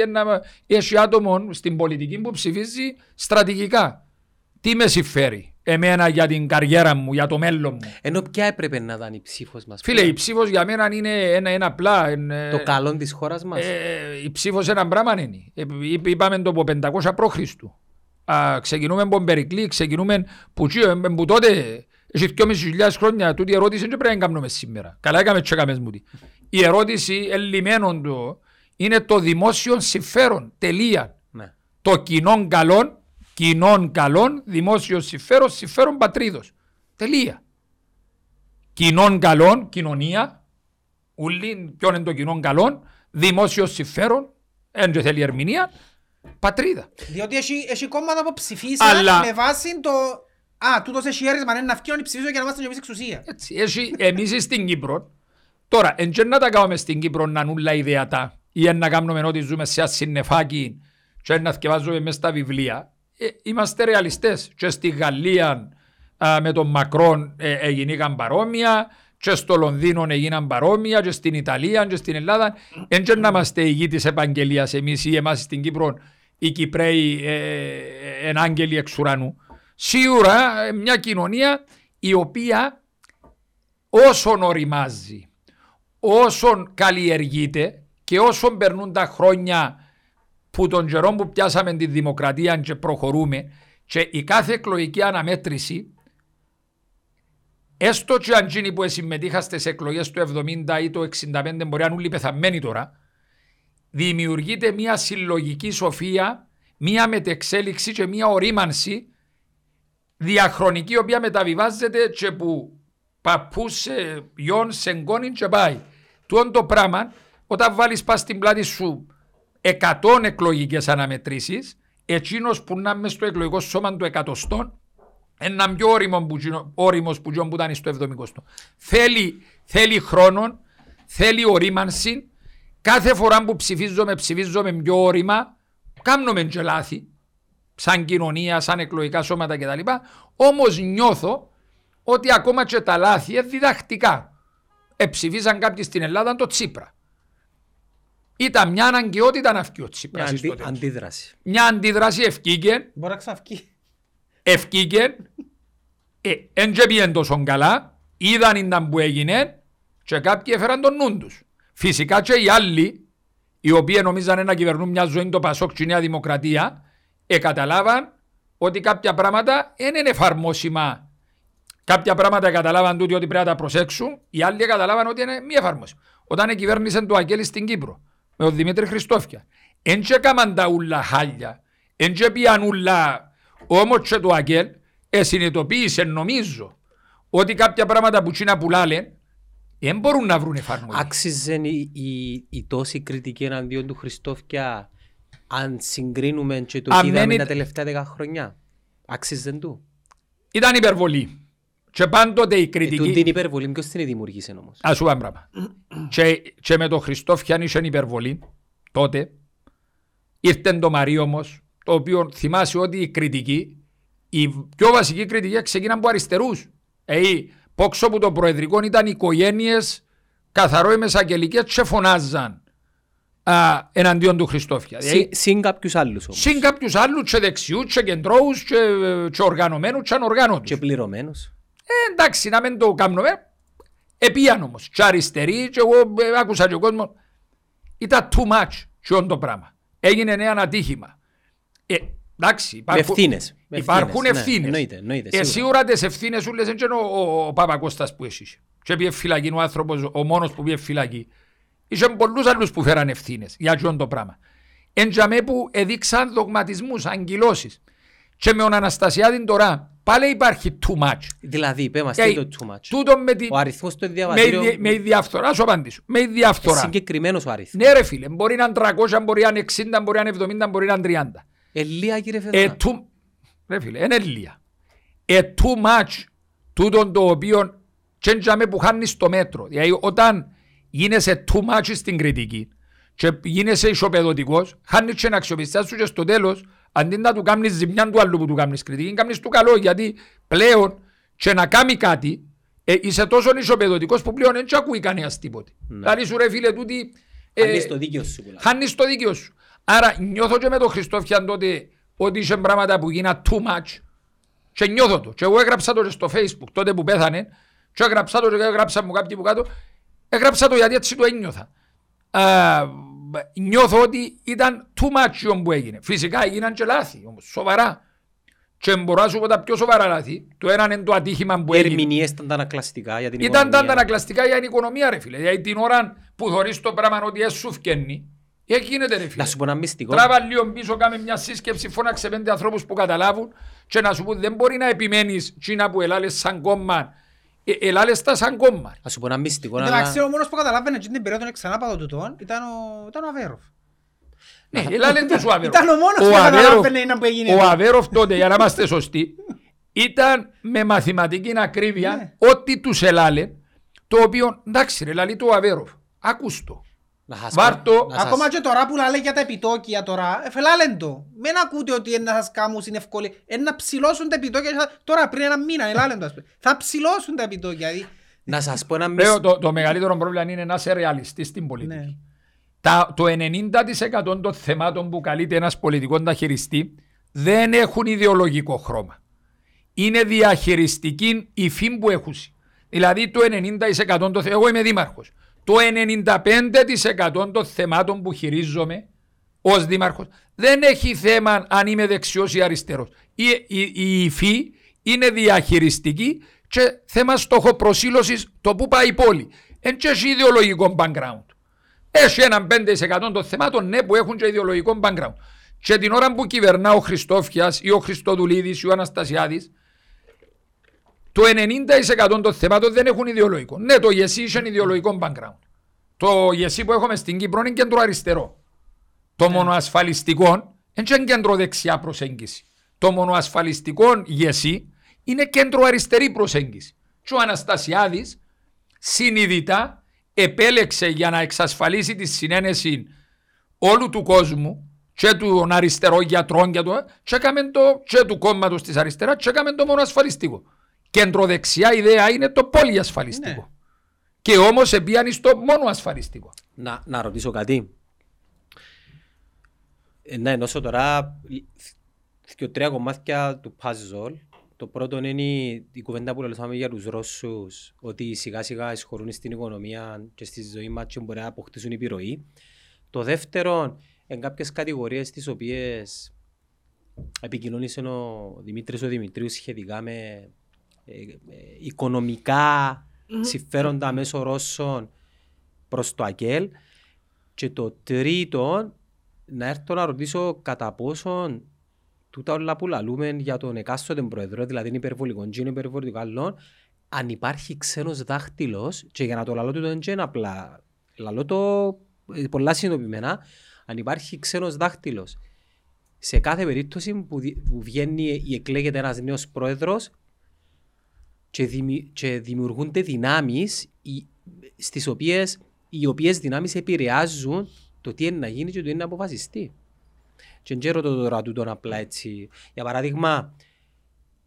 Έχει άτομο στην πολιτική που ψηφίζει στρατηγικά. Τι με συμφέρει εμένα για την καριέρα μου, για το μέλλον μου. Ενώ ποια έπρεπε να ήταν η ψήφος μας. Φίλε, η ψήφος για μένα είναι ένα απλά. Το καλό της χώρας μας. Η ψήφος ένα πράγμα είναι. Είπαμε το από 500 π.Χ. Ξεκινούμε από τον Περικλή, ξεκινούμε που τότε, έχει 2.500 χρόνια, τούτη ερώτηση δεν πρέπει να κάνουμε σήμερα. Καλά έκαμε τσεκαμές μου. Η ερώτηση ελλημένων του είναι το δημόσιο συμφέρον, τελεία. Ναι. Το κοινών καλών, δημόσιο συμφέρον, συμφέρον πατρίδος. Τελεία. Κοινών καλών, κοινωνία, ουλή, ποιον είναι το κοινών καλών, δημόσιο συμφέρον, εν και θέλει ερμηνεία, πατρίδα. Διότι έχει κόμματα που ψηφίσαν με βάση το «Α, τούτος έχει αίρισμα, είναι να φκιώνει ψηφίζω και να βάζουν και εμείς εξουσία». Έτσι, εμείς στην Κύπρο, τώρα, εν και να τα κάνουμε στην Κύπρο να νουλα ιδεατά ή να κάνουμε ότι ζούμε σε ασυννεφάκι και να θκευάζουμε μέσα στα βιβλία, είμαστε ρεαλιστές. Και στη Γαλλία με τον Μακρόν έγιναν παρόμοια, και στο Λονδίνο έγιναν παρόμοια, και στην Ιταλία, και στην Ελλάδα. Εν και να είμαστε ηγοί της επαγγελίας εμείς ή εμάς στην Κύπρο, οι Κυπραίοι εν άγγελοι εξ ουρανού. Σίγουρα μια κοινωνία η οποία όσον οριμάζει, όσον καλλιεργείται και όσον περνούν τα χρόνια που τον καιρό που πιάσαμε τη δημοκρατία και προχωρούμε και η κάθε εκλογική αναμέτρηση, έστω και αν γίνει που συμμετείχα στις εκλογές του 70 ή του 65, μπορεί να είναι πεθαμένοι τώρα, δημιουργείται μια συλλογική σοφία, μια μετεξέλιξη και μια ορίμανση διαχρονική, η οποία μεταβιβάζεται και που παππού σε γιον σε γκόνιν και πάει. Τούτο το πράγμα, όταν βάλεις πας στην πλάτη σου 100 εκλογικές αναμετρήσεις, εκείνος που να είμαι στο εκλογικό σώμα του 100, έναν πιο όριμος που ήταν στο 70. Θέλει χρόνο, θέλει ορίμανση. Κάθε φορά που ψηφίζομαι πιο όριμα, κάνουμε και λάθη, σαν κοινωνία, σαν εκλογικά σώματα κτλ. Όμως νιώθω ότι ακόμα και τα λάθη είναι διδακτικά. Ψηφίζαν κάποιοι στην Ελλάδα το Τσίπρα. Ήταν μια αναγκαιότητα να φκεί ο Τσίπρας. Αντίδραση. Μια αντίδραση ευκήκε. Μπορεί να ξαφκεί. Ευκήκε, εν και πήγαινε τόσο καλά, είδαν ήταν που έγινε και κάποιοι έφεραν τον νου τους. Φυσικά και οι άλλοι, οι οποίοι νομίζαν να κυβερνούν μια ζωή το Πασόκ και η Νέα Δημοκρατία, καταλάβαν ότι κάποια πράγματα δεν είναι εφαρμόσιμα. Κάποια πράγματα καταλάβαν τούτοι ότι πρέπει να τα προσέξουν, οι άλλοι καταλάβαν ότι είναι μη εφαρμόσιμα. Όταν κυβέρνησαν το Αγγέλη στην Κύπρο, με τον Δημήτρη Χριστόφια, εν και έκαναν τα ούλα χάλια, εν και πήγαν ούλα. Όμως και το Αγγέλ συνειδητοποίησε, νομίζω, ότι κάποια πράγματα που Κίνα πουλάνε δεν μπορούν να βρουν εφαρμογή. Άξιζε η τόση κριτική εναντίον του Χριστόφια, αν συγκρίνουμε και το τι είδαμε τα τελευταία 10 χρόνια. Άξιζε του. Ήταν υπερβολή. Και πάντοτε η κριτική. Του την υπερβολή, ποιος την δημιουργήσε όμως. Ας σου πω ένα πράγμα. Και με το Χριστόφια είχε υπερβολή τότε. Ήρθε το Μαρί όμως, το οποίο θυμάσαι ότι η κριτική, η πιο βασική κριτική ξεκίναν από αριστερούς. Πόξο που το προεδρικό ήταν οικογένειες καθαρό μεσαγγελικές και φωνάζαν εναντίον του Χριστόφια. Συν κάποιους άλλους όμως. Συν κάποιους άλλους και δεξιούς και κεντρώους και οργανωμένους και ανοργάνωτους. Και πληρωμένους. Εντάξει, να μην το κάνουμε. Επίαν όμως. Και αριστεροί και εγώ άκουσα και ο κόσμος. Ήταν too much και το πράγμα. Έγινε ένα ατύχημα. Εντάξει, υπάρχουν ευθύνες. Σίγουρα τις ευθύνες ούλες είναι ο Παπακώστας που έσχισε. Και πήγε φυλακή ο άνθρωπος, ο μόνος που πήγε φυλακή. Είχαν πολλούς άλλους που φέραν ευθύνες για αυτό το πράγμα. Εν τζαμέ που έδειξαν δογματισμούς, αγκυλώσεις. Και με τον Αναστασιάδη τώρα πάλι υπάρχει too much. Δηλαδή, πέμαστε το too much. Ο αριθμός του διαβατήριου. Με η διαφθορά, σου απαντήσω. Με η διαφθορά. Συγκεκριμένος ο αριθμός. Ναι, ρε φίλε, μπορεί να είναι 300, μπορεί να είναι 60, μπορεί να είναι 70, μπορεί να είναι 30. Ελία κύριε Φεδόνα. Ρε φίλε, είναι ελία. Too much τούτον το οποίο τσέντζαμε που χάνεις το μέτρο. Δηλαδή όταν γίνεσαι too much στην κριτική και γίνεσαι ισοπεδωτικός, χάνεις και να αξιοπιστάς σου και στο τέλος, αντί να του κάνεις ζημιά του άλλου που του κάνεις κριτική, κάνεις του καλό, γιατί πλέον και να κάνει κάτι, είσαι τόσο ισοπεδωτικός που πλέον δεν ακούει κανένας τίποτε. Δηλαδή σου ρε φίλε τούτη... χάνεις το δίκαιο σου. Χάνεις το δίκαιο σου. Άρα νιώθω και με τον Χριστόφιαν τότε ότι είσαι πράγματα που γίνα too much και νιώθω το. Και εγώ έγραψα το στο Facebook τότε που πέθανε και έγραψα το και έγραψα μου κάποιοι που κάτω. Έγραψα το γιατί έτσι το ένιωθα. Νιώθω ότι ήταν too much που έγινε. Φυσικά έγιναν και λάθη, όμως σοβαρά. Και μπορώ να σου πω τα πιο σοβαρά λάθη. Το έναν είναι το ατύχημα που έγινε. Ερμηνείες ήταν τα ανακλαστικά για την οικονομία. Ήταν τα ανακλαστικά για την οικονομία ρε φίλε. Γιατί την ώρα που θωρείς το πράγμα ότι έσου φκένει, γίνεται ρε φίλε. Να σου πω ένα μυστικό. Τράβα λίγο πίσω, κάμε μια σύσκεψη, φώναξε 5 ανθρώπους που καταλάβουν και να σου πω δεν μπορεί να επιμένεις Κίνα που ελάλες σαν κόμμα. Ελάλες τα σαν κόμμα. Να σου πω ένα μυστικό. Ο μόνος που καταλάβαινε την περίοδο ξανάπατο τούτον ήταν ο Αβέροφ. Ο Αβέροφ τότε, για να είμαστε σωστοί, ήταν με μαθηματική ακρίβεια ό,τι τους ελάλε, το οποίο, εντάξει ρε, λαλεί το Αβέροφ, άκουσε το. Ακόμα και τώρα που λαλεί για τα επιτόκια τώρα, εφελάλεν το. Μην ακούτε ότι να σας κάνουν είναι ευκολία, να ψηλώσουν τα επιτόκια, τώρα πριν ένα μήνα, ελάλεν το. Θα ψηλώσουν τα επιτόκια. Να σας πω ένα μισό. Το μεγαλύτερο πρόβλημα είναι να είσαι ρεαλιστής στην πολιτική. Το 90% των θεμάτων που καλείται ένας πολιτικός να χειριστεί δεν έχουν ιδεολογικό χρώμα. Είναι διαχειριστική υφή που έχουν. Δηλαδή το 90% των θεμάτων, εγώ είμαι δήμαρχος, το 95% των θεμάτων που χειρίζομαι ως δήμαρχος δεν έχει θέμα αν είμαι δεξιός ή αριστερός. Η υφή είναι διαχειριστική και θέμα στοχοπροσήλωσης το που πάει η πόλη. Εν και έχει ιδεολογικό background. Έχει έναν 5% των θεμάτων ναι, που έχουν και ιδεολογικό background. Και την ώρα που κυβερνά ο Χριστόφιας ή ο Χριστοδουλίδης ή ο Αναστασιάδης, το 90% των θεμάτων δεν έχουν ιδεολογικό. Ναι, το ΓΕΣΥ είχε ιδεολογικό background. Το ΓΕΣΥ που έχουμε στην Κύπρο είναι κέντρο αριστερό. Το μονοασφαλιστικό είναι κέντρο δεξιά προσέγγιση. Το μονοασφαλιστικό ΓΕΣΥ είναι κέντρο αριστερή προσέγγιση. Και ο Αναστασιάδης συνειδητά επέλεξε για να εξασφαλίσει τη συνένεση όλου του κόσμου και των αριστερών γιατρών και του κόμματος της αριστεράς και έκαμε το μόνο ασφαλιστικό. Κεντροδεξιά ιδέα είναι το πολυασφαλιστικό. Ναι. Και όμως επίανε στο μόνο ασφαλιστικό. Να ρωτήσω κάτι. Να ενώσω τώρα τρία κομμάτια του puzzle. Το πρώτο είναι η κουβέντα που λέμε για τους Ρώσους, ότι σιγά σιγά εισχωρούν στην οικονομία και στη ζωή μας και μπορεί να αποκτήσουν επιρροή. Το δεύτερο, εν κάποιες κατηγορίες τις οποίες επικοινωνήσε ο Δημήτρης ο Δημητρίου σχετικά με οικονομικά συμφέροντα μέσω Ρώσων προς το ΑΚΕΛ. Και το τρίτο, να έρθω να ρωτήσω κατά πόσον τούτα όλα που λαλούμε για τον εκάστοτε πρόεδρο, δηλαδή είναι υπερβολικό, είναι υπερβολικό άλλων, αν υπάρχει ξένος δάχτυλος, και για να το λαλώ το δεν είναι απλά, λαλώ το πολλά συνειδητοποιημένα, αν υπάρχει ξένος δάχτυλος, σε κάθε περίπτωση που βγαίνει ή εκλέγεται ένας νέος πρόεδρος και δημιουργούνται δυνάμεις στις οποίες, οι οποίες δυνάμεις επηρεάζουν το τι είναι να γίνει και το τι είναι να αποφασιστεί. Και δεν το τώρα τούτον απλά έτσι. Για παράδειγμα,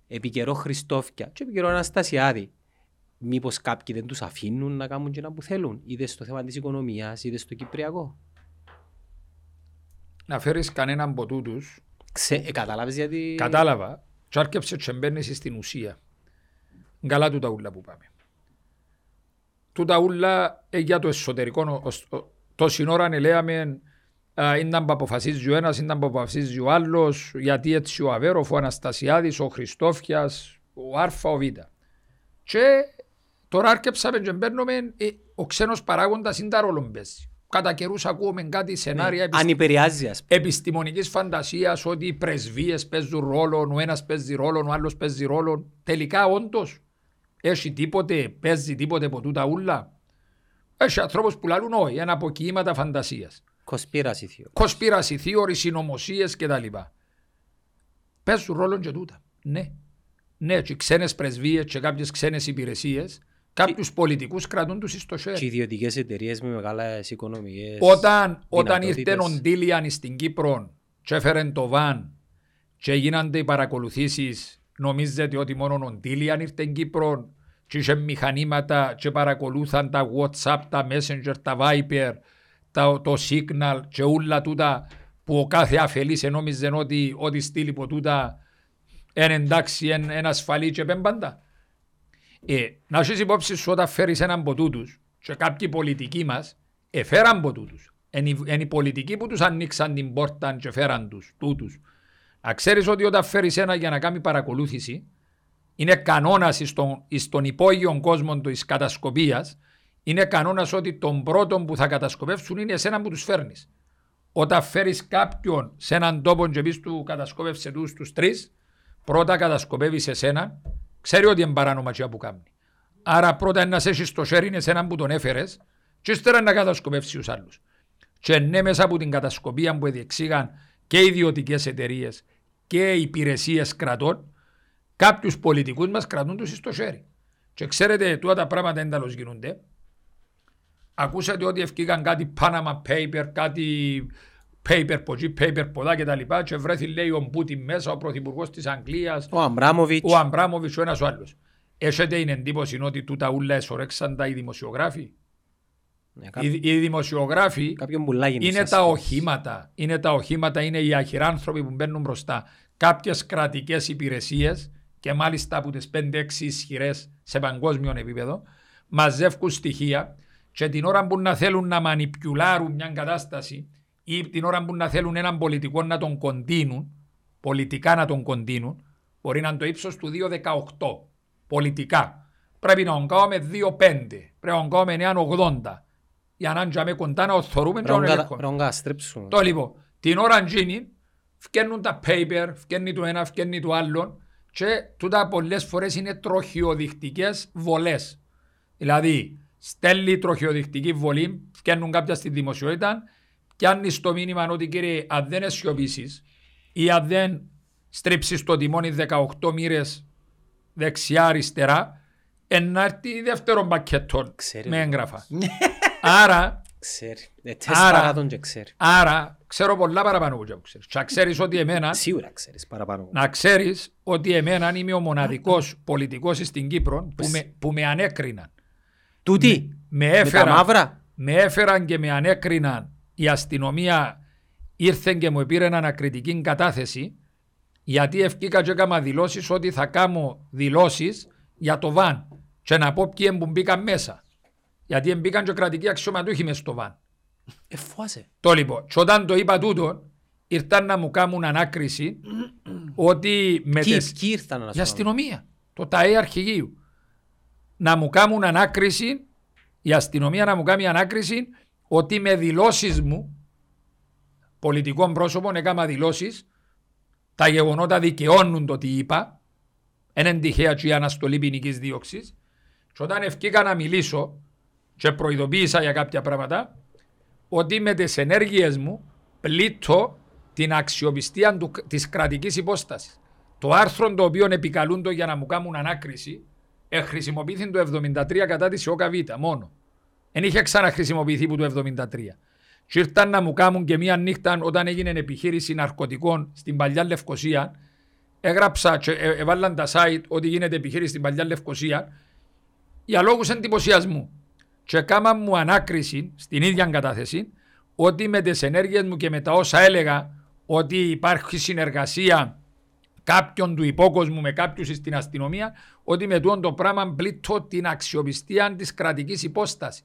επί καιρό Χριστόφια και επί καιρό Αναστασιάδη, μήπως κάποιοι δεν τους αφήνουν να κάνουν και να που θέλουν, είτε στο θέμα της οικονομίας, είτε στο Κυπριακό. Να φέρεις κανέναν από τούτους. Κατάλαβες γιατί... Κατάλαβα. Και άρκεψε και μπαίνεσαι στην ουσία. Καλά τούτα ούλα που πάμε. Τούτα ούλα για το εσωτερικό, το σύνορα λέμε... Ήταν που αποφασίζει ο ένας, ήταν που αποφασίζει ο άλλος, γιατί έτσι ο Αβέροφ, ο Αναστασιάδης, ο Χριστόφιας, ο Άρφα, ο Βίτα. Και τώρα άρκεψαμε και μπαίνουμε, ο ξένος παράγοντας είναι τα ρολομπέζι. Κατά καιρούς ακούουμε κάτι σενάρια επιστημονικής φαντασίας, ότι οι πρεσβείες παίζουν ρόλο, ο ένας παίζει ρόλο, ο άλλος παίζει ρόλο. Τελικά όντως έχει τίποτε, παίζει τίποτε από τούτα ούλα. Έχει ανθρώπους που λαλούν όχι, είναι από κειήματα φαντασίας. Κοσπίραση θείοροι, συνωμοσίες κτλ. Παίζουν ρόλο και τούτα. Ναι. Ναι, και ξένες πρεσβείες και κάποιες ξένες υπηρεσίες, κάποιους πολιτικούς κρατούν τους στο χέρι. Και ιδιωτικές εταιρείες με μεγάλες οικονομίες. Όταν ήρθε ο Ντίλιαν στην Κύπρο, και έφερε το βαν, και γίνονται οι παρακολουθήσεις νομίζετε ότι μόνο ο Ντίλιαν ήρθε στην Κύπρο και είχε μηχανήματα και παρακολούθαν τα WhatsApp, τα Messenger, τα Viper, το Signal και όλα τούτα που ο κάθε αφελής ενόμιζε ότι ό,τι στείλει ποτούτα εν εντάξει, εν ασφαλή και πέμπαντα. Να έχεις υπόψη σου όταν φέρεις έναν από τούτους και κάποιοι πολιτικοί μας έφεραν από τούτους. Είναι οι πολιτικοί που τους ανοίξαν την πόρτα και φέραν τους, τούτους. Να ξέρεις ότι όταν φέρεις ένα για να κάνει παρακολούθηση είναι κανόνας στον υπόγειο κόσμο της κατασκοπίας. Είναι κανόνας ότι τον πρώτον που θα κατασκοπεύσουν είναι εσένα που τους φέρνεις. Όταν φέρεις κάποιον σε έναν τόπο και πεις του κατασκοπεύσε τους τρεις, πρώτα κατασκοπεύεις εσένα, ξέρει ότι είναι παράνοματιά που κάνει. Άρα πρώτα να σε έχεις το sharing εσέναν που τον έφερες και ύστερα να κατασκοπεύσεις τους άλλους. Και ναι, μέσα από την κατασκοπία που διεξήγαν και ιδιωτικές εταιρείες και υπηρεσίες κρατών, κάποιους πολιτικούς μας κρατούν τους στο sharing. Και ξέρετε, τώρα τα πράγματα ένταλως γίνονται. Ακούσατε ότι ευκήκαν κάτι Panama Paper, κάτι paper ποτζί, paper ποδά κτλ. Και βρέθη, λέει, ο Πούτιν μέσα, ο πρωθυπουργός της Αγγλίας, ο Αμπράμοβιτς, ο ένας ο άλλος. Έχετε την εντύπωση ότι τούτα ούλα εσωρέξαν τα οι δημοσιογράφοι. Οι δημοσιογράφοι είναι τα οχήματα. Είναι οι αχυράνθρωποι που μπαίνουν μπροστά. Κάποιες κρατικές υπηρεσίες και μάλιστα από τις 5-6 ισχυρές σε παγκόσμιο επίπεδο μαζεύκουν στοιχεία. Και την ώρα που να θέλουν να μανιπιουλάρουν μια κατάσταση ή την ώρα που να θέλουν έναν πολιτικό να τον κοντίνουν, πολιτικά να τον κοντίνουν, μπορεί να είναι το ύψος του 2,18. Πολιτικά. Πρέπει να τον κάνουμε 2,5. Πρέπει να τον κάνουμε 9,80. Για να ντζαμε κοντά να οθωρούμε και να στρίψουμε. Το λοιπόν, την ώρα γίνει, φκένουν τα paper, φκένει του ένα, φκένει του άλλον και τούτα πολλές φορές είναι τροχιοδεικτικές βολές. Δηλαδή, στέλνει τροχιοδεικτική βολή, φτιάχνουν κάποια στη δημοσιότητα, πιάνει το μήνυμα ότι κύριε, αν δεν αισιοποιήσεις ή αν δεν στρίψεις το τιμόνι 18 μοίρες δεξιά-αριστερά, να έρθει δεύτερο πακέτο με έγγραφα. Άρα, ξέρω πολλά παραπάνω που ξέρεις. Να ξέρεις ότι εμένα, σίγουρα ξέρεις παραπάνω. Να ξέρεις ότι εμένα είμαι ο μοναδικός πολιτικός στην Κύπρο που με ανέκριναν. Με έφεραν και με ανέκριναν. Η αστυνομία ήρθε και μου πήρε ανακριτική κατάθεση γιατί ευκήκα και έκανα δηλώσεις ότι θα κάνω δηλώσεις για το βαν και να πω ποιοι μπήκαν μέσα. Γιατί μπήκαν και κρατικοί αξιωματούχοι μες στο βαν. Το λοιπόν, και όταν το είπα τούτο, ήρθαν να μου κάνουν ανάκριση ότι με η αστυνομία, το ΤΑΕ αρχηγείου. Να μου κάνουν ανάκριση, η αστυνομία να μου κάνει ανάκριση ότι με δηλώσεις μου, πολιτικών πρόσωπων, έκανα δηλώσεις, τα γεγονότα δικαιώνουν το τι είπα, έναν τυχαία και η αναστολή ποινικής δίωξης, και όταν ευκήκα να μιλήσω και προειδοποίησα για κάποια πράγματα, ότι με τις ενέργειες μου πλήττω την αξιοπιστία της κρατικής υπόστασης. Το άρθρο το οποίο επικαλούν το για να μου κάνουν ανάκριση, χρησιμοποιήθηκε το 1973 κατά τη ΣΟΚΑΒ μόνο. Εν είχε ξαναχρησιμοποιηθεί που το 1973. Και ήρθαν να μου κάνουν και μία νύχτα όταν έγινε επιχείρηση ναρκωτικών στην παλιά Λευκοσία. Έγραψα και έβαλαν τα site ότι γίνεται επιχείρηση στην παλιά Λευκοσία για λόγους εντυπωσιασμού. Και κάμα μου ανάκριση στην ίδια κατάθεση ότι με τις ενέργειες μου και με τα όσα έλεγα ότι υπάρχει συνεργασία κάποιον του υπόκοσμου με κάποιους στην αστυνομία, ότι με τούτο το πράγμα πλήττω την αξιοπιστία της κρατικής υπόστασης.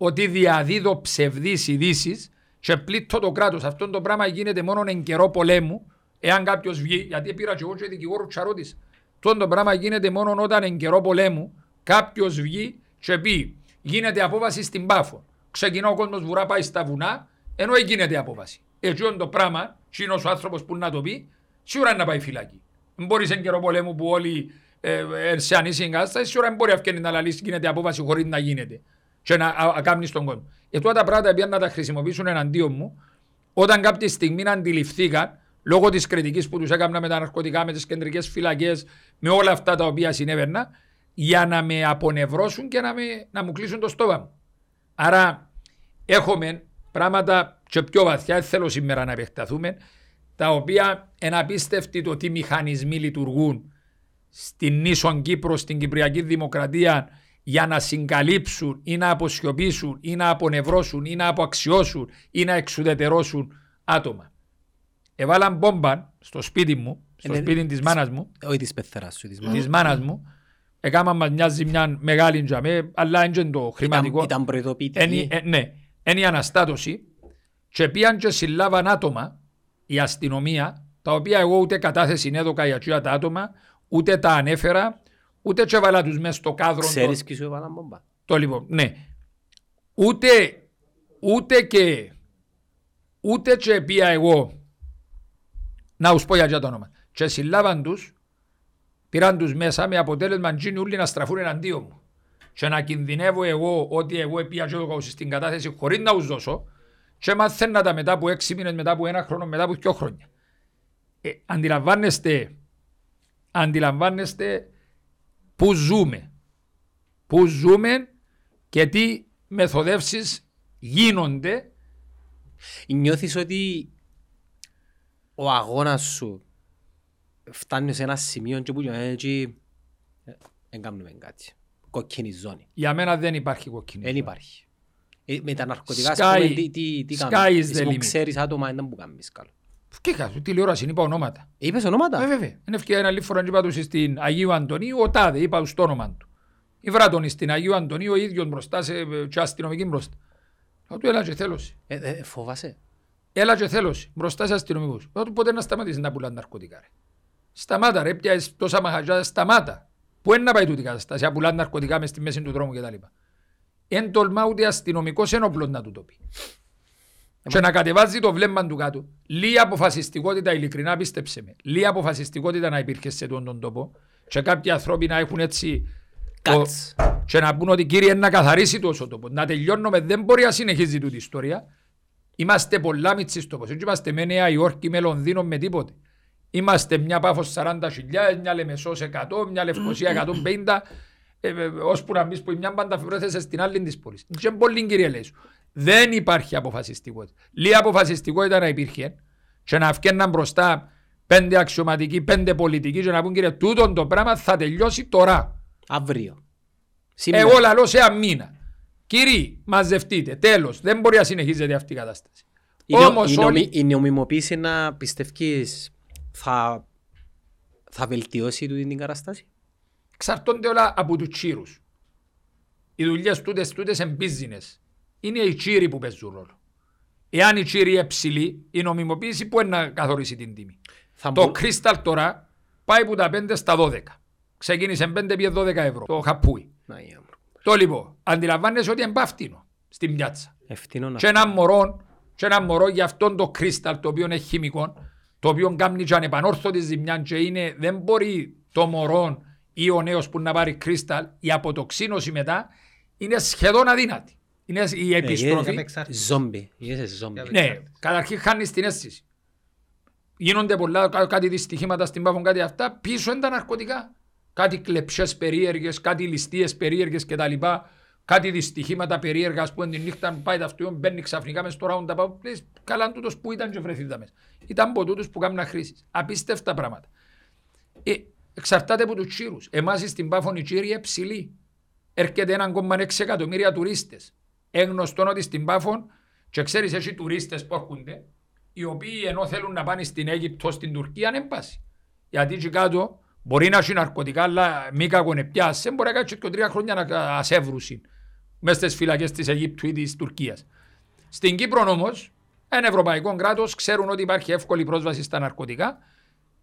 Ότι διαδίδω ψευδείς ειδήσεις και πλήττω το κράτος. Αυτό το πράγμα γίνεται μόνο εν καιρό πολέμου, εάν κάποιος βγει, γιατί πήρα και εγώ και δικηγόρο Τσαρώτης. Αυτό το πράγμα γίνεται μόνο όταν εν καιρό πολέμου κάποιος βγει και πει γίνεται απόβαση στην Πάφο. Ξεκινά ο κόσμος βουρά, πάει στα βουνά, ενώ γίνεται απόβαση. Έτσι το πράγμα, τσίνος ο άνθρωπος που να το πει, σίγουρα να πάει φυλακή. Μπορείς εν καιρό πολέμου που όλοι σε ανήσυχη εγκατάσταση, σίγουρα μπορεί αυκένει να λαλείς, γίνεται απόφαση χωρίς να γίνεται. Και να ακάμνεις τον κόσμο. Τώρα τα πράγματα πια να τα χρησιμοποιήσουν εναντίον μου, όταν κάποια στιγμή να αντιληφθήκαν, λόγω της κριτικής που τους έκανα με τα ναρκωτικά, με τις κεντρικές φυλακές, με όλα αυτά τα οποία συνέβαινα, για να με απονευρώσουν και να μου κλείσουν το στόμα μου. Άρα έχουμε πράγματα και πιο βαθιά, θέλω σήμερα να επεκταθούμε. τα οποία είναι απίστευτοι το τι μηχανισμοί λειτουργούν στην νήσο Κύπρο, στην Κυπριακή Δημοκρατία, για να συγκαλύψουν ή να αποσιωπήσουν ή να απονευρώσουν ή να αποαξιώσουν ή να εξουδετερώσουν άτομα. Έβαλαν μπόμπα στο σπίτι μου, στο σπίτι της μάνας μου. Όχι της πεθεράς σου, της μάνας μου. Έκανα μας μια ζημιά μεγάλη τζαμέ, αλλά είναι το χρηματικό. Ήταν προειδοποιητική. Ναι, είναι η αναστάτωση. Και πήγαν και συλλάβαν άτομα, η αστυνομία, τα οποία εγώ ούτε κατάθεση έδωκα για αυτά τα άτομα, ούτε τα ανέφερα, ούτε και έβαλα τους μέσα στο κάδρο. Ξέρεις και σου έβαλαν μπόμπα. Το λοιπόν, ναι. Ούτε και πήγα εγώ να τους πω για το όνομα. Και συλλάβαν τους, πήραν τους μέσα με αποτέλεσμα γίνει όλοι να στραφούν εναντίον μου. Και να κινδυνεύω εγώ ότι εγώ πήγα και έδωκα στην κατάθεση χωρίς να τους δώσω και μαθαίνα τα μετά από 6 μήνες, μετά από 1 χρόνο, μετά από 2 χρόνια. Αντιλαμβάνεστε πού ζούμε. Πού ζούμε και τι μεθοδεύσεις γίνονται. Νιώθεις ότι ο αγώνας σου φτάνει σε ένα σημείο και που έτσι δεν κάνουμε κάτι. Κοκκινή ζώνη. Για μένα δεν υπάρχει κοκκινή ζώνη. Δεν υπάρχει. Με τα ναρκωτικά σκάει, τι κάνεις. Εσύ που ξέρεις άτομα δεν που κάνεις καλό. Φκήκα, τηλεόραση, είπα ονόματα. Είπες ονόματα. Βέβαια. Είναι ευκαιρία ένα λίφωρο και είπα τους στην Αγίου Αντωνίου, ο τάδε, είπα τους το όνομα του. Η βράτονη στην Αγίου Αντωνίου, ο ίδιος μπροστά σε αστυνομική μπροστά. Θα του έλα και θέλωσε. Φοβάσαι. Έλα και θέλωσε μπροστά σε αστυνομικούς. Θα του ποτέ να σταματήσεις να πουλάς ναρκωτικά. Σταμάτα ρε, πιάσεις τόσα μαχαζιά, σταμάτα. Πού είναι να πάει τούτη κατάσταση, να πουλάς ναρκωτικά μες στη μέση του δρόμου κτλ. Εν τολμά ούτε αστυνομικός ένοπλος να του το πει. Και να κατεβάζει το βλέμμα του κάτω. Λίγη αποφασιστικότητα, ειλικρινά πίστεψε με, λίγη αποφασιστικότητα να υπήρχε σε τον τόπο και κάποιοι άνθρωποι να έχουν έτσι και να πούν ότι κύριε να καθαρίσει τόσο τόπο. Να τελειώνουμε, δεν μπορεί να συνεχίζει τούτη ιστορία. Είμαστε πολλά μητσής τόπος. Είμαστε με Νέα Υόρκη, με Λονδίνο, με τίποτε. Είμαστε μια Πάφος 40.000, μια Λεμεσός 100, μια Λευκοσία 150, ώσπου να μπεις που μια πάντα φεβρέθεσαι στην άλλη της πόλης. Και πολύ κύριε λέει σου. Δεν υπάρχει αποφασιστικότητα. Λίγη αποφασιστικότητα να υπήρχε και να βγαίνουν μπροστά 5 αξιωματικοί, 5 πολιτικοί και να πούν κύριε τούτον το πράγμα θα τελειώσει τώρα. Αύριο. Σήμερα. Εγώ λαλώ σε ένα μήνα. Κύριοι, μαζευτείτε. Τέλος. Δεν μπορεί να συνεχίζεται αυτή η κατάσταση. Η νομιμοποίηση να πιστεύεις θα βελτιώσει τούτη την κατάσταση. Εξαρτώνται όλα από τους τσίρους. Οι δουλειές τούτες εμπίζινες. Είναι οι τσίροι που παίζουν ρόλο. Εάν οι τσίροι είναι ψηλοί, η νομιμοποίηση που είναι να καθορίσει την τιμή. Το κρίσταλ τώρα πάει από τα 5 στα 12. Ξεκίνησε 5 επί 12 ευρώ. Το χαπούι. Το λοιπόν, αντιλαμβάνεσαι ότι είναι παύτινο στην πιάτσα. Και ένα μωρό για αυτόν το κρίσταλ το οποίο είναι χημικό, το οποίο κάνει και ανεπανόρθωτη ζημιά και είναι, δεν μπορεί το μωρό ή ο νέος που να πάρει κρίσταλ, η αποτοξίνωση μετά είναι σχεδόν αδύνατη. Είναι η επιστροφή. Ζόμπι. Ναι, καταρχήν χάνεις την αίσθηση. Γίνονται πολλά κάτι δυστυχήματα στην Πάφο, κάτι αυτά, πίσω είναι τα ναρκωτικά. Κάτι κλεψιές περίεργες, κάτι ληστείες περίεργες κτλ. Κάτι δυστυχήματα περίεργα, ας πούμε, την νύχτα πάει ταυτόχρονα, μπαίνει ξαφνικά μέσα στο round about. Λες, καλά τούτος που ήταν και βρεθείτε μέσα. Ήταν από τούτους που κάνουν χρήσεις. Απίστευτα πράγματα. Εξαρτάται από τους τσίρους. Εμάς στην Πάφο οι τσίροι είναι ψηλοί. Έρχεται 1,6 εκατομμύρια τουρίστες. Έγνωστον ότι στην Πάφο, και ξέρεις, έχει τουρίστες που έρχονται, οι οποίοι ενώ θέλουν να πάνε στην Αίγυπτο, στην Τουρκία, δεν πάσει. Γιατί εκεί κάτω μπορεί να έχει ναρκωτικά, αλλά μη κακονεπιάσε, μπορεί να κάτσει και 3 χρόνια να ασεύρουσει μέσα στις φυλακές της Αιγύπτου ή της Τουρκίας. Στην Κύπρο όμως, ένα ευρωπαϊκό κράτος, ξέρουν ότι υπάρχει εύκολη πρόσβαση στα ναρκωτικά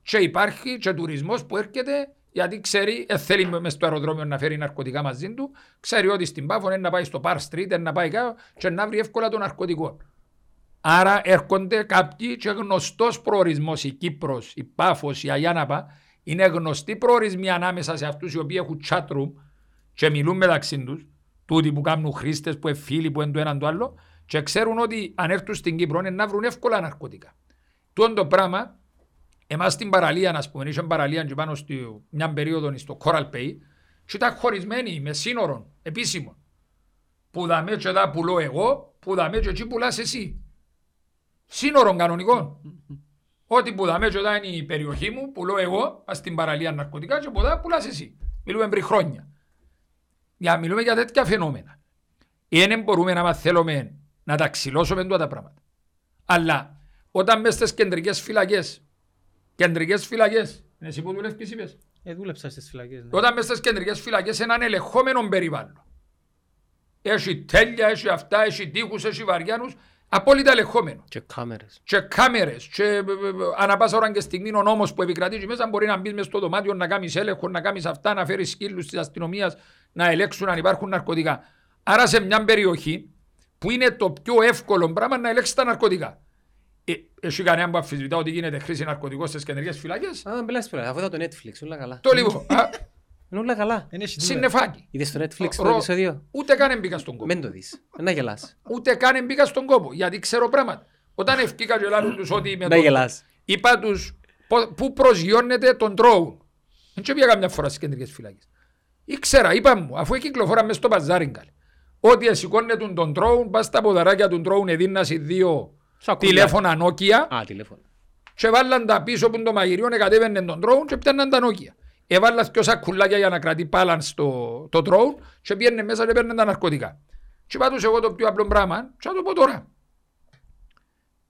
και υπάρχει και τουρισμός που έρχεται. Γιατί ξέρει, θέλει μες στο αεροδρόμιο να φέρει ναρκωτικά μαζί του, ξέρει ότι στην Πάφο είναι να πάει στο Bar Street, είναι να πάει κάτω και να βρει εύκολα το ναρκωτικό. Άρα έρχονται κάποιοι και γνωστός προορισμός, η Κύπρος, η Πάφος, η Αγιάναπα, είναι γνωστοί προορισμοί ανάμεσα σε αυτούς οι οποίοι έχουν chat room και μιλούν μεταξύ τους, τούτοι που κάνουν χρήστες, που είναι φίλοι, που είναι το έναν το άλλο, και ξέρουν ότι αν έρθουν στην Κύπρο είναι να βρουν εύκολα ναρκωτικά. Τούτον το πράγμα. Εμάς στην παραλία, να πούμε, είχαν παραλία και πάνω στη, μια περίοδο στο Coral Bay και ήταν χωρισμένοι με σύνορο επίσημο. Που δαμέ και δα πουλώ εγώ, που δαμέ και εκεί πουλάς εσύ. Σύνορων κανονικών. Ό,τι που δαμε και όταν είναι η περιοχή μου, πουλώ εγώ στην παραλία ναρκωτικά και ποτέ πουλάς εσύ. Μιλούμε πριν χρόνια. Μιλούμε για τέτοια φαινόμενα. Δεν μπορούμε να θέλουμε να τα ξυλώσουμε εντός τα πράγματα. Αλλά όταν μες στις κεντρικές φυλακές, εσύ που δουλεύεις είπες. Δούλεψα στις φυλακές. Ναι. Όταν μες στις κεντρικές φυλακές, έναν ελεγχόμενο περιβάλλον. Έχει τέλεια, έχει αυτά, έχει τείχους, έχει βαριάνους. Απόλυτα ελεγχόμενο. Και κάμερες. Και ανά πάσα ώρα και στιγμή ο νόμος που επικρατεί μέσα μπορεί να μπει μέσα στο δωμάτιο, να κάνει έλεγχο, να κάνει αυτά, να φέρει σκύλους της αστυνομίας, να ελέγξουν αν υπάρχουν ναρκωτικά. Άρα σε μια περιοχή που είναι το πιο εύκολο πράγμα να ελέγξει τα ναρκωτικά. Εσύ κανένα που αμφισβητά ότι γίνεται χρήση ναρκωτικών στις κεντρικές φυλακές. Α, μπλάς πέρα, αφού το Netflix, όλα καλά. Το λίγο. Είναι όλα καλά. Συννεφάκι. Είδες στο Netflix το επεισόδιο. Ούτε καν μπήκα στον κόπο. Μεν το δεις. Να γελάς. Ούτε καν μπήκα στον κόπο. Γιατί ξέρω πράγματα. Όταν ευκήκα και λάβουν τους ότι είμαι τώρα. Είπα τους που προσγειώνεται τον τρόουν. Δεν και πήγα καμιά φορά στις κεντρικές φυλακές. Ήξερα, είπα μου, αφού κυκλοφορά μέσα στο παζάρι καλ. Ότι εσηκώνεται τον τρόουν, πας στα ποδαράκια του τρόουν, εδίνασε δύο τηλέφωνα Nokia. Και βάλαν τα πίσω που το μαγειριό κατέβαινε τον τρόουν και πιάναν τα Nokia. Έβαλα δυο σακουλάκια για να κρατεί balance το drone και πήγαινε μέσα και παίρνε τα ναρκωτικά. Και είπα τους εγώ το πιο απλό πράγμα και θα το πω τώρα.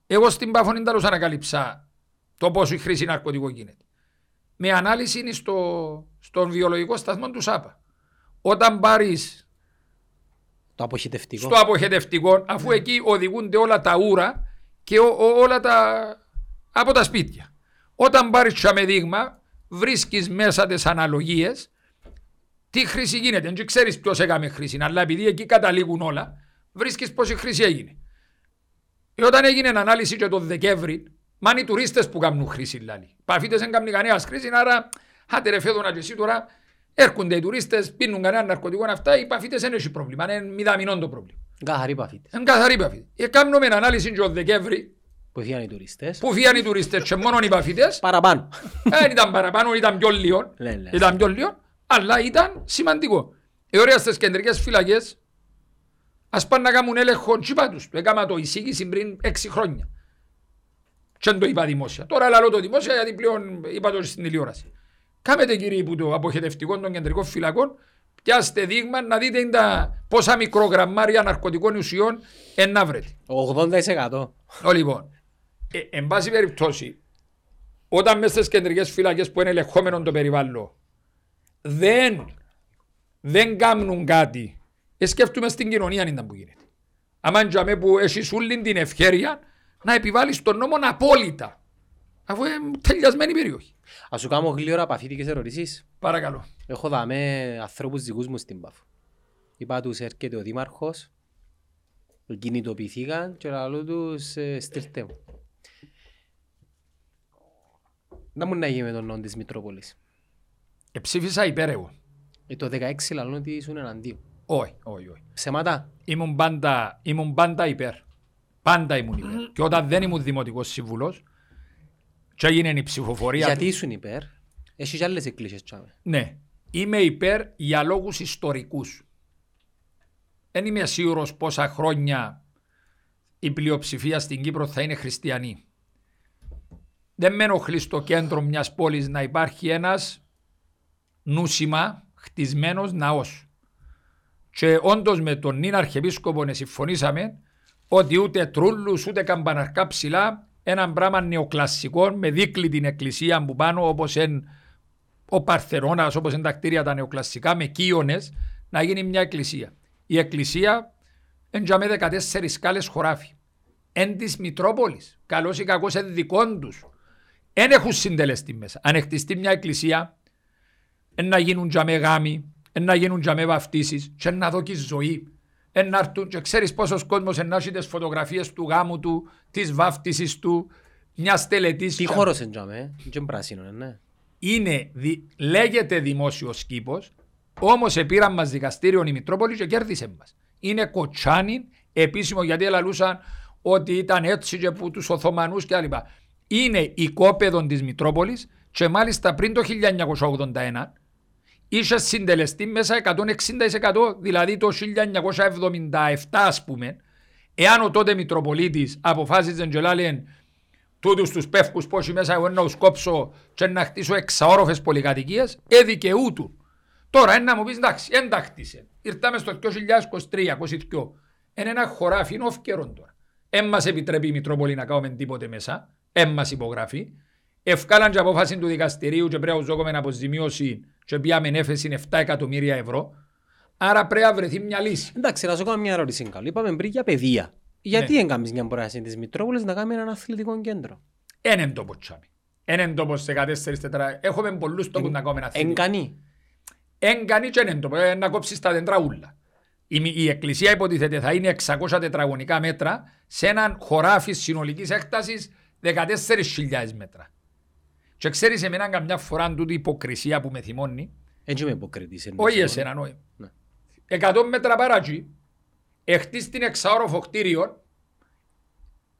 Εγώ στην Πάφο δεν τέλος ανακαλύψα το πόσο η χρήση ναρκωτικό γίνεται. Με ανάλυση είναι στον βιολογικό σταθμό του ΣΑΠΑ. Όταν πάρεις στο αποχετευτικό, αφού εκεί οδηγούνται όλα τα ούρα και όλα τα από τα σπίτια. Όταν πάρεις και με δείγμα, βρίσκεις μέσα τις αναλογίες τι χρήση γίνεται. Δεν ξέρεις ποιος έκαμε χρήση, αλλά επειδή εκεί καταλήγουν όλα, βρίσκεις πόση χρήση έγινε. Όταν έγινε ανάλυση και τον Δεκέμβρη, μα είναι οι τουρίστες που κάνουν χρήση, δηλαδή. Παφίτες δεν κάνουν κανένας χρήση, άρα άντε ρε Φέδωνα και εσύ τώρα έρχονται οι τουρίστες, πίνουν κανένα ναρκωτικό αυτά, οι παφίτες δεν έχει πρόβλημα, είναι μηδαμινόν το πρόβλημα. Καθαροί παφίτες. Κάνουμε ανάλυση και τον Δεκέμβρη. Που φύγαν οι τουρίστες. Και μόνο οι παφίτες. Παραπάνω. Δεν ήταν παραπάνω, ήταν πιο λίγο. Αλλά ήταν σημαντικό. Ωραία, στις κεντρικές φυλακές, ας πάνε να κάνουν έλεγχο τσίπα τους. Έκανα το εισήγηση πριν 6 χρόνια. Και δεν το είπα δημόσια. Τώρα λαλώ το δημόσια γιατί πλέον είπα το στην τηλεόραση. Κάμετε κύριοι που το αποχετευτικό των κεντρικών φυλακών, πιάστε δείγμα να δείτε πόσα μικρογραμμάρια ναρκωτικών ουσιών ενάβρετε. 80%. Λοιπόν. Εν πάση περιπτώσει, όταν μέσα στις κεντρικές φυλακές που είναι ελεγχόμενο το περιβάλλον δεν κάνουν κάτι, σκέφτομαι στην κοινωνία αν ήταν που γίνεται. Αμάν τζαμέ που έχεις όλη την ευχέρεια να επιβάλλεις τον νόμο απόλυτα, αφού είναι τελειασμένη περιοχή. Ας σου κάνω γλύωρα παθήτικες ερωτήσεις. Παρακαλώ. Έχω δαμέ ανθρώπους δικούς μου στην Πάφο. Είπα τους έρχεται ο Δήμαρχος, κινητοποιηθήκαν και λαλό τους στήρτε μου. Να μου να γίνει με τον νόμο της Μητρόπολης. Εψήφισα υπέρ εγώ. Το 16 λαλό ότι ήσουν εναντίον. Όχι. Ψέματα. Ήμουν πάντα υπέρ. Πάντα ήμουν υπέρ. Και όταν δεν ήμουν δημοτικός σύμβουλος και έγινε η ψηφοφορία. Γιατί ήσουν υπέρ. Εσύ και άλλες εκκλήσεις. Ναι. Είμαι υπέρ για λόγους ιστορικούς. Δεν είμαι σίγουρος πόσα χρόνια η πλειοψηφία στην Κύπρο θα είναι χριστιανή. Δεν με ενοχλεί στο κέντρο μιας πόλης να υπάρχει ένας νούσιμα χτισμένος ναός. Και όντως με τον νυν Αρχιεπίσκοπο συμφωνήσαμε ότι ούτε τρούλους ούτε καμπαναρκά ψηλά, έναν πράγμα νεοκλασικό με δίκλη την εκκλησία που πάνω όπως εν ο Παρθενώνας, όπως είναι τα κτίρια τα νεοκλασικά με κύονες, να γίνει μια εκκλησία. Η εκκλησία είναι με 14 σκάλες χωράφι. Εν της Μητρόπολης, καλώς ή κακώς εν δικών τους. Εν έχουν συντελεστεί μέσα. Αν χτιστεί μια εκκλησία, εν να γίνουν για με γάμοι, εν να γίνουν για με βαφτίσεις, και εν να δώκεις ζωή. Εν να έρθουν και ξέρεις πόσος κόσμος εν να έχει τις φωτογραφίες του γάμου του, της βάφτισης του, μιας τελετής. Τι χώρος εν για με, και πράσινο, ναι. Είναι, λέγεται δημόσιος κήπος, όμως επήραν μας δικαστήριο η Μητρόπολη και κέρδισε μας. Είναι κοτσάνι, επίσημο γιατί ελαλούσαν ότι ήταν έτσι και που τους Οθωμανούς κλπ. Είναι οικόπεδο της Μητρόπολης και μάλιστα πριν το 1981 είχε συντελεστεί μέσα 160%, δηλαδή το 1977 ας πούμε, εάν ο τότε Μητροπολίτης αποφάσιζε και λένε τούτους τους πεύκους πόσοι μέσα εγώ να τους κόψω και να χτίσω εξαόροφες πολυκατοικίες, εδικαιούτου. Τώρα να μου πεις εντάξει, εντάχτησε. Ήρθαμε στο 2023-2022. Είναι ένα χωράφι νόφκερον τώρα. Εν μας επιτρέπει η Μητρόπολη να κάνουμε τίποτε μέσα. Εν μας υπογράφει. Ευκάλαν και απόφαση του δικαστηρίου και πρέπει να ζώκουμε να αποζημίωση και πιάμε έφεση 7 εκατομμύρια ευρώ. Άρα πρέπει να βρεθεί μια λύση. Εντάξει, να σου κάνω μια ερώτηση. Καλή. Είπαμε πριν για παιδεία. Γιατί δεν κάνεις μια πρόταση της Μητρόπολης να κάνουμε έναν αθλητικό κέντρο? Έναν τόπο τσάμι. Έναν τόπο σε 14 τετράγια. Έχουμε πολλούς τόπους να κάνουμε ένα αθλητικό. Εγκανή και έναν τόπο. Να κόψεις τα δεντραούλα. Η εκκλησία υποτίθεται θα είναι 600 τετραγωνικά μέτρα σε έναν χωράφι συνολικής έκτασης 14.000 μέτρα. Και ξέρεις εμένα καμιά φορά τούτη υποκρισία που με θυμώνει. Έτσι με υποκριτής. Όχι εσένα νόημα. 100 μέτρα παράκι. Εχτίστην εξαόροφο κτίριο,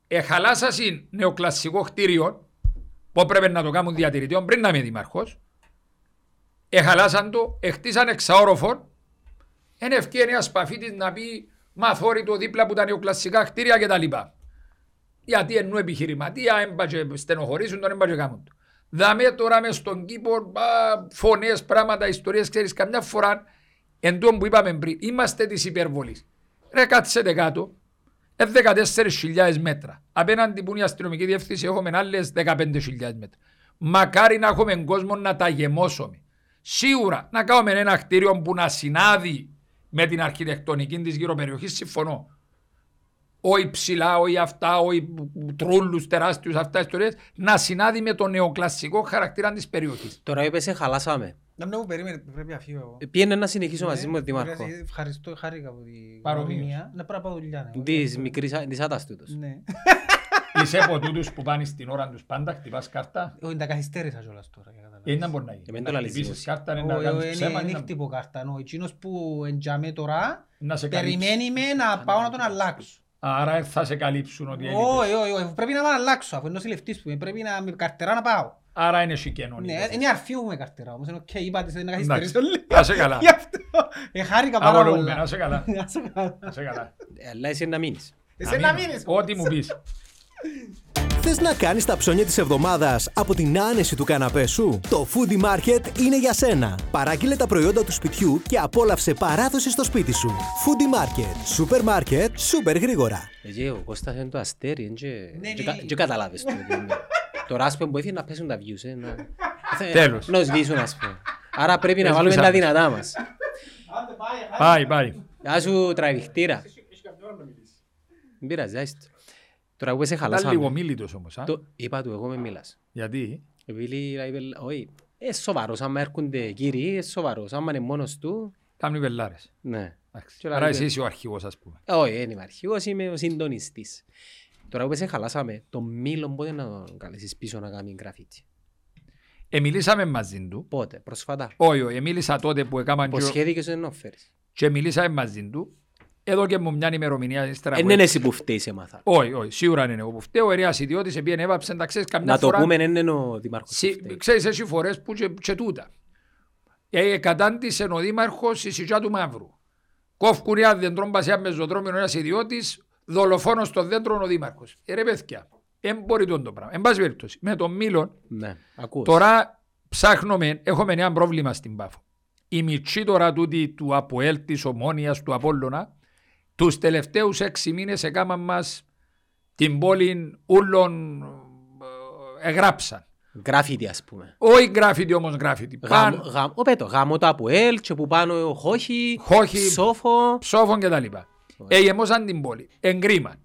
εχαλάσασιν νεοκλασσικό κτίριο, που πρέπει να το κάνουν διατηρητήριο πριν να είμαι δήμαρχος, εχαλάσαν το, εχτίσαν εξαόροφο, εν ευκαιρία σπαφίτης να πει μαθόρι το δίπλα από τα νεοκλασσικά κτίρια κτλ. Γιατί εννοώ επιχειρηματία, έμπατσε στενοχωρήσουν τον, έμπατσε κάνουν το. Δάμε τώρα μες στον κήπο φωνές, πράγματα, ιστορίες, ξέρεις καμιά φορά, εν τόν που είπαμε πριν, είμαστε της υπερβολής. Ρε κάτσετε κάτω, 14.000 μέτρα. Απέναντι που είναι η αστυνομική διεύθυνση έχουμε άλλες 15.000 μέτρα. Μακάρι να έχουμε κόσμο να τα γεμώσουμε. Σίγουρα να κάνουμε ένα κτίριο που να συνάδει με την αρχιτεκτονική της γύρω περιοχής, συμφωνώ. Όχι ψηλά, όχι αυτά, όχι τρούλους τεράστιους, αυτά ιστορίες, να συνάδει με το νεοκλασσικό χαρακτήρα της περιοχής. Τώρα είπες, χαλάσαμε. Να μην μου περίμενε, πρέπει να φύγω εγώ. Πήγαινε να συνεχίσω μαζί μου, Δήμαρχο. Ευχαριστώ, χάρηκα από την παρομοία. Να πρέπει να πάω δουλειά. Της μικρής, της άτας τούτος. Ναι. Είσαι από τούτους που πάνε στην ώρα τους πάντα, χτυπάς κάρτα. Όχι, τα καθυστέρησα κιόλας τώρα. Είναι να μπορεί να γίνει. Να χτυπήσεις κάρτα, να κάνεις ψέμα. Είναι χτυπώ κάρτα, νο. Εκείνος που εντιαμέ τώρα, περιμένει με να πάω να τον αλλάξω. Άρα θα σε καλύψουν ότι έλειπες. Όχι, πρέπει να αλλάξω, αφού είναι ο συλλευτής που πρέπει να με καρτερά να πάω. Άρα είναι σικενώνη. Ναι, είναι αρφίου που με καρτερά όμως, είναι οκ, είπατε σε να καθυστερήσω λίγο. Να σε καλά. Γι' αυτό, χάρηκα πάρα πολλά. Αγορούμε, να σε καλά. Αλλά εσύ να μείνεις. Εσύ να μείνεις. Ό,τι μου πεις. Θες να κάνεις τα ψώνια της εβδομάδας από την άνεση του καναπέ σου? Το Foodie Market είναι για σένα. Παράγγειλε τα προϊόντα του σπιτιού και απόλαυσε παράδοση στο σπίτι σου. Foodie Market. Σούπερ μάρκετ, σούπερ γρήγορα. Ο Κώστας είναι το αστέρι, δεν καταλάβεις το. Τώρα ας πούμε βοήθει να πέσουν τα views. Τέλος. Να σβήσουν ας πούμε. Άρα πρέπει να βάλουμε τα δυνατά μας. Πάει, πάει. Γεια σου τραβηχτήρα. Μην πειραζέσαι. Τώρα που σε χαλάσαμε. Ήταν λίγο μίλητος όμως. Είπα του, εγώ με μίλας. Γιατί? Επειδή όχι, σοβαρός, άμα έρχονται κύριοι, σοβαρός, άμα είναι μόνος του. Κάμουν οι πελάρες. Ναι. Άρα εσύ είσαι ο αρχηγός ας πούμε. Όχι, δεν είμαι αρχηγός, είμαι ο συντονιστής. Τώρα που σε χαλάσαμε, το μήλο πότε να καλέσεις πίσω να κάνει γραφίτι. Εμιλήσαμε μαζί του. Πότε, προσφατά. Όχι, εμίλησα τότε που έκαναν. Υποσχέθηκες ότι δεν όφερες. Και μιλήσαμε μαζί του. Εδώ και μου μια ημερομηνία ύστερα. Είναι εσύ που φταίεις, έμαθα. Όχι, σίγουρα είναι εγώ που φταίω. Ο ιερέας ιδιώτης επειδή έβαψε να ξέρεις καμιά φορά. Να το πούμε, είναι ο Δήμαρχος. Ξέρεις, εσύ φορές που και τούτα. Κατάντησε ο Δήμαρχος η σιτιά του μαύρου. Κόφκουν ένα δέντρο πασιά με ζωντρόμιο ο ένας ιδιώτης, δολοφόνος στο δέντρο ο Δήμαρχος. Ρε παιδιά, δεν μπορεί το πράγμα. Εν πάση περιπτώσει, με τον Μήλον, τώρα ψάχνουμε, έχουμε ένα πρόβλημα στην Πάφο. Η μητσή τώρα τούτη του Αποέλ, της Ομόνοιας, του Απόλλωνα. Τους τελευταίους 6 μήνες έκαναν μας την πόλη ούλων εγράψαν. Γράφιτι ας πούμε. Όχι γράφιτι όμως γράφιτι. Γάμο το Αποέλ και που πάνω χόχι, ψόφο και τα λοιπά. Εγεμώσαν την πόλη, εγκρίμαν.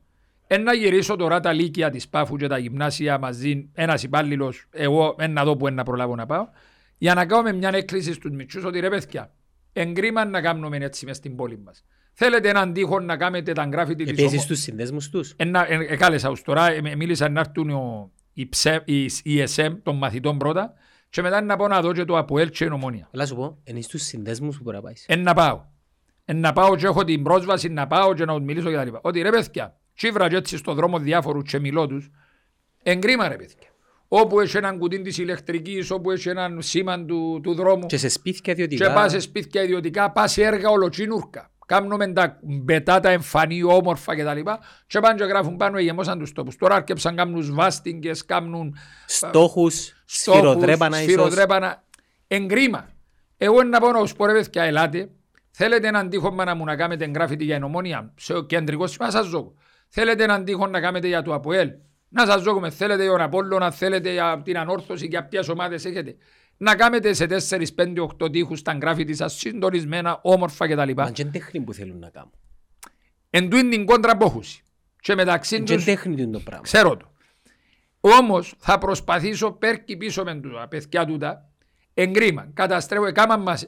Να γυρίσω τώρα τα λύκεια της Πάφου και τα γυμνάσια μαζί, ένας υπάλληλος, εγώ ένα δω που ένα προλάβω να πάω, για να κάνουμε μια έκκληση στους μητσούς ότι ρε παιδιά, εγκρίμαν να κάνουμε έτσι μες στην πόλη μας. Θέλετε έναν τείχο να κάνετε τα γκράφιτι της Ομόνοιας. Επίσης τους συνδέσμους τους. Κάλεσα τους τώρα, μίλησαν να έρθουν οι ESM των μαθητών πρώτα και μετά να πάω να δω και το Αποέλ και η Ομόνια. Αλλά σου πω, είναι στους συνδέσμους που μπορεί να πάεις. Να πάω και έχω την πρόσβαση να πάω και να τους μιλήσω κτλ. Ότι ρε παιδιά, τσίβρα και έτσι στον δρόμο διάφορου και μιλώ τους, εγκρίμα ρε παιδιά. Όπου έχει έναν κουτί της ηλεκτρικής, όπου έχει έναν σήμα του δρόμου. Και σε σπίτια ιδιωτικά. Πας σε έργα ολοτσίνούρκα. κάνουμε τα μπετάτα εμφανή, όμορφα κτλ. Και πάνε και γράφουν πάνω, γεμώσαν τους τόπους. Τώρα αρκέψαν, κάνουν βάστιγγες, κάνουν στόχους, σφυροτρέπανα. Εγκρίμα. Εγώ να πω να σπορεύετε και ελάτε. Θέλετε έναν τείχο να μου να κάνετε εγγράφητη για Ενωμόνια, σε κεντρικό σημείο, σας ζω. Θέλετε έναν τείχο να κάνετε για το ΑΠΟΕΛ, να σας ζω. Θέλετε για τον Απόλλωνα, θέλετε για την Ανόρθωση, για ποιες ομάδες έχετε. Να κάνετε σε 4, 5, 8 τείχους τα εγγράφητη σας συντονισμένα, όμορφα κτλ. Μα και τέχνη που θέλουν να κάνουν. Εν τούτην την κόντρα απόχουση. Και μεταξύ τους. Ξέρω το. Όμως θα προσπαθήσω πέρκι πίσω με τα παιδιά τούτα. Εγκρίμα. Καταστρέφω.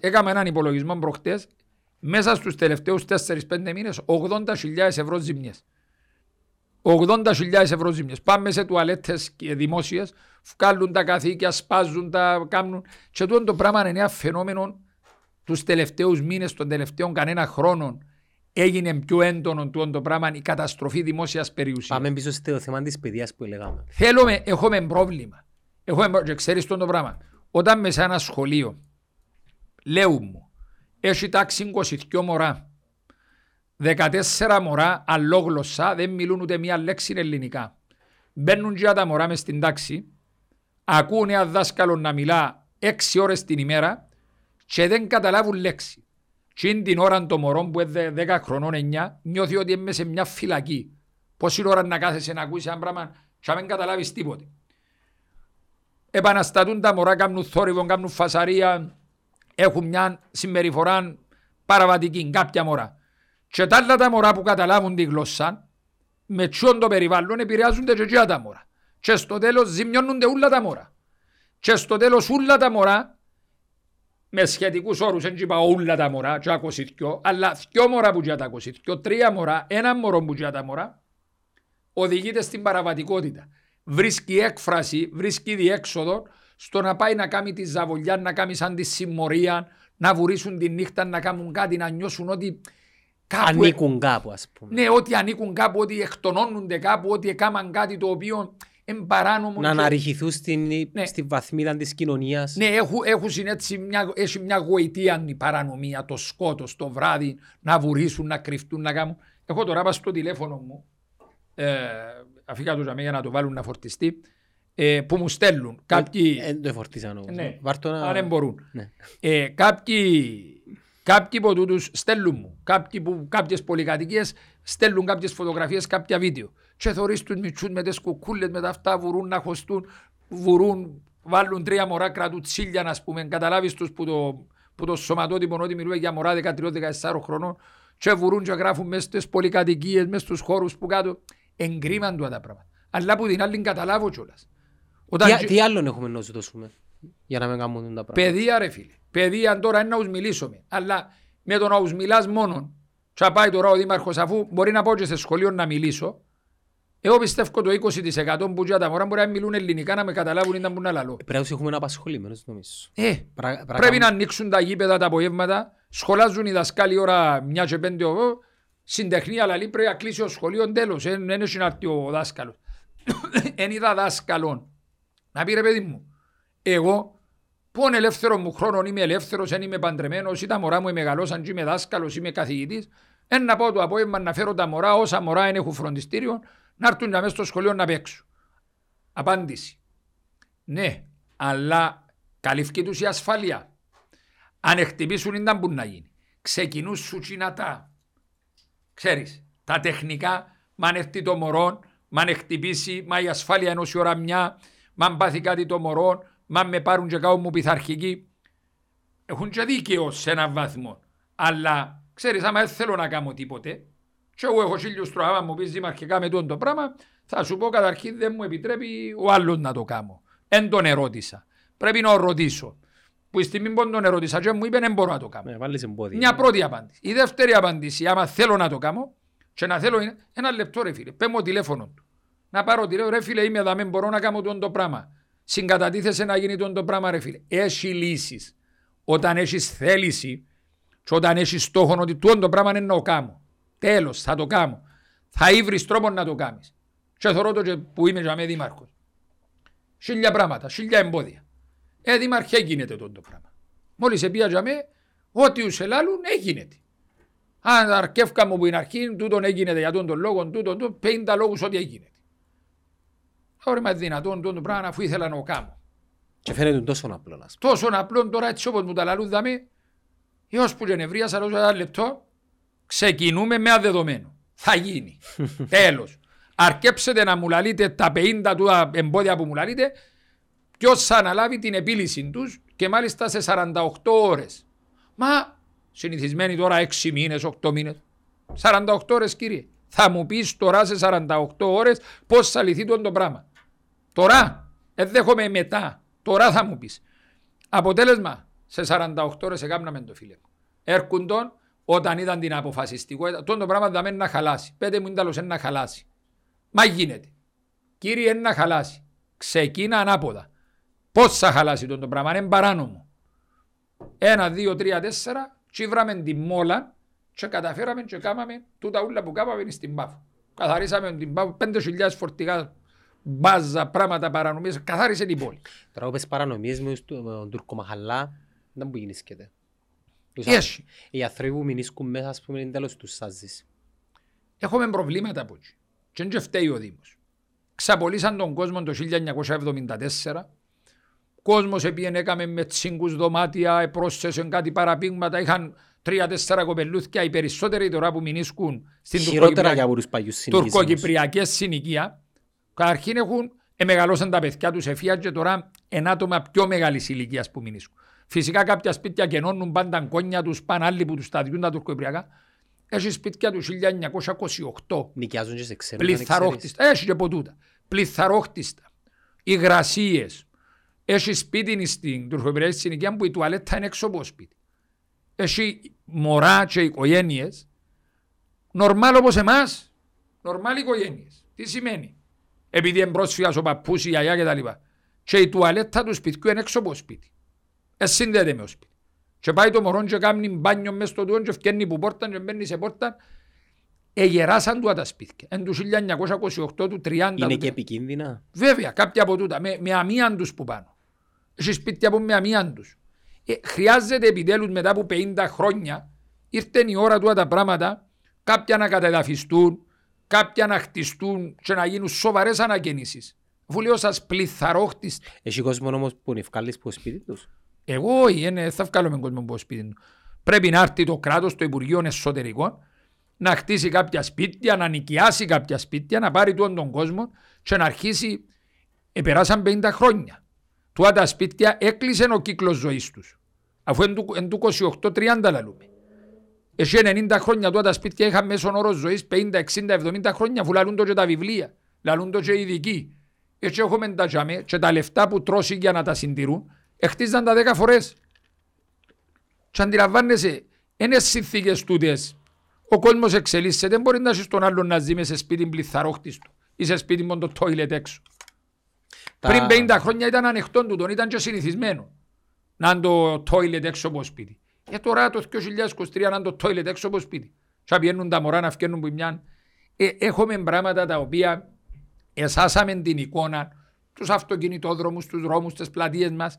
Έκαμε έναν υπολογισμό προχτές. Μέσα στους τελευταίους 4-5 μήνες 80.000 ευρώ ζημιές. 80.000 ευρώ ζημιές. Πάμε σε τουαλέτες και δημόσιες, βγάλουν τα καθήκια, σπάζουν τα, κάνουν. Και τούτο το πράγμα είναι ένα φαινόμενο τους τελευταίους μήνες, των τελευταίων κανένα χρόνο. Έγινε πιο έντονο τούτο το πράγμα, η καταστροφή δημόσιας περιουσίας. Πάμε πίσω στο θέμα της παιδείας που έλεγαμε. Θέλουμε, έχουμε πρόβλημα. Και ξέρεις το πράγμα. Όταν μες ένα σχολείο, λέω μου, έχει τάξει 22 μωρά, 14 μωρά αλλόγλωσσα, δεν μιλούν ούτε μία λέξη ελληνικά. Μπαίνουν και τα μωρά μες στην τάξη, ακούν ένα δάσκαλο να μιλά 6 ώρες την ημέρα και δεν καταλάβουν λέξη. Και είναι την ώρα το μωρό που είναι 10 χρονών 9, νιώθει ότι είμαι σε μια φυλακή. Πόση ώρα να κάθεσαι να ακούσεις ένα πράγμα και δεν καταλάβεις τίποτε. Επαναστατούν τα μωρά, κάνουν θόρυβο, κάνουν φασαρία, έχουν μια συμπεριφορά παραβατική, κάποια μωρά. Και τα άλλα τα μωρά που καταλάβουν τη γλώσσα, με τσιόν το περιβάλλον επηρεάζονται και τσιά τα μωρά. Και στο τέλος ζημιώνονται όλα τα μωρά. Και στο τέλος όλα τα μωρά, με σχετικούς όρους, δεν είπα όλα τα μωρά, και ακοσιθκιό, αλλά 2 μωρά που τσιά τα ακοσιθκιό, 3 μωρά, 1 μωρό που τσιά τα μωρά, οδηγείται στην παραβατικότητα. Βρίσκει έκφραση, βρίσκει διέξοδο στο να πάει να κάνει τη ζαβολιά, να κάνει σαν τη συμμορία, να βουρήσουν τη νύχτα, να κάνουν κάτι, να νιώσουν ότι κάπου ανήκουν κάπου, ας πούμε. Ναι, ότι ανήκουν κάπου, ότι εκτονώνονται κάπου, ότι έκαναν κάτι το οποίο είναι παράνομο. Να αναρριχηθούν στη βαθμίδα τη κοινωνία. Ναι, έχει μια γοητεία η παρανομία, το σκότος, το βράδυ, να βουρήσουν, να κρυφτούν, να κάνουν. Εγώ τώρα πάω στο τηλέφωνο μου. Αφήκα το για να το βάλουν να φορτιστεί, που μου στέλνουν κάποιοι. Δεν το φορτίζαν όμως. Ναι, αν δεν μπορούν. Ναι. Κάποιοι από τούτους στέλνουν μου. Κάποιες πολυκατοικίες στέλνουν κάποιες φωτογραφίες, κάποια βίντεο. Και θωρείς τους μητσούς με τις κουκούλες, με τα αυτά βουρούν να χωστούν, βουρούν, βάλουν 3 μωρά, κρατούν τσίλια να πούμε. Καταλάβεις τους που το σωματότυπο ότι μιλούμε για μωρά 13-14 χρονών. Και βουρούν και γράφουν μέσα στις πολυκατοικίες, μέσα στους χώρους που κάτω. Εγκρίμαν του τα πράγματα. Αλλά που την άλλη καταλάβω κιόλας. Τι άλλον έχουμε να σου δώσουμε για να μην κάνουμε τα πράγματα. Παιδεία ρε φίλε. Παιδεία τώρα είναι να τους μιλήσουμε. Αλλά με το να τους μιλάς μόνον. Θα πάει τώρα ο Δήμαρχος αφού μπορεί να πάω και σε σχολείο να μιλήσω. Εγώ πιστεύω το 20% που για τα μωρά μπορεί να μιλούν ελληνικά να με καταλάβουν ή να μπουν άλλα λόγια. Πρέπει να έχουμε ένα απασχολημένο, νομίζω. Πρέπει να ανοίξουν τα γήπεδα τα απογεύματα. Σχολάζουν οι δασκάλοι ώρα 1 και 5. Συντεχνία, αλλά πρέπει να κλείσει ο σχολείο τέλος. Δεν έχει να έρθει ο δάσκαλος. Εν είδα δάσκαλον. Να πει ρε παιδί μου, εγώ πόν ελεύθερο μου χρόνο είμαι ελεύθερος, δεν είμαι παντρεμένος, ή τα μωρά μου μεγαλώσαν, είμαι δάσκαλος, είμαι καθηγητής. Εν να πάω το απόγευμα να φέρω τα μωρά, όσα μωρά δεν έχουν φροντιστήριο, να έρθουν μέσα στο σχολείο να παίξουν. Απάντηση. Ναι, αλλά καλύφθηκε τους η ασφάλεια. Αν εκτυπήσουν ήταν που να γίνει. Ξεκινούν σου τσινατά. Ξέρεις, τα τεχνικά, μα αν έρθει το μωρό, μα αν χτυπήσει, μα η ασφάλεια ενός η ώρα μια, μα αν πάθει κάτι το μωρό, μα αν με πάρουν και κάπου μου πειθαρχικοί. Έχουν και δίκαιο σε έναν βαθμό. Αλλά ξέρεις, άμα δεν θέλω να κάνω τίποτε, και εγώ έχω χίλιους τρόπους, άμα μου πεις δημαρχικά με τούτο το πράγμα, θα σου πω καταρχήν δεν μου επιτρέπει ο άλλος να το κάνω. Εν τον ερώτησα. Πρέπει να ρωτήσω. Που η στιγμή που τον ερώτησα και μου είπε δεν μπορώ να το κάνω. Μια πρώτη απάντηση. Η δεύτερη απάντηση, άμα θέλω να το κάνω και να θέλω είναι ένα λεπτό ρε φίλε, παίρνω τηλέφωνο του. Να πάρω τηλέφωνο, ρε φίλε είμαι εδώ, δεν μπορώ να κάνω το πράγμα. Συγκατατίθεσαι να γίνει το πράγμα ρε φίλε. Έχει λύσεις. Όταν έχεις θέληση και όταν έχεις στόχο ότι το πράγμα είναι να το κάνω. Τέλος, θα το κάνω. Θα ήβρεις τρόπο να το κάνεις. Και θωρώ το και που είμαι για μένα δήμαρχος. 1000 πράγματα, 1000 εμπόδια. Δημαρχέ γίνεται το πράγμα. Μόλις επίαζαμε, ό,τι ουσελάλουν, γίνεται. Αν αρκεύκα μου που είναι αρχήν, τούτον έγινε για τον λόγο, τούτον 50 λόγους ό,τι έγινε. Τώρα είμαι δυνατόν τον πράγμα αφού ήθελα να κάνω. Και φαίνεται τόσο απλό. Τόσο απλό τώρα έτσι όπως μου τα λαλούδαμε, έως που γενευρίασα, λέω ένα λεπτό, ξεκινούμε με αδεδομένο. Θα γίνει. Τέλος. Αρκέψετε να μου λαλείτε τα 50 του εμπόδια που μου λαλείτε, ποιος θα αναλάβει την επίλυση τους και μάλιστα σε 48 ώρες. Μα συνηθισμένοι τώρα 6 μήνες, 8 μήνες. 48 ώρες κύριε. Θα μου πεις τώρα σε 48 ώρες πώς θα λυθεί το πράγμα. Τώρα, δέχομαι μετά. Τώρα θα μου πεις. Αποτέλεσμα, σε 48 ώρες έκαναμε το φίλε μου. Έρχονταν όταν ήταν την αποφασιστικότητα. Τον το πράγμα θα μένει να χαλάσει. Πέντε μου είναι τέλος να χαλάσει. Μα γίνεται. Κύριε, είναι να χαλάσει. Ξεκίνα ανάποδα. Πώς θα χαλάσει τον το πράγμα, είναι παράνομο. 1, 2, 3, 4. Τσίβραμε τη μόλα και καταφέραμε και κάμαμε τούτα ούλα που κάμαμε στην Πάφο. Καθαρίσαμε την Πάφο, 5.000 φορτηγά μπάζα, πράγματα, παρανομίες, καθάρισε την πόλη. Τώρα όπες παρανομίες με τον Τουρκομαχαλά, δεν μπορεί να γίνησκεται. Οι άνθρωποι που μηνίσκουν μέσα, ας πούμε, είναι τέλος τους σάζεις. Έχουμε προβλήματα από εκεί. Και δεν φταίει ο Δήμος. Ξαπολύσαν τον κόσμο το 1974. Κόσμος επειδή έκαμε με τσίγκους δωμάτια, πρόσθεσαν κάτι παραπήγματα, είχαν 3-4 κοπελούθια, οι περισσότεροι τώρα που μηνίσκουν στην τουρκοκυπριακή συνοικία, καταρχήν έχουν εμεγαλώσαν τα παιδιά τους εφία και τώρα εν άτομα πιο μεγάλης ηλικίας που μηνίσκουν. Φυσικά κάποια σπίτια κενώνουν πάντα κόνια τους, πάνε άλλοι που τους τα διούν τα τουρκοκυπριακά. Έχει σπίτια του 1928, νοικιάζουν και σε ξένους, πληθαρόχτιστα, έχει και ποτούτα, πληθαρόχτιστα, υγρασίες. Έχει σπίτι στην τουρκοκυπριακή συνοικία που η τουαλέτα είναι έξω από το σπίτι. Έχει μωρά και οικογένειες. Νορμάλ όπως εμάς. Νορμάλ οικογένειες. Τι σημαίνει. Επειδή εμπρόσφυγας ο παππούς, η γιαγιά και τα λοιπά. Και η τουαλέτα του σπιτιού είναι έξω από το σπίτι. Συνδέεται με το σπίτι. Και πάει το μωρό και κάνει μπάνιο μέσα στο τουόν και φτιάχνει που πόρτα και μπαίνει σε πόρτα. Εγεράσαν του τα σπίτια. Εν του 1928 του 30. Είναι και επικίνδυνα. Βέβαια, κάποια από τούτα. Με αμίαντους που πάνω. Έχει σπίτια που με αμίαντους. Χρειάζεται επιτέλους μετά από 50 χρόνια ήρθε η ώρα του τα πράγματα. Κάποια να κατεδαφιστούν, κάποια να χτιστούν και να γίνουν σοβαρές ανακαινήσεις. Αφού λέω σας πληθαρόχτιστα. Έχει κόσμο όμως που είναι ευκάλεις από σπίτι τους. Εγώ είναι, θα βγάλω με κόσμο από σπίτι του. Πρέπει να έρθει το κράτος, το Υπουργείο Εσωτερικών, να χτίσει κάποια σπίτια, να νοικιάσει κάποια σπίτια, να πάρει τούτον τον κόσμο και να αρχίσει. Επεράσαν 50 χρόνια. Τούτα τα σπίτια έκλεισε ο κύκλος ζωής τους. Αφού εν του 28-30 λαλούμε. Εσύ 90 χρόνια τούτα τα σπίτια είχαν μέσον όρο ζωής 50-60-70 χρόνια, αφού λαλούν το και τα βιβλία, λαλούν το και οι ειδικοί. Έτσι έχουμε τα τζαμέ και τα λεφτά που τρώσει για να τα συντηρούν, εχτίζαν τα 10 φορές. Και αντιλαμβάνεσαι, είναι συνθήκες τούτες. Ο κόσμος εξελίσσεται, μπορεί να είσαι στον άλλον να ζει μέσα σε σπίτι πληθαρόχτιστο ή σε σπίτι μόνο το τόιλετ έξω. Πριν 50 χρόνια ήταν ανεκτόν τούτον, ήταν και συνηθισμένο να είναι το τόιλετ έξω από σπίτι. Και τώρα το 2023 να είναι το τόιλετ έξω από σπίτι. Και πιένουν τα μωρά να φκένουν που μιαν. Έχουμε πράγματα τα οποία εσάσαμε την εικόνα, τους αυτοκινητόδρομους, τους δρόμους, τις πλατείες μας,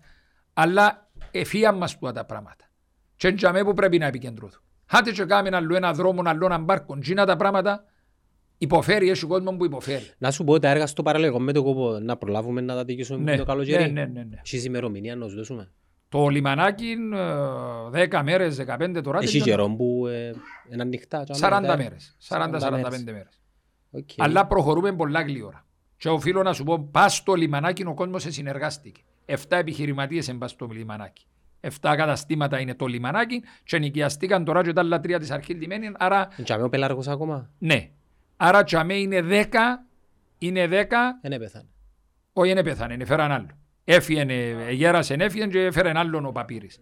αλλά εφίαν μας τούτα τα πράγματα. Και είναι τζαμέ που πρέπει να επικεντρωθούν. Άντε και κάμεν άλλο έναν δρόμο, άλλο έναν μπάρκο, γίνα τα πράγματα, υποφέρει, έχει κόσμο που υποφέρει. Να σου πω τα έργα στο παραλέγω με το κόπο να προλάβουμε να τα τελειώσουμε με το καλοκαίρι. Ναι. Στις ημερομηνία να σου δώσουμε. Το λιμανάκι είναι 10 μέρες, 15 τώρα. Εσύ καιρό που έναν νυχτά. 40 μέρες, 40-45 μέρες. Okay. Αλλά προχωρούμε πολλά γλύωρα. Και οφείλω να σου πω, πας στο λιμανάκι, ο κόσμος συνεργάστηκε. 7 επιχειρηματίες εμπάς στο λιμανάκι. 7 καταστήματα είναι το λιμανάκι και νοικιαστήκαν τώρα και τα άλλα 3 της αρχής λιμένης. Άρα... Τσαμέ ο πελάργος ακόμα. Ναι. Άρα τσαμέ είναι 10. Είναι 10. Ενέ πέθανε. Όχι, ενέ πέθανε. Έφεραν άλλο. Γέρασε, έφυγε και έφεραν άλλον ο Παπύρης.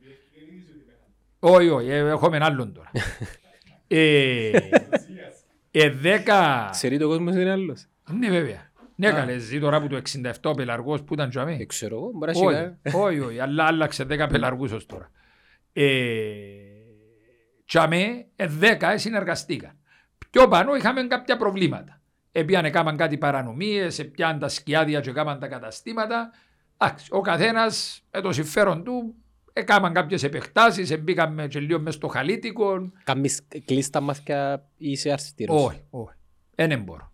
Όχι, έχουμε άλλον τώρα. 10. Ξέρει το κόσμος είναι άλλος. Ναι, βέβαια. Ναι, καλέ, ζει τώρα που το 67 ο πελαργός που ήταν τζαμί. Ξέρω εγώ, μπορεί να είναι. Όχι, αλλά άλλαξε 10 πελαργούς ως τώρα. Τζαμί, 10 συνεργαστήκαν. Πιο πάνω είχαμε κάποια προβλήματα. Επιάνε κάμαν κάτι παρανομίες, επιάνε τα σκιάδια και κάμαν τα καταστήματα. Ο καθένας με το συμφέρον του Έκαναν κάποιες επεκτάσεις, μπήκαμε και λίγο μες στο χαλίτικο. Καμίς κλείστα μας και είσαι αρσιτήρος. Όχι, όχι. Εν μπορώ.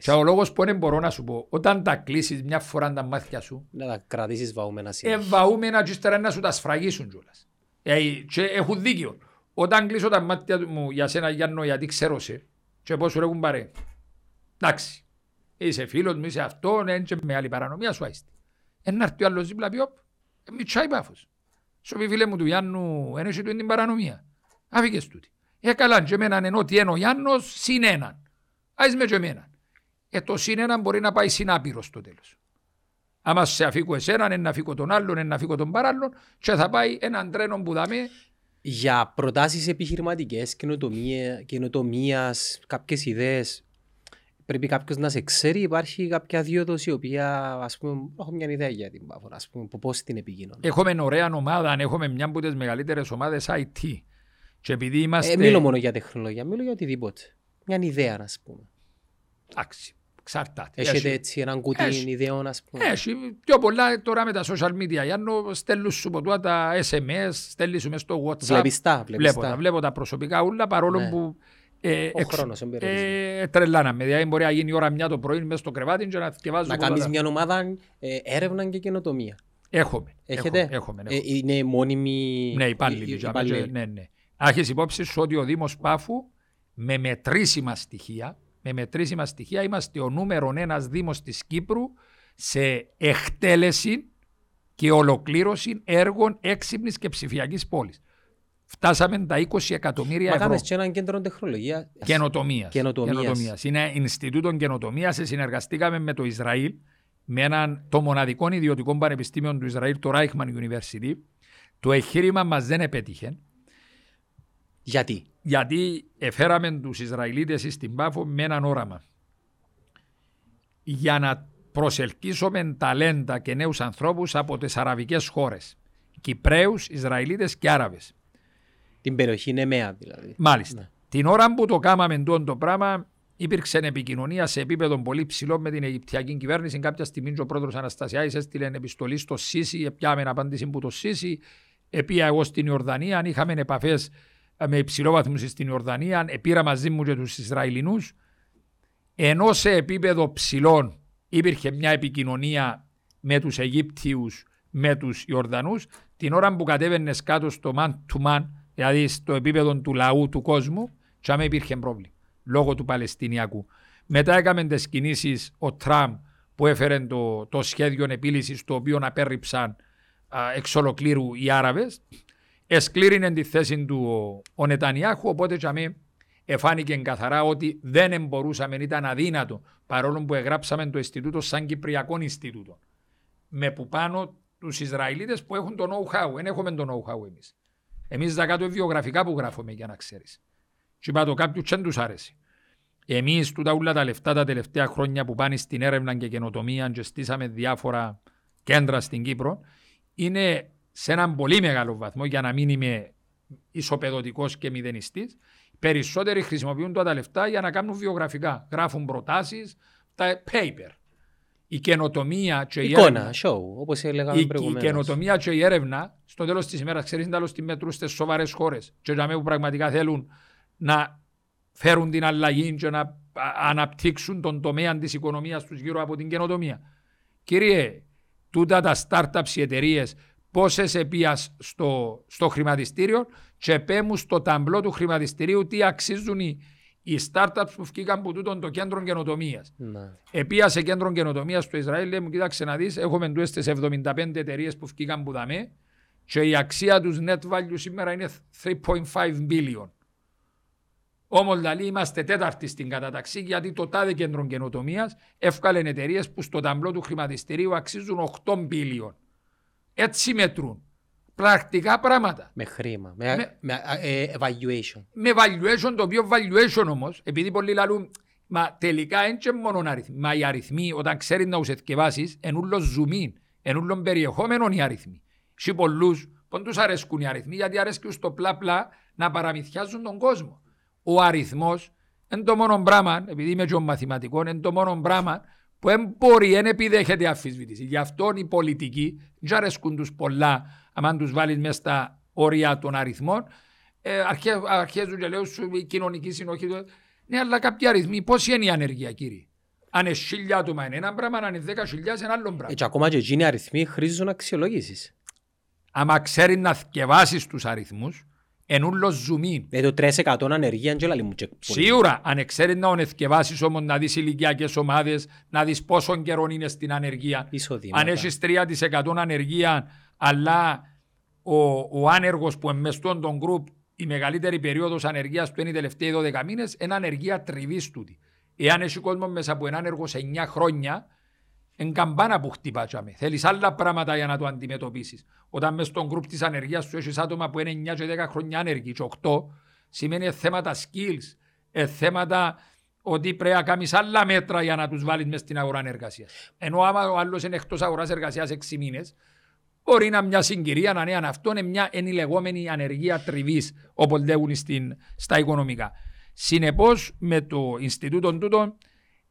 Και ο λόγος που εν μπορώ να σου πω, όταν τα κλείσεις μια φορά τα μάθηκια σου, να τα κρατήσεις βαούμενα σήμερα. Βαούμενα και ύστερα να σου τα σφραγίσουν κιόλας. Και έχουν δίκιο. Όταν κλείσω τα μάτια μου για σένα Γιάννο, γιατί ξέρω σε και πώς σου λέγουν παρέ. Εντάξει, είσαι φίλος μου, είσαι αυτόν, και με άλλη παρανομία σου άιστη. Ένα έρθει ο άλλος δίπλα πει, όπ, μητσάει Πάφος. Σου πει φίλε μου του Γιάννου, εν είσαι του εν την παρανομία. Άφηκες τούτη. Έκαλαν και εμέναν ενώ τι είναι ο Γιάννος, συν έναν. Άις με και εμέναν. Το συν έναν μπορεί να πάει συνάπειρος στο τέλος. Άμα σε αφήκω εσέναν, εν αφήκω τον άλλον, εν αφήκω τον παράλλον, και θα πάει έναν τρένο που δαμε. Για προτάσεις επιχειρηματικές, καινοτομίας, κάποιες ιδέες, πρέπει κάποιος να σε ξέρει, υπάρχει κάποια δίωδοση, η οποία, ας πούμε, έχω μια ιδέα για την Πάφο, ας πούμε, πώς την επικοινωνώ. Έχουμε ωραία ομάδα, αν έχουμε μια από τις μεγαλύτερες ομάδες IT. Και επειδή είμαστε... μιλώ μόνο για τεχνολογία, μιλώ για οτιδήποτε. Μια ιδέα, ας πούμε. Εντάξει. Εξαρτάται. Έχετε έτσι έναν κουτί ιδεών, ας πούμε. Έχει. Πιο πολλά τώρα με τα social media. Γιάννο, στέλνουν σου ποτέ τα SMS, στέλνουν σου μέσα στο WhatsApp. Βλέπω τα προσωπικά όλα, παρόλο ναι. που... ο χρόνος εμπεριορίζεται. Τρελάναμε. Δηλαδή μπορεί να γίνει η ώρα μια το πρωί μέσα στο κρεβάτι και να θυκευάζουν... Να κάνεις μια ομάδα έρευνα και καινοτομία. Έχουμε. Είναι μόνιμη... Ναι, υπάλληλοι. Ναι. Έχεις υπόψη σου ότι ο Δήμος Πάφου με μετρήσιμα στοιχεία. Με μετρήσιμα στοιχεία είμαστε ο νούμερον ένας Δήμος της Κύπρου σε εκτέλεση και ολοκλήρωση έργων έξυπνης και ψηφιακής πόλης. Φτάσαμε τα 20 εκατομμύρια ευρώ. Κάναμε και έναν κέντρο τεχνολογίας. Καινοτομίας. Είναι Ινστιτούτο Καινοτομίας. Συνεργαστήκαμε με το Ισραήλ, με το μοναδικό ιδιωτικό πανεπιστήμιο του Ισραήλ, το Reichman University. Το εγχείρημα μας δεν επέτυχε. Γιατί εφέραμε τους Ισραηλίτες στην Πάφο με έναν όραμα. Για να προσελκύσουμε ταλέντα και νέους ανθρώπους από τις αραβικές χώρες. Κυπραίους, Ισραηλίτες και Άραβες. Την περιοχή Νεμαία δηλαδή. Μάλιστα. Ναι. Την ώρα που το κάμαμε το πράγμα υπήρξε επικοινωνία σε επίπεδο πολύ ψηλό με την Αιγυπτιακή κυβέρνηση. Κάποια στιγμή ο πρόεδρος Αναστασιάδης έστειλε επιστολή στο ΣΥΣΥ, πιάμε απάντηση που το ΣΥΣΥ. Επία εγώ στην Ιορδανία, αν είχαμε επαφές με υψηλόβαθμους στην Ιορδανία, πήρα μαζί μου και τους Ισραηλινούς. Ενώ σε επίπεδο ψηλών υπήρχε μια επικοινωνία με τους Αιγύπτιους, με τους Ιορδανούς, την ώρα που κατέβαινες κάτω στο man to man, δηλαδή στο επίπεδο του λαού, του κόσμου, τσάμε υπήρχε πρόβλημα, λόγω του Παλαιστινιακού. Μετά έκαμε τις κινήσεις ο Τραμπ που έφερε το σχέδιο επίλυσης, το οποίο απέρριψαν εξ ολοκλήρου οι Άραβες. Εσκλήρινε τη θέση του ο Νετανιάχου, οπότε τσάμε εφάνηκε καθαρά ότι δεν μπορούσαμε, ήταν αδύνατο, παρόλο που εγγράψαμε το Ινστιτούτο σαν Κυπριακό Ινστιτούτο. Με που πάνω τους Ισραηλίτες που έχουν το know-how, δεν έχουμε το know-how εμείς. Εμείς τα κάτω βιογραφικά που γράφουμε για να ξέρεις. Και είπα το κάποιου δεν τους άρεσε. Εμείς τούτα όλα τα λεφτά τα τελευταία χρόνια που πάνε στην έρευνα και καινοτομία και στήσαμε διάφορα κέντρα στην Κύπρο, είναι σε έναν πολύ μεγάλο βαθμό, για να μην είμαι ισοπεδωτικός και μηδενιστής, περισσότεροι χρησιμοποιούν τα λεφτά για να κάνουν βιογραφικά. Γράφουν προτάσεις, τα paper. Η καινοτομία και η έρευνα. Η καινοτομία και η έρευνα, στο τέλος της ημέρας, ξέρεις, είναι τέλος τη μετρού στις σοβαρές χώρες. Και για μένα που πραγματικά θέλουν να φέρουν την αλλαγή και να αναπτύξουν τον τομέα της οικονομίας τους γύρω από την καινοτομία. Κύριε, τούτα τα startups, οι εταιρείες, πόσες επίας στο χρηματιστήριο και επέμουν στο ταμπλό του χρηματιστηρίου τι αξίζουν οι startups που βγήκαν από τούτον το κέντρο καινοτομίας. Επίασε κέντρο καινοτομίας στο Ισραήλ, λέει μου, κοίταξε να δεις, έχουμε εντούστες 75 εταιρείες που βγήκαν που δαμέ και η αξία τους net value σήμερα είναι 3.5 billion. Όμως δηλαδή είμαστε τέταρτη στην καταταξή, γιατί το τάδε κέντρο καινοτομίας έφκαλεν εταιρείες που στο ταμπλό του χρηματιστηρίου αξίζουν 8 billion. Έτσι μετρούν πρακτικά πράγματα. Με χρήμα, με valuation. Με valuation, το οποίο valuation όμως, επειδή πολλοί λαλούν, μα τελικά είναι και μόνο αριθμοί. Μα οι αριθμοί, όταν ξέρεις να τους εθκευάσεις, εν ούλος ζουμίν, εν ούλον περιεχόμενον οι αριθμοί. Σε πολλούς, πον τους αρέσκουν οι αριθμοί, γιατί αρέσκουν στο πλά-πλά να παραμυθιάζουν τον κόσμο. Ο αριθμός είναι το μόνο πράγμα, επειδή είμαι και ο μαθηματικός, είναι το μόνο πράγμα που δεν μπορεί, δεν επιδέχεται αφισβήτηση. Γι' αυτό οι πολιτικοί δεν αρέσκουν τους πολλά αν τους βάλεις μέσα στα όρια των αριθμών, αρχίζουν και λέω σου η κοινωνική συνοχή. Ναι, αλλά κάποιοι αριθμοί, πώς είναι η ανεργία, κύριε. Αν είναι 1.000 άτομα είναι ένα πράγμα, αν είναι 10.000 ένα άλλο πράγμα. Έτσι, ακόμα και εκείνοι αριθμοί χρήζουν αξιολόγησης. Άμα ξέρει να θκευάσεις τους αριθμούς, ενούλος ζουμί. Το 3% ανεργία, Αντζέλα, μου τσεκ. Σίγουρα, αν ξέρει να ονεθκευάσεις όμως, να δεις ηλικιακές ομάδες, να δεις πόσο καιρό είναι στην ανεργία. Εισοδήματα. Αν έχεις 3% ανεργία, αλλά ο άνεργος που εμμεστών τον γκρουπ, η μεγαλύτερη περίοδος ανεργίας του είναι οι τελευταίοι 12 μήνες, είναι ανεργία τριβής τούτη. Εάν έχει κόσμο μέσα από έναν έργο σε 9 χρόνια, εν καμπάνα που χτυπάτσαμε. Θέλεις άλλα πράγματα για να το αντιμετωπίσεις. Όταν μες στον γκρουπ της ανεργίας σου έχεις άτομα που είναι 9 και 10 χρόνια άνεργοι και 8, σημαίνει θέματα skills, θέματα ότι πρέπει να κάνεις άλλα μέτρα για να τους βάλεις μες στην αγορά εργασίας. Ενώ άμα ο άλλος είναι εκτός αγοράς εργασίας 6 μήνες, μπορεί να μια συγκυρία να είναι αυτό, είναι μια ενηλεγόμενη ανεργία τριβής, όπως λέγουν στα οικονομικά. Συνεπώς, με το Ινστιτούτο τούτο,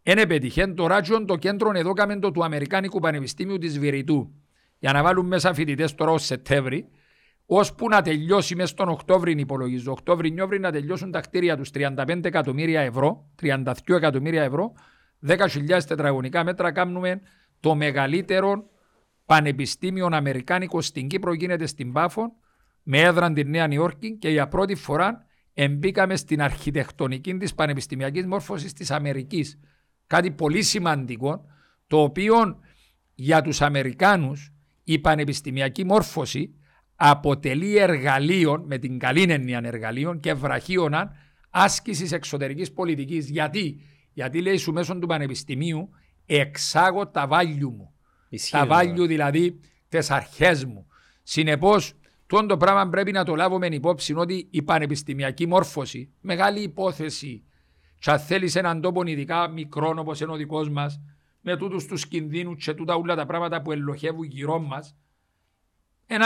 είναι πετυχέν το ράτσιον το κέντρο εδώ κάμεντο του Αμερικάνικου Πανεπιστήμιου της Βιριτού, για να βάλουν μέσα φοιτητές τώρα ως Σεπτέμβρη, ώσπου να τελειώσει μέσα στον Οκτώβρη, υπολογίζω, Οκτώβρη-Νιόβρη, να τελειώσουν τα κτίρια τους 35 εκατομμύρια ευρώ, 32 εκατομμύρια ευρώ, 10.000 τετραγωνικά μέτρα. Κάνουμε το μεγαλύτερο πανεπιστήμιο αμερικάνικο στην Κύπρο, γίνεται στην Πάφο, με έδρα τη Νέα Νιόρκη, και για πρώτη φορά εμπήκαμε στην αρχιτεκτονική της πανεπιστημιακής μόρφωσης της Αμερικής. Κάτι πολύ σημαντικό, το οποίο για τους Αμερικάνους η πανεπιστημιακή μόρφωση αποτελεί εργαλείο, με την καλή έννοια εργαλείων, και βραχίωνα άσκησης εξωτερικής πολιτικής. Γιατί λέει σου μέσω του πανεπιστημίου εξάγω τα value μου. Τα value δηλαδή τις αρχές μου. Συνεπώς, το πράγμα πρέπει να το λάβουμε υπόψη, ότι η πανεπιστημιακή μόρφωση, μεγάλη υπόθεση. Και αν θέλεις έναν τόπο ειδικά μικρό όπως είναι ο δικός μας, με τούτους τους κινδύνους και τούτα όλα τα πράγματα που ελοχεύουν γύρω μας,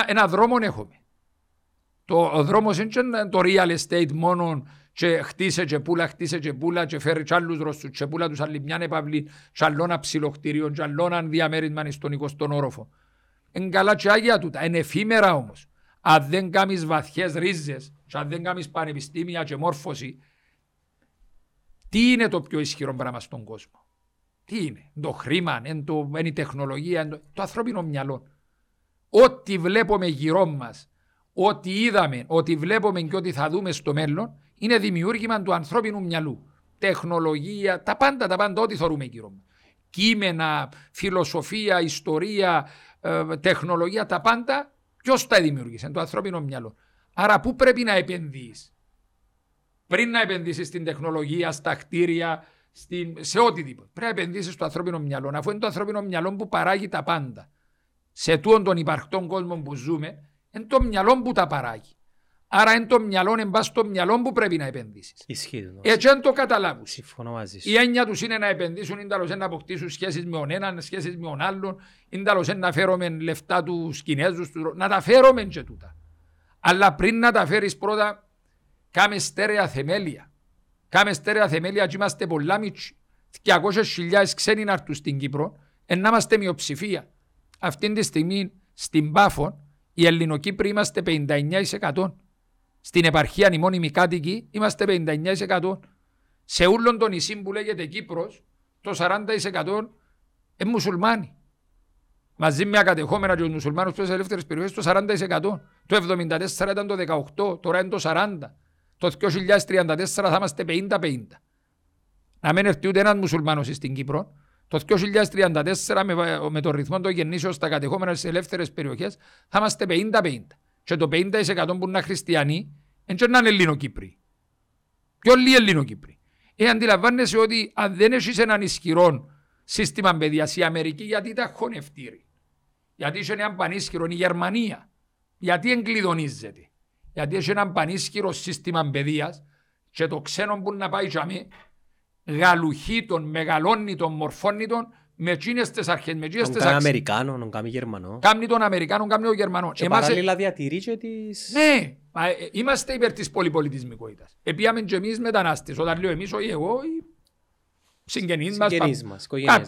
ένα δρόμο έχουμε. Ο δρόμος είναι το real estate μόνο, και χτίσε και πούλα, χτίσε και πούλα, και φέρει και άλλους Ρώσους, και πούλα τους άλλη μια επαυλή, και άλλωνα ψιλοκτήριο, και άλλωνα διαμέρισμα στον 20ο όροφο. Είναι καλά και άγια τούτα, είναι εφήμερα όμως. Αν δεν κάνεις βαθιές ρίζες, και αν δεν κάνεις πανεπιστήμια και μόρφωση, τι είναι το πιο ισχυρό πράγμα στον κόσμο? Τι είναι? Το χρήμα, είναι η τεχνολογία, το ανθρώπινο μυαλό. Ό,τι βλέπουμε γύρω μας, ό,τι είδαμε, ό,τι βλέπουμε και ό,τι θα δούμε στο μέλλον, είναι δημιούργημα του ανθρώπινου μυαλού. Τεχνολογία, τα πάντα, ό,τι θεωρούμε γύρω μας. Κείμενα, φιλοσοφία, ιστορία, τεχνολογία, τα πάντα. Ποιος τα δημιούργησε? Το ανθρώπινο μυαλό. Άρα, πού πρέπει να επενδύεις? Πριν να επενδύσεις στην τεχνολογία, στα κτίρια, σε οτιδήποτε, πρέπει να επενδύσεις στο ανθρώπινο μυαλό. Αφού είναι το ανθρώπινο μυαλό που παράγει τα πάντα. Σε τούτον τον υπαρκτόν κόσμο που ζούμε, είναι το μυαλό που τα παράγει. Άρα, είναι το μυαλό, στο μυαλό που πρέπει να επενδύσεις. Ισχύει. Έτσι δεν το καταλάβουν. Συμφωνώ μαζί σου. Η έννοια τους είναι να επενδύσουν, είναι να αποκτήσουν σχέσεις με τον έναν, σχέσεις με τον άλλον, είναι να φέρουμε λεφτά τους Κινέζους, να τα φέρουμε και τούτα. Αλλά πριν να τα φέρεις πρώτα, κάμε στέρεα θεμέλια. Κάμε στέρεα θεμέλια, και είμαστε πολλά μίτσι. 200.000 ξένοι να έρθουν στην Κύπρο, να είμαστε μειοψηφία. Αυτή τη στιγμή στην Πάφο, οι Ελληνοκύπροι είμαστε 59%. Στην επαρχία ανημόνιμοι κάτοικοι είμαστε 59%. Σε όλον το νησί που λέγεται Κύπρος, το 40% είναι μουσουλμάνοι. Μαζί με ακατεχόμενα και τους μουσουλμάνους στις ελεύθερες περιοχές, το 40%. Το 1974 ήταν το 18%, τώρα είναι το 40%. Το 2034 θα είμαστε 50-50. Να μην έρθει ούτε ένας μουσουλμάνος στην Κύπρο. Το 2034 με τον ρυθμό των γεννήσεων στα κατεχόμενα στις ελεύθερες περιοχές θα είμαστε 50-50. Και το 50% που είναι χριστιανοί, δεν είναι Ελληνοκύπροι. Πιο λίγοι Ελληνοκύπροι. Αντιλαμβάνεσαι ότι αν δεν έχεις έναν ισχυρό σύστημα παιδείας, η Αμερική γιατί τα χωνευτήρει? Γιατί έχει έναν πανίσχυρο, η Γερμανία γιατί εγκλειδονίζεται? Γιατί έχει έναν πανίσχυρο σύστημα παιδείας, και το ξένο που να πάει τσάμε γαλουχεί τον, μεγαλώνει τον, μορφώνει τον, με εκείνες τις αρχές, με εκείνες τις αξίες. Τον κάνει Αμερικάνο, τον κάνει Γερμανό. Κάνει τον Αμερικάνο, κάνει τον Γερμανό. Και παράλληλα διατηρεί και τις... Ναι, είμαστε υπέρ της πολυπολιτισμικότητας. Επίαμε και εμείς μετανάστες. Όταν λέω εμείς, όχι εγώ, οι συγγενείς μας,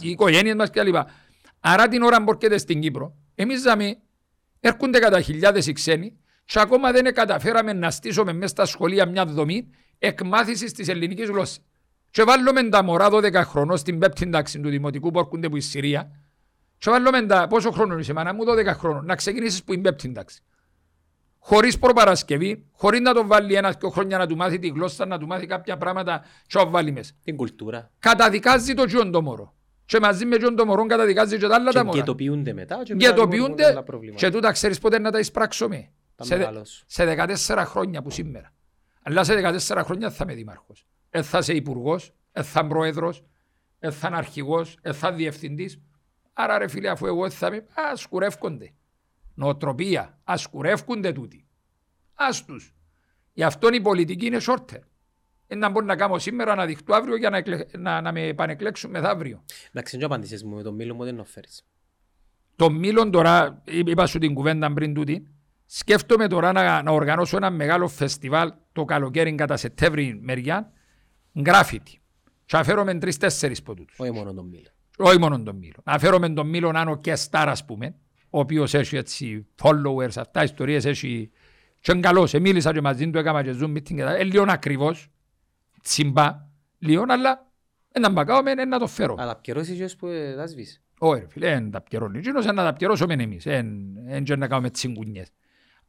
οι οικογένειες μας κλπ. Άρα την ώρα που έρχεται στην Κύπρο, εμείς ζαμε Έρχονται κατά χιλιάδες οι ξένοι και ακόμα δεν καταφέραμε να στήσουμε μέσα στα σχολεία μια δομή εκμάθησης της ελληνικής γλώσσας. Και βάλουμε τα μωρά 12 χρονών στην πέπτη τάξη του δημοτικού που έρχονται από τη Συρία. Και βάλουμε τα πόσο χρόνο είσαι, μάνα μου, 12 χρόνων, να ξεκινήσεις που είναι πέπτη τάξη. Χωρίς προπαρασκευή, χωρίς να τον βάλει ένα και χρόνια να του μάθει τη γλώσσα, να του μάθει κάποια πράγματα, και να βάλει μέσα. Την κουλτούρα. Καταδικάζει το τζιόν το μωρό. Και μαζί με τζιόν το μωρό καταδικάζει και τα άλλα τα μωρά. Και γετοποιούνται μετά. Γετοποιούνται και τούτα ξέρεις πότε να τα εισπράξουμε. Σε 14 χρόνια που σήμερα. Αλλά σε 14 χρόνια θα είμαι δήμαρχος. Θα είσαι υπουργός, θα είμαι πρόεδρος, θα είμαι αρχηγός, θα είμαι διευθυντής. Άρα ρε φίλε, αφού εγώ θα είμαι, σκουρεύκονται. Νοοτροπία, ασκουρεύκονται τούτοι. Ας τους. Γι' αυτόν η πολιτική είναι shorter. Ένα μπορεί να κάνω σήμερα, να δειχτώ αύριο για να με επανεκλέξουν μεθαύριο. Να ξεντώ απαντήσεις μου, με τον Μήλον μου δεν οφέρεις. Τον Μήλον τώρα, είπα σου την κουβέντα πριν τούτη, σκέφτομαι τώρα να οργανώσω ένα μεγάλο φεστιβάλ το καλοκαίρι κατά Σεπτέμβρη μεριά, γκράφιτι. Και αφαίρομαι 3-4 ποτούτους. Όχι μόνο τον Μήλον. Όχι μόνο τον Μήλον. Αφαίρομαι τον Μήλον άνω και στάρα, ας πούμε. Ο οποίος έχει έτσι followers, αυτά ιστορίες έχει και είναι καλός. Μίλησα και μαζί του, έκανα και zoom meeting. Λιόν ακριβώς, τσιμπά, λιόν, αλλά έναν μπακάομαι, έναν το φέρω. Αλλά πιερώσεις και που τα σβείς. Όχι ρε φίλε, δεν τα πιερώνει. Γίνος να τα πιερώσουμε εμείς, δεν να κάνουμε τσιγκουνιές.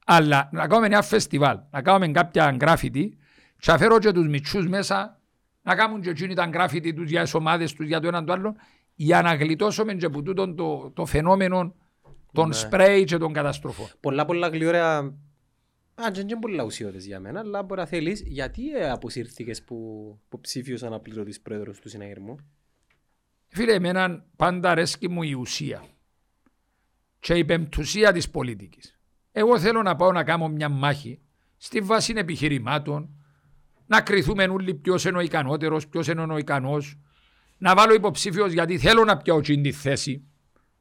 Αλλά να κάνουμε ένα φεστιβάλ, να κάνουμε κάποια γκράφιτι και να φέρω και τους μητσούς μέσα, να κάνουν και εκείνοι τα γκράφιτι τους για τις ομάδες τους, για το έναν το άλλον, για να γλιτώσουμε και από τούτο το φαινόμενο των σπρέι και των καταστροφών. Πολλά γλυόρα, δεν είναι πολλά ουσιώδες για μένα, αλλά μπορεί να θέλεις, γιατί αποσύρθηκες που ψήφιος αναπληρωτής πρόεδρος του συναγερμού. Φίλε, εμένα πάντα αρέσκει μου η ουσία και η πεμπτουσία της πολιτικής. Εγώ θέλω να πάω να κάνω μια μάχη στη βάση επιχειρημάτων, να κριθούμε όλοι ποιος είναι ο ικανότερος, ποιος είναι ο ικανός, να βάλω υποψήφιος γιατί θέλω να πιάω τη θέση.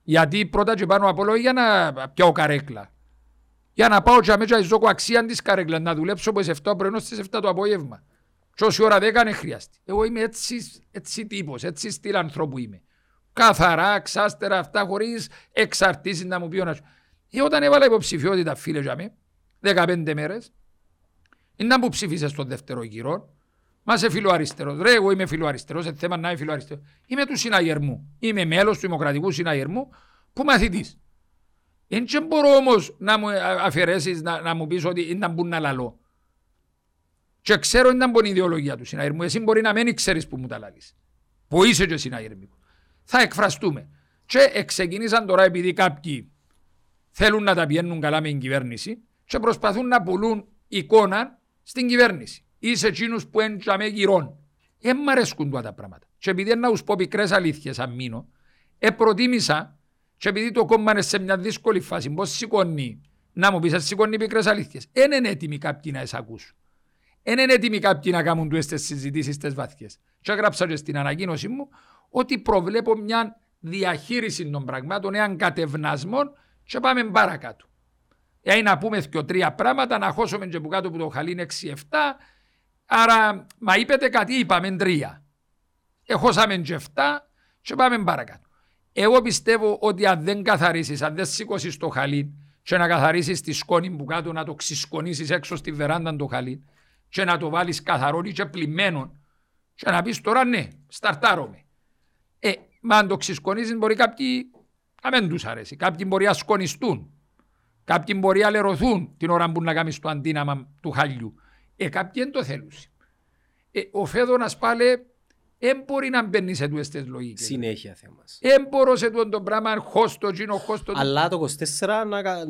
Γιατί πρώτα και πάνω απ' όλο για να πιάω καρέκλα. Για να πάω και μέσα ζω αξία της καρέκλας, να δουλέψω από τις 7 πρωινό στις 7 το απόγευμα. Και όση ώρα 10 δεν χρειάζεται. Εγώ είμαι έτσι τύπος, έτσι στυλ ανθρώπου είμαι. Καθαρά, ξάστερα αυτά, χωρίς εξαρτήσεις να μου πει ο ένας. Όταν έβαλα υποψηφιότητα, φίλε, για μέ, 15 μέρες, ήταν που ψήφισε στον δεύτερο γύρο. Μα είσαι φιλοαριστερός. Ρε, εγώ είμαι φιλοαριστερός. Είναι θέμα να είμαι φιλοαριστερός. Είμαι του συναγερμού. Είμαι μέλος του Δημοκρατικού Συναγερμού που μαθητής. Δεν μπορώ όμως να μου αφαιρέσεις, να μου πεις ότι να μπουν να λαλώ. Και ξέρω να μπουν η ιδεολογία του συναγερμού. Εσύ μπορεί να μην ξέρεις που μου τα λαλείς. Που είσαι και συναγερμικό. Θα εκφραστούμε. Και ξεκινήσαν τώρα επειδή κάποιοι θέλουν να τα πηγαίνουν καλά με την κυβέρνηση και προσπαθούν να πουλούν εικόνα στην κυβέρνηση. Είσαι εκείνους που έντιαμε γυρών. Δεν μ' αρέσκουν τώρα τα πράγματα. Και επειδή να τους πω πικρές αλήθειες αν μείνω, προτίμησα και επειδή το κόμμα είναι σε μια δύσκολη φάση, πώς σηκώνει, να μου πεις, σηκώνει πικρές αλήθειες. Εν είναι έτοιμοι κάποιοι να εισακούσουν. Εν είναι έτοιμοι κάποιοι να κάνουν τις συζητήσεις τις βαθιές. Και έγραψα και στην ανακοίνωση μου ότι προβλέπω μια διαχείριση των πραγμάτων, έναν κατευνασμό και πάμε παρακάτω. Ή να πούμε 2-3 πράγματα, να χώσουμε και που κάτω που το χαλήν 6-7. Άρα, μα είπετε κάτι, είπαμε 3. Έχωσαμε και 7 και πάμε παρακάτω. Εγώ πιστεύω ότι αν δεν καθαρίσεις, αν δεν σήκωσεις το χαλί και να καθαρίσεις τη σκόνη που κάτω, να το ξεσκονίσεις έξω στη βεράντα το χαλί και να το βάλεις καθαρό και πλημμένο και να πεις τώρα ναι, σταρτάρομαι. Μα αν το ξεσκονίσεις μπορεί κάποιοι να μην τους αρέσει. Κάποιοι μπορεί να σκονιστούν. Κάποιοι μπορεί να λερωθούν την ώρα που να κάνεις το αντίναμα του χαλιού. Κάποιοι δεν το θέλουν. Ο Φαίδωνας πάλι δεν μπορεί να μπαίνει σε τούτες λογικές. Συνέχεια θέμα. Δεν μπορώ σε τούτο το πράγμα, χώστο, γίνω χώστο. Αλλά το 24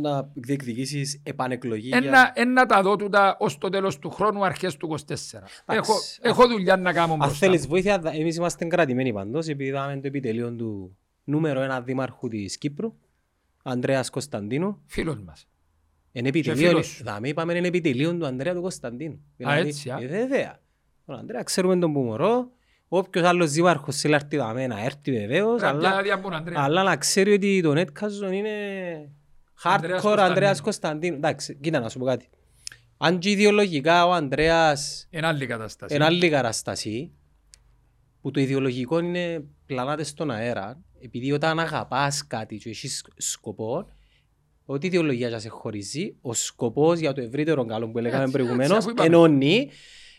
να διεκδικήσεις επανεκλογή. Ένα τα δω τούτα ως το τέλος του χρόνου, αρχές του 24. Έχω δουλειά να κάνω μπροστά. Αν θέλεις βοήθεια, εμείς είμαστε κρατημένοι παντός, επειδή είδαμε το επιτελείο του νούμερο 1 δήμαρχου της Κύπρου, Ανδρέας Κωνσταντίνου. Φίλος μας. Είπαμε είναι επιτελείο του Ανδρέα του Κωνσταντίνου. Α, έτσι, α. Βέβαια. Τον Ανδρέα ξέρουμε τον Πουμωρό. Όποιος άλλος δήμαρχος θέλει να έρθει βεβαίως. Αλλά να ξέρει ότι τον Έτκαζον είναι hardcore Ανδρέας Κωνσταντίνου. Εντάξει, κοίτα να σου πω κάτι. Αν και ιδεολογικά ο Ανδρέας εν άλλη κατάσταση, που το ιδεολογικό είναι πλανάται στον αέρα, επειδή όταν αγαπάς κάτι και έχεις σκοπό, ότι η ιδεολογία σας χωρίζει, ο σκοπός για το ευρύτερο καλό που λέγαμε προηγουμένως ενώνει.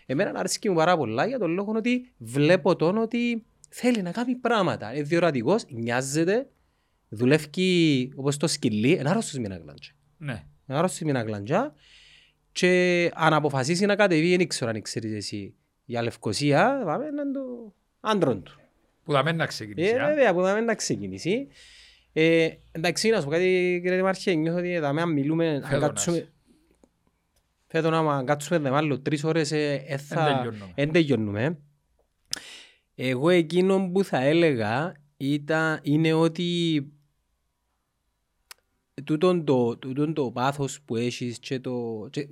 Εμένα αρέσκει μου πάρα πολλά για τον λόγο ότι βλέπω τον ότι θέλει να κάνει πράγματα. Είναι διορατικός, νοιάζεται, δουλεύει όπως το σκυλί, είναι άρρωστος με ένα γλάντζα. Ναι. Είναι άρρωστος με ένα γλάντζα και αν αποφασίσει να κατεβεί, δεν ξέρω αν ξέρεις εσύ, για Λευκοσία, πάμε να το άντρον του. Που θα μένει να ξεκινήσει. Βέβαια, που θα μένει να ξεκινήσει. Εντάξει, να σου πω κάτι κύριε Δημαρχέ, νιώθω ότι εδώ αν μιλούμε, φέτον άμα κάτσουμε δε μάλλον 3 ώρες εν τελειώνουμε. Εγώ εκείνο που θα έλεγα είναι ότι τούτον το πάθος που έχεις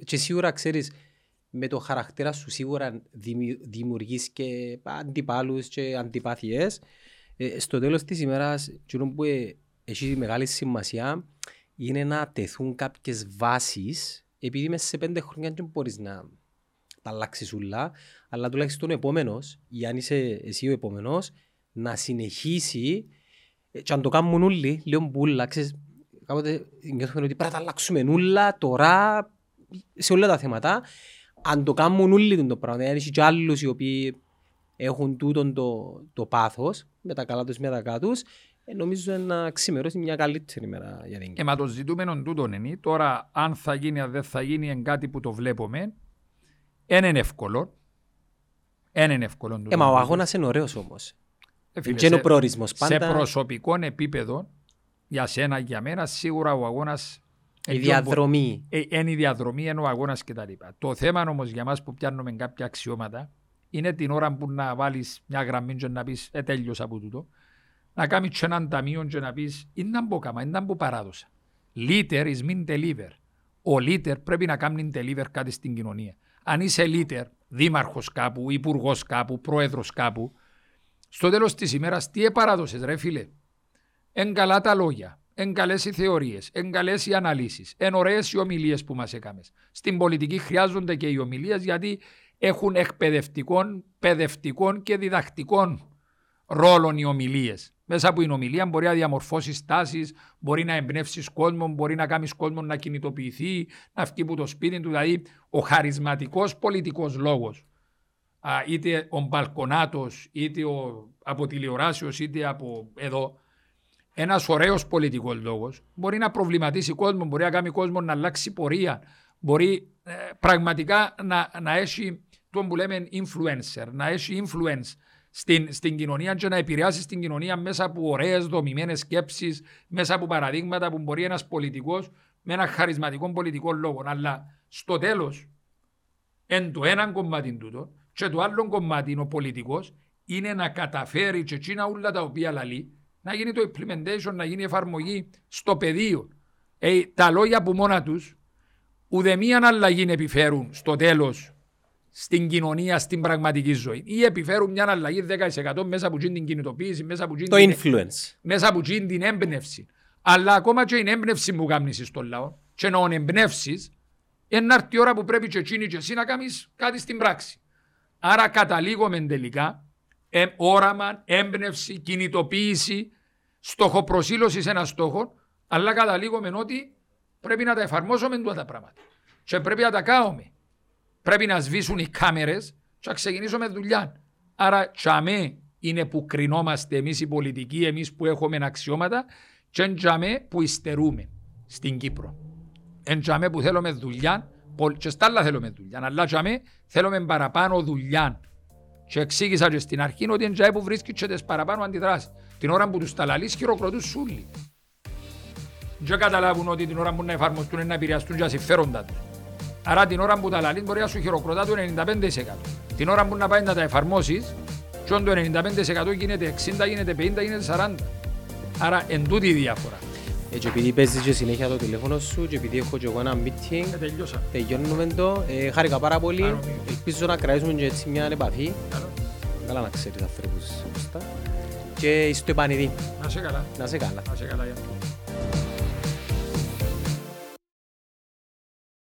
και σίγουρα ξέρεις με το χαρακτήρα σου σίγουρα δημιουργείς και αντιπάλους και αντιπάθειες. Στο τέλος της ημέρας, εκείνο που έχει μεγάλη σημασία είναι να τεθούν κάποιες βάσεις, επειδή μέσα σε 5 χρόνια δεν μπορείς να τα αλλάξεις όλα, αλλά τουλάχιστον ο επόμενος, ή αν είσαι εσύ ο επόμενος, να συνεχίσει και αν το κάνουν όλοι, λέω μπούλα, ξέρεις, κάποτε νιώθουμε ότι πρέπει να τα αλλάξουμε όλα τώρα, σε όλα τα θέματα, αν το κάνουν όλοι το πράγμα, αν είσαι και άλλους οι οποίοι έχουν τούτον το πάθος, με τα καλά τους, με τα κάτους, νομίζω να ξημερώσει μια καλύτερη ημέρα για την Κύπρο. Μα το ζητούμενο τούτον είναι, τώρα αν θα γίνει, αν δεν θα γίνει, εν κάτι που το βλέπουμε, εν είναι εύκολο. Εν είναι εύκολο. Μα ο αγώνας είναι ωραίος όμως. Είναι ο προορισμός πάντα. Σε προσωπικό επίπεδο, για σένα και για μένα, σίγουρα ο αγώνας... Η διαδρομή. Είναι η διαδρομή, είναι ο αγώνας κτλ. Το θέμα όμως για μας που πιάνουμε κάποια αξιώματα, είναι την ώρα που να βάλεις μια γραμμή και να πεις τέλειωσα από τούτο, να κάνεις και έναν ταμείο και να πεις είναι που έκανα, είναι που παράδοσα. Leader is mean deliver. Ο leader πρέπει να κάνει deliver κάτι στην κοινωνία. Αν είσαι leader, δήμαρχος κάπου, υπουργός κάπου, πρόεδρος κάπου, στο τέλος της ημέρας τι παράδοσες ρε φίλε. Εν καλά τα λόγια, εν καλές οι θεωρίες, εν καλές οι αναλύσεις, εν ωραίες οι ομιλίες που μας έκαμες. Στην πολιτική χρειάζονται και οι ομιλίες γιατί έχουν εκπαιδευτικών, παιδευτικών και διδακτικών ρόλων οι ομιλίες. Μέσα από την ομιλία μπορεί να διαμορφώσεις τάσεις, μπορεί να εμπνεύσεις κόσμο, μπορεί να κάνεις κόσμο να κινητοποιηθεί, να βγει από το σπίτι του. Δηλαδή, ο χαρισματικός πολιτικός λόγος, είτε ο μπαλκονάτος, είτε από τηλεοράσεως, είτε από εδώ, ένας ωραίος πολιτικός λόγος, μπορεί να προβληματίσει κόσμο, μπορεί να κάνει κόσμο να αλλάξει πορεία, μπορεί πραγματικά να έχει τον που λέμε influencer, να έχει influence στην κοινωνία και να επηρεάσει την κοινωνία μέσα από ωραίες δομημένες σκέψεις, μέσα από παραδείγματα που μπορεί ένας πολιτικός με ένα χαρισματικό πολιτικό λόγο. Αλλά στο τέλος, εν το έναν κομμάτι τούτο και το άλλο κομμάτι ο πολιτικός είναι να καταφέρει και εκείνα όλα τα οποία λαλεί, να γίνει το implementation, να γίνει εφαρμογή στο πεδίο. Τα λόγια που μόνα τους ουδέμιαν αλλαγή επιφέρουν στο τέλος στην κοινωνία, στην πραγματική ζωή. Ή επιφέρουν μια αλλαγή 10% μέσα από την κινητοποίηση, μέσα από το influence. Μέσα από την έμπνευση. Αλλά ακόμα και η έμπνευση που κάνεις στον λαό, και να εμπνεύσεις, είναι αυτή η ώρα που πρέπει και εκείνη και εσύ να κάνεις κάτι στην πράξη. Άρα καταλήγουμε τελικά όραμα, έμπνευση, κινητοποίηση, στοχοπροσήλωση σε ένα στόχο, αλλά καταλήγουμε ότι πρέπει να τα εφαρμόσουμε όλα τα πράγματα. Και πρέπει να τα κάνουμε. Πρέπει να σβήσουν οι κάμερες και να ξεκινήσουμε δουλειά. Άρα, τσαμέ είναι που κρινόμαστε εμείς οι πολιτικοί, εμείς που έχουμε αξιώματα, και τσαμέ που υστερούμε στην Κύπρο. Τσαμέ που θέλουμε δουλειά, και στα άλλα θέλουμε δουλειά. Αλλά τσαμέ θέλουμε παραπάνω δουλειά. Και εξήγησα και στην αρχή ότι τσαμέ που βρίσκεται τις παραπάνω αντιδράσεις. Την ώρα που τους τα λαλείς χειροκροτούν σούλοι. Και καταλάβουν ότι την ώρα που να εφαρμοστούν είναι να επηρεαστούν για συμφέροντα τους. Άρα την ώρα που τα λαλείς μπορεί να σου χειροκροτά το 95%. Την ώρα που να πάει να τα εφαρμόσεις, και το 95% γίνεται 60%, γίνεται 50%, γίνεται 40%. Άρα εν τούτη η διάφορα. Και επειδή παίζεις και συνέχεια το τηλέφωνο σου και επειδή έχω και εγώ ένα meeting, τελειώνουμε το. Χάρηκα πάρα πολύ. Ελπίζω να κρατήσουμε και έτσι μια επαφή. Καλά να ξέρεις ανθρώπους. Και είσαι το επανειδή. Να σε καλά. Να σε καλά.